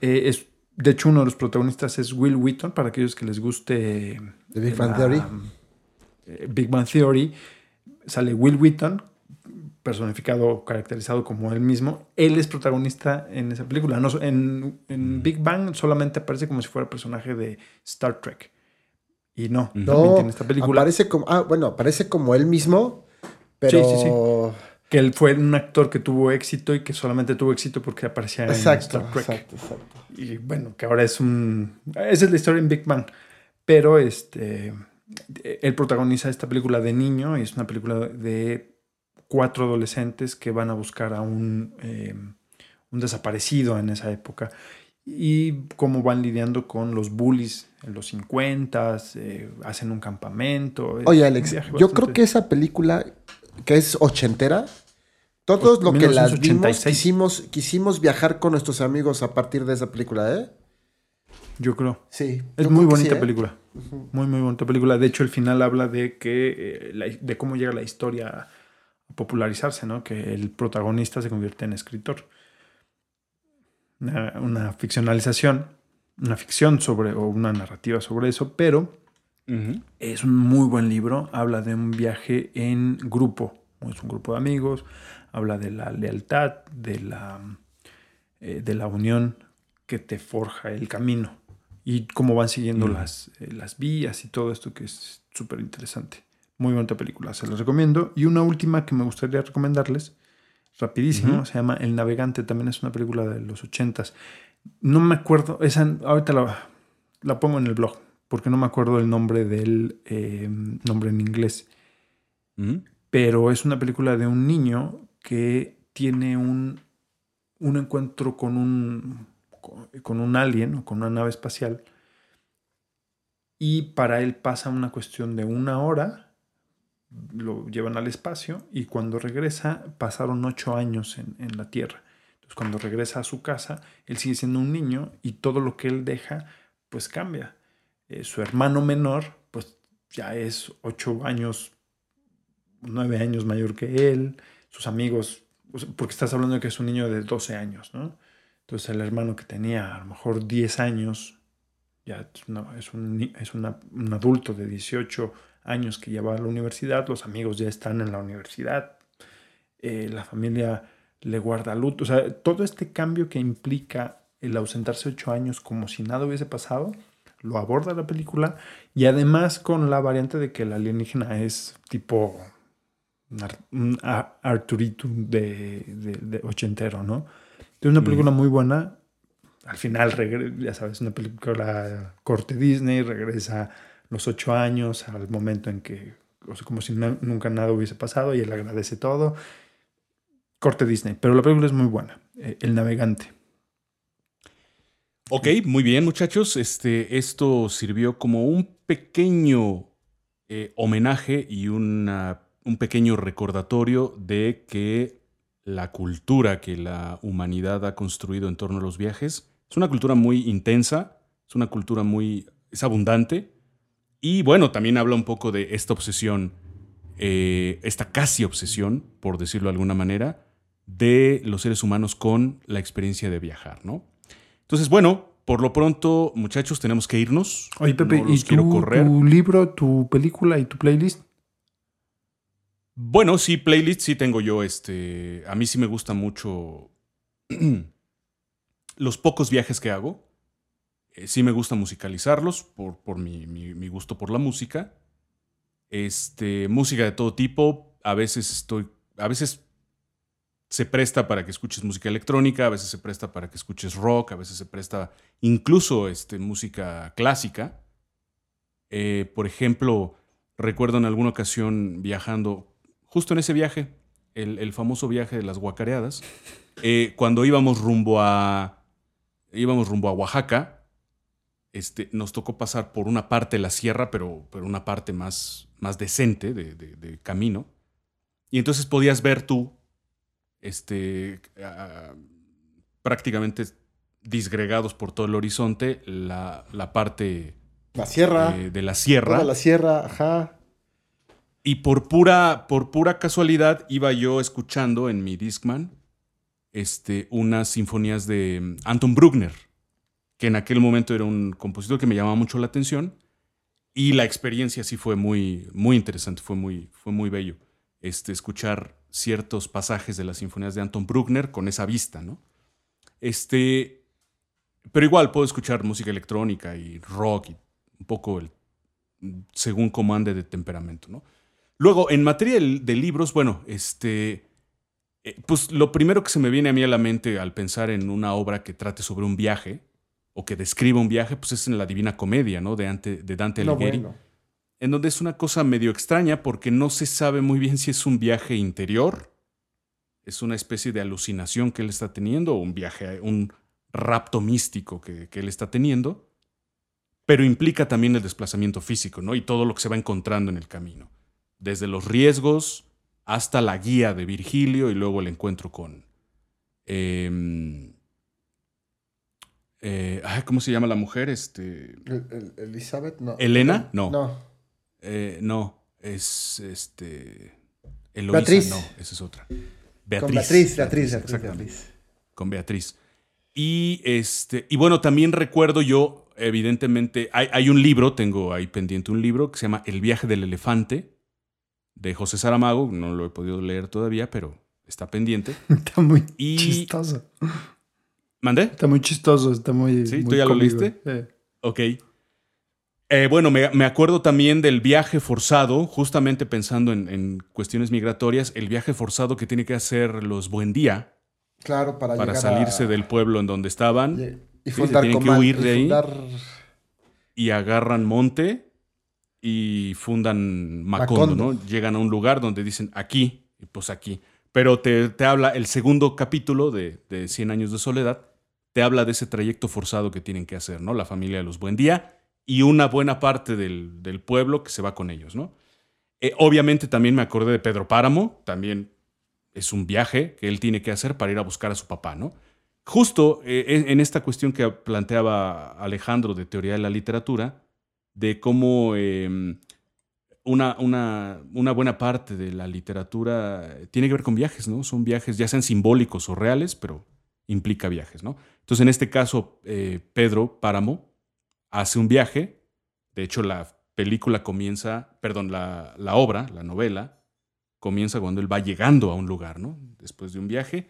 Es, de hecho, uno de los protagonistas es Will Wheaton, para aquellos que les guste... The Big Bang Theory. Big Bang Theory. Sale Will Wheaton, personificado o caracterizado como él mismo. Él es protagonista en esa película. No, en Big Bang solamente aparece como si fuera personaje de Star Trek. Y no en esta película aparece como él mismo, pero... Sí. Que él fue un actor que tuvo éxito y que solamente tuvo éxito porque aparecía en Star Trek. Exacto. Y bueno, que ahora es Esa es la historia en Big Bang. Pero él protagoniza esta película de niño y es una película de... cuatro adolescentes que van a buscar a un desaparecido en esa época, y cómo van lidiando con los bullies en los 50s, hacen un campamento. Oye, Alex, yo creo que esa película, que es ochentera, todos lo que las vimos quisimos viajar con nuestros amigos a partir de esa película, ¿eh? Yo creo. Sí. Es muy bonita película. Uh-huh. Muy, muy bonita película. De hecho, el final habla de que de cómo llega la historia a popularizarse, ¿no? Que el protagonista se convierte en escritor. Una ficcionalización, una ficción sobre, o una narrativa sobre eso, pero uh-huh. es un muy buen libro. Habla de un viaje en grupo. Es un grupo de amigos. Habla de la lealtad, de la unión que te forja el camino, y cómo van siguiendo las vías y todo esto, que es súper interesante. Muy bonita película, se los recomiendo. Y una última que me gustaría recomendarles, rapidísimo, uh-huh. se llama El Navegante. También es una película de los 80s. No me acuerdo, esa ahorita la pongo en el blog, porque no me acuerdo el nombre del nombre en inglés. Uh-huh. Pero es una película de un niño que tiene un encuentro con un alien o con una nave espacial, y para él pasa una cuestión de una hora, lo llevan al espacio, y cuando regresa pasaron 8 años en la Tierra. Entonces, cuando regresa a su casa, él sigue siendo un niño y todo lo que él deja pues cambia. Su hermano menor pues ya es 8 años 9 años mayor que él, sus amigos, porque estás hablando de que es un niño de 12 años, ¿no? Entonces el hermano que tenía a lo mejor 10 años, ya es un adulto de 18 años que ya va a la universidad, los amigos ya están en la universidad, la familia le guarda luto. O sea, todo este cambio que implica el ausentarse 8 años como si nada hubiese pasado, lo aborda la película, y además con la variante de que el alienígena es tipo un Arturito de ochentero, ¿no? Es una película muy buena. Al final, ya sabes, una película corte Disney, regresa los 8 años al momento en que, o sea, como si nunca nada hubiese pasado, y él agradece todo. Corte Disney, pero la película es muy buena. El Navegante. Ok, muy bien, muchachos. Esto sirvió como un pequeño homenaje y un pequeño recordatorio de que la cultura que la humanidad ha construido en torno a los viajes es una cultura muy intensa, es una cultura es abundante, y bueno, también habla un poco de esta obsesión, esta casi obsesión, por decirlo de alguna manera, de los seres humanos con la experiencia de viajar, ¿no? Entonces, bueno, por lo pronto, muchachos, tenemos que irnos. Oye, Pepe, no tu libro, tu película y tu playlist. Bueno, sí, playlist sí tengo yo. A mí sí me gusta mucho los pocos viajes que hago. Sí me gusta musicalizarlos por mi gusto por la música. Música de todo tipo. A veces se presta para que escuches música electrónica, a veces se presta para que escuches rock, a veces se presta incluso música clásica. Por ejemplo, recuerdo en alguna ocasión viajando. Justo en ese viaje, el famoso viaje de las guacareadas, cuando íbamos rumbo a Oaxaca, nos tocó pasar por una parte de la sierra, pero una parte más decente de camino. Y entonces podías ver tú prácticamente disgregados por todo el horizonte la parte la sierra, de la sierra. Toda la sierra, ajá. Y por pura casualidad iba yo escuchando en mi Discman unas sinfonías de Anton Bruckner, que en aquel momento era un compositor que me llamaba mucho la atención, y la experiencia sí fue muy, muy interesante, fue muy bello escuchar ciertos pasajes de las sinfonías de Anton Bruckner con esa vista, ¿no? Pero igual puedo escuchar música electrónica y rock y un poco según como ande de temperamento, ¿no? Luego, en materia de libros, bueno, pues lo primero que se me viene a mí a la mente al pensar en una obra que trate sobre un viaje o que describa un viaje, pues es en La Divina Comedia, ¿no? De Dante Alighieri. No, bueno. en donde es una cosa medio extraña porque no se sabe muy bien si es un viaje interior, es una especie de alucinación que él está teniendo, o un viaje, un rapto místico que él está teniendo, pero implica también el desplazamiento físico, ¿no? Y todo lo que se va encontrando en el camino, desde los riesgos hasta la guía de Virgilio y luego el encuentro con... ¿cómo se llama la mujer? Elizabeth, no. ¿Elena? No. No. Es Eloísa, Beatriz. No, esa es otra. Beatriz. Con Beatriz. Con Beatriz. Y y bueno, también recuerdo yo, evidentemente, hay un libro, tengo ahí pendiente un libro que se llama El viaje del elefante, de José Saramago. No lo he podido leer todavía, pero está pendiente. Está muy chistoso. ¿Mandé? Está muy chistoso, está muy... ¿Sí? Muy... ¿Tú ya lo leíste? Sí. Ok. Bueno, me acuerdo también del viaje forzado, justamente pensando en cuestiones migratorias, el viaje forzado que tiene que hacer los Buendía. Claro, para salirse del pueblo en donde estaban. Y fundar, tienen que huir de ahí. Y agarran monte y fundan Macondo, ¿no? Llegan a un lugar donde dicen aquí, y pues aquí. Pero te habla el segundo capítulo de 100 años de soledad. Te habla de ese trayecto forzado que tienen que hacer, ¿no? La familia de los Buendía y una buena parte del pueblo que se va con ellos, ¿no? Obviamente también me acordé de Pedro Páramo. También es un viaje que él tiene que hacer para ir a buscar a su papá, ¿no? Justo en esta cuestión que planteaba Alejandro de teoría de la literatura, de cómo una buena parte de la literatura tiene que ver con viajes, ¿no? Son viajes, ya sean simbólicos o reales, pero implica viajes, ¿no? Entonces, en este caso, Pedro Páramo hace un viaje. De hecho, la película comienza, perdón, la obra, la novela, comienza cuando él va llegando a un lugar, ¿no? Después de un viaje,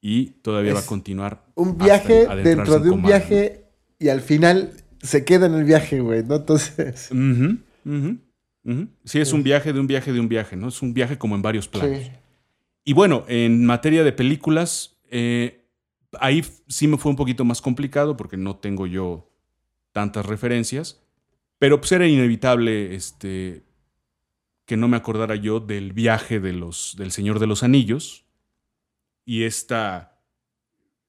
y todavía va a continuar. Un viaje dentro de un viaje, ¿no? Y al final se queda en el viaje, güey, ¿no? Entonces... Uh-huh, uh-huh, uh-huh. Sí, es un viaje de un viaje de un viaje, ¿no? Es un viaje como en varios planos. Sí. Y bueno, en materia de películas, ahí sí me fue un poquito más complicado porque no tengo yo tantas referencias, pero pues era inevitable que no me acordara yo del viaje del Señor de los Anillos, y esta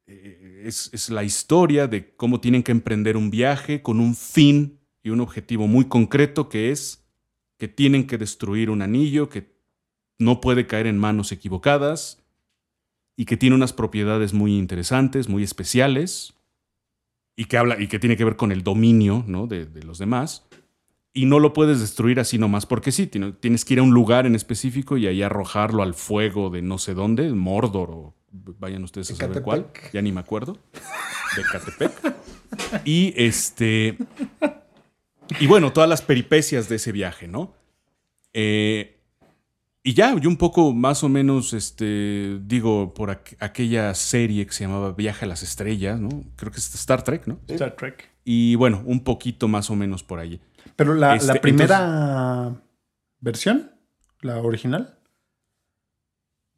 es la historia de cómo tienen que emprender un viaje con un fin y un objetivo muy concreto, que es que tienen que destruir un anillo que no puede caer en manos equivocadas y que tiene unas propiedades muy interesantes, muy especiales, y que tiene que ver con el dominio, ¿no? de los demás. Y no lo puedes destruir así nomás porque sí. Tienes que ir a un lugar en específico y ahí arrojarlo al fuego de no sé dónde, Mordor o vayan ustedes a saber cuál. Ya ni me acuerdo. De Catepec. Y bueno, todas las peripecias de ese viaje, ¿no? Y ya, yo un poco más o menos, digo, por aquella serie que se llamaba Viaje a las Estrellas, ¿no? Creo que es Star Trek, ¿no? Star Trek. Y bueno, un poquito más o menos por allí. Pero la primera versión, la original.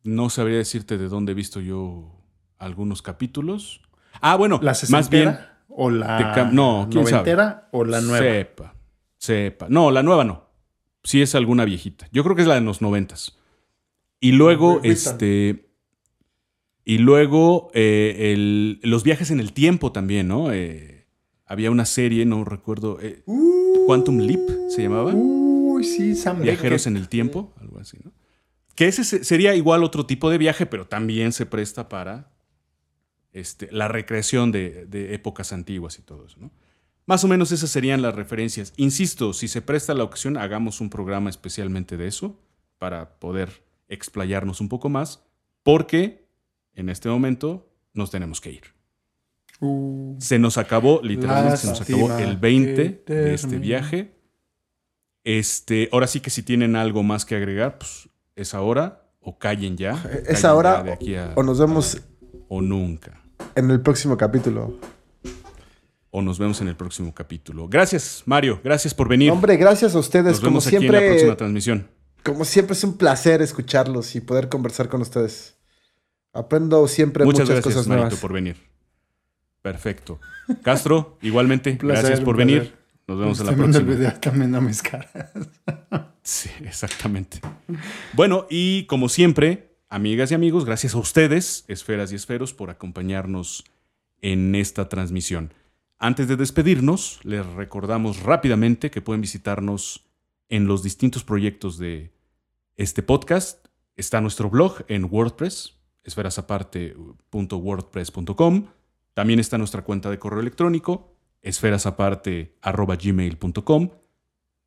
No sabría decirte de dónde he visto yo algunos capítulos. Ah, bueno, la más bien. O la noventera o la nueva. Sepa. No, la nueva no. Sí es alguna viejita. Yo creo que es la de los 90. Y luego, y luego los viajes en el tiempo también, ¿no? Había una serie, no recuerdo. Quantum Leap se llamaba. Uy, sí, Sam. Viajeros en el tiempo, algo así, ¿no? Que ese sería igual otro tipo de viaje, pero también se presta para la recreación de épocas antiguas y todo eso, ¿no? Más o menos esas serían las referencias. Insisto, si se presta la ocasión, hagamos un programa especialmente de eso para poder explayarnos un poco más, porque en este momento nos tenemos que ir. Se nos acabó, literalmente, se nos acabó el 20 de este viaje. Ahora sí que si tienen algo más que agregar, pues es ahora o callen ya. Es ahora o nos vemos o nunca. En el próximo capítulo. O nos vemos en el próximo capítulo. Gracias, Mario. Gracias por venir. Hombre, gracias a ustedes. Nos vemos siempre, aquí en la próxima transmisión. Como siempre, es un placer escucharlos y poder conversar con ustedes. Aprendo siempre muchas cosas nuevas. Gracias, Marito, por venir. Perfecto. Castro, igualmente, placer, gracias por venir. Nos vemos en la próxima. Me olvidé también a mis caras. Sí, exactamente. Bueno, y como siempre, amigas y amigos, gracias a ustedes, esferas y esferos, por acompañarnos en esta transmisión. Antes de despedirnos, les recordamos rápidamente que pueden visitarnos en los distintos proyectos de este podcast. Está nuestro blog en WordPress, esferasaparte.wordpress.com. También está nuestra cuenta de correo electrónico, esferasaparte@gmail.com,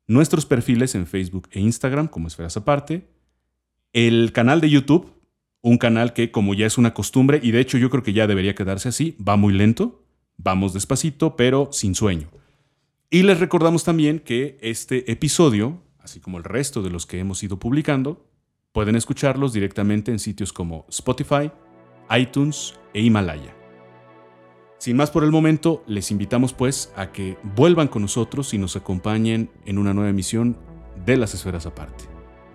nuestros perfiles en Facebook e Instagram como Esferas Aparte, el canal de YouTube, un canal que, como ya es una costumbre, y de hecho yo creo que ya debería quedarse así, va muy lento, vamos despacito, pero sin sueño. Y les recordamos también que este episodio, así como el resto de los que hemos ido publicando, pueden escucharlos directamente en sitios como Spotify, iTunes e Himalaya. Sin más por el momento, les invitamos pues a que vuelvan con nosotros y nos acompañen en una nueva emisión de Las Esferas Aparte.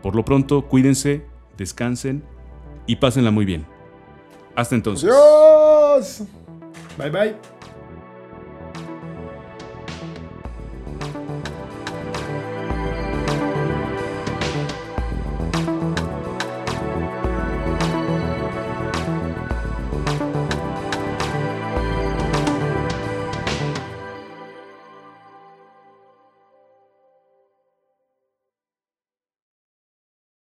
Por lo pronto, cuídense, descansen y pásenla muy bien. Hasta entonces. ¡Adiós! Bye bye.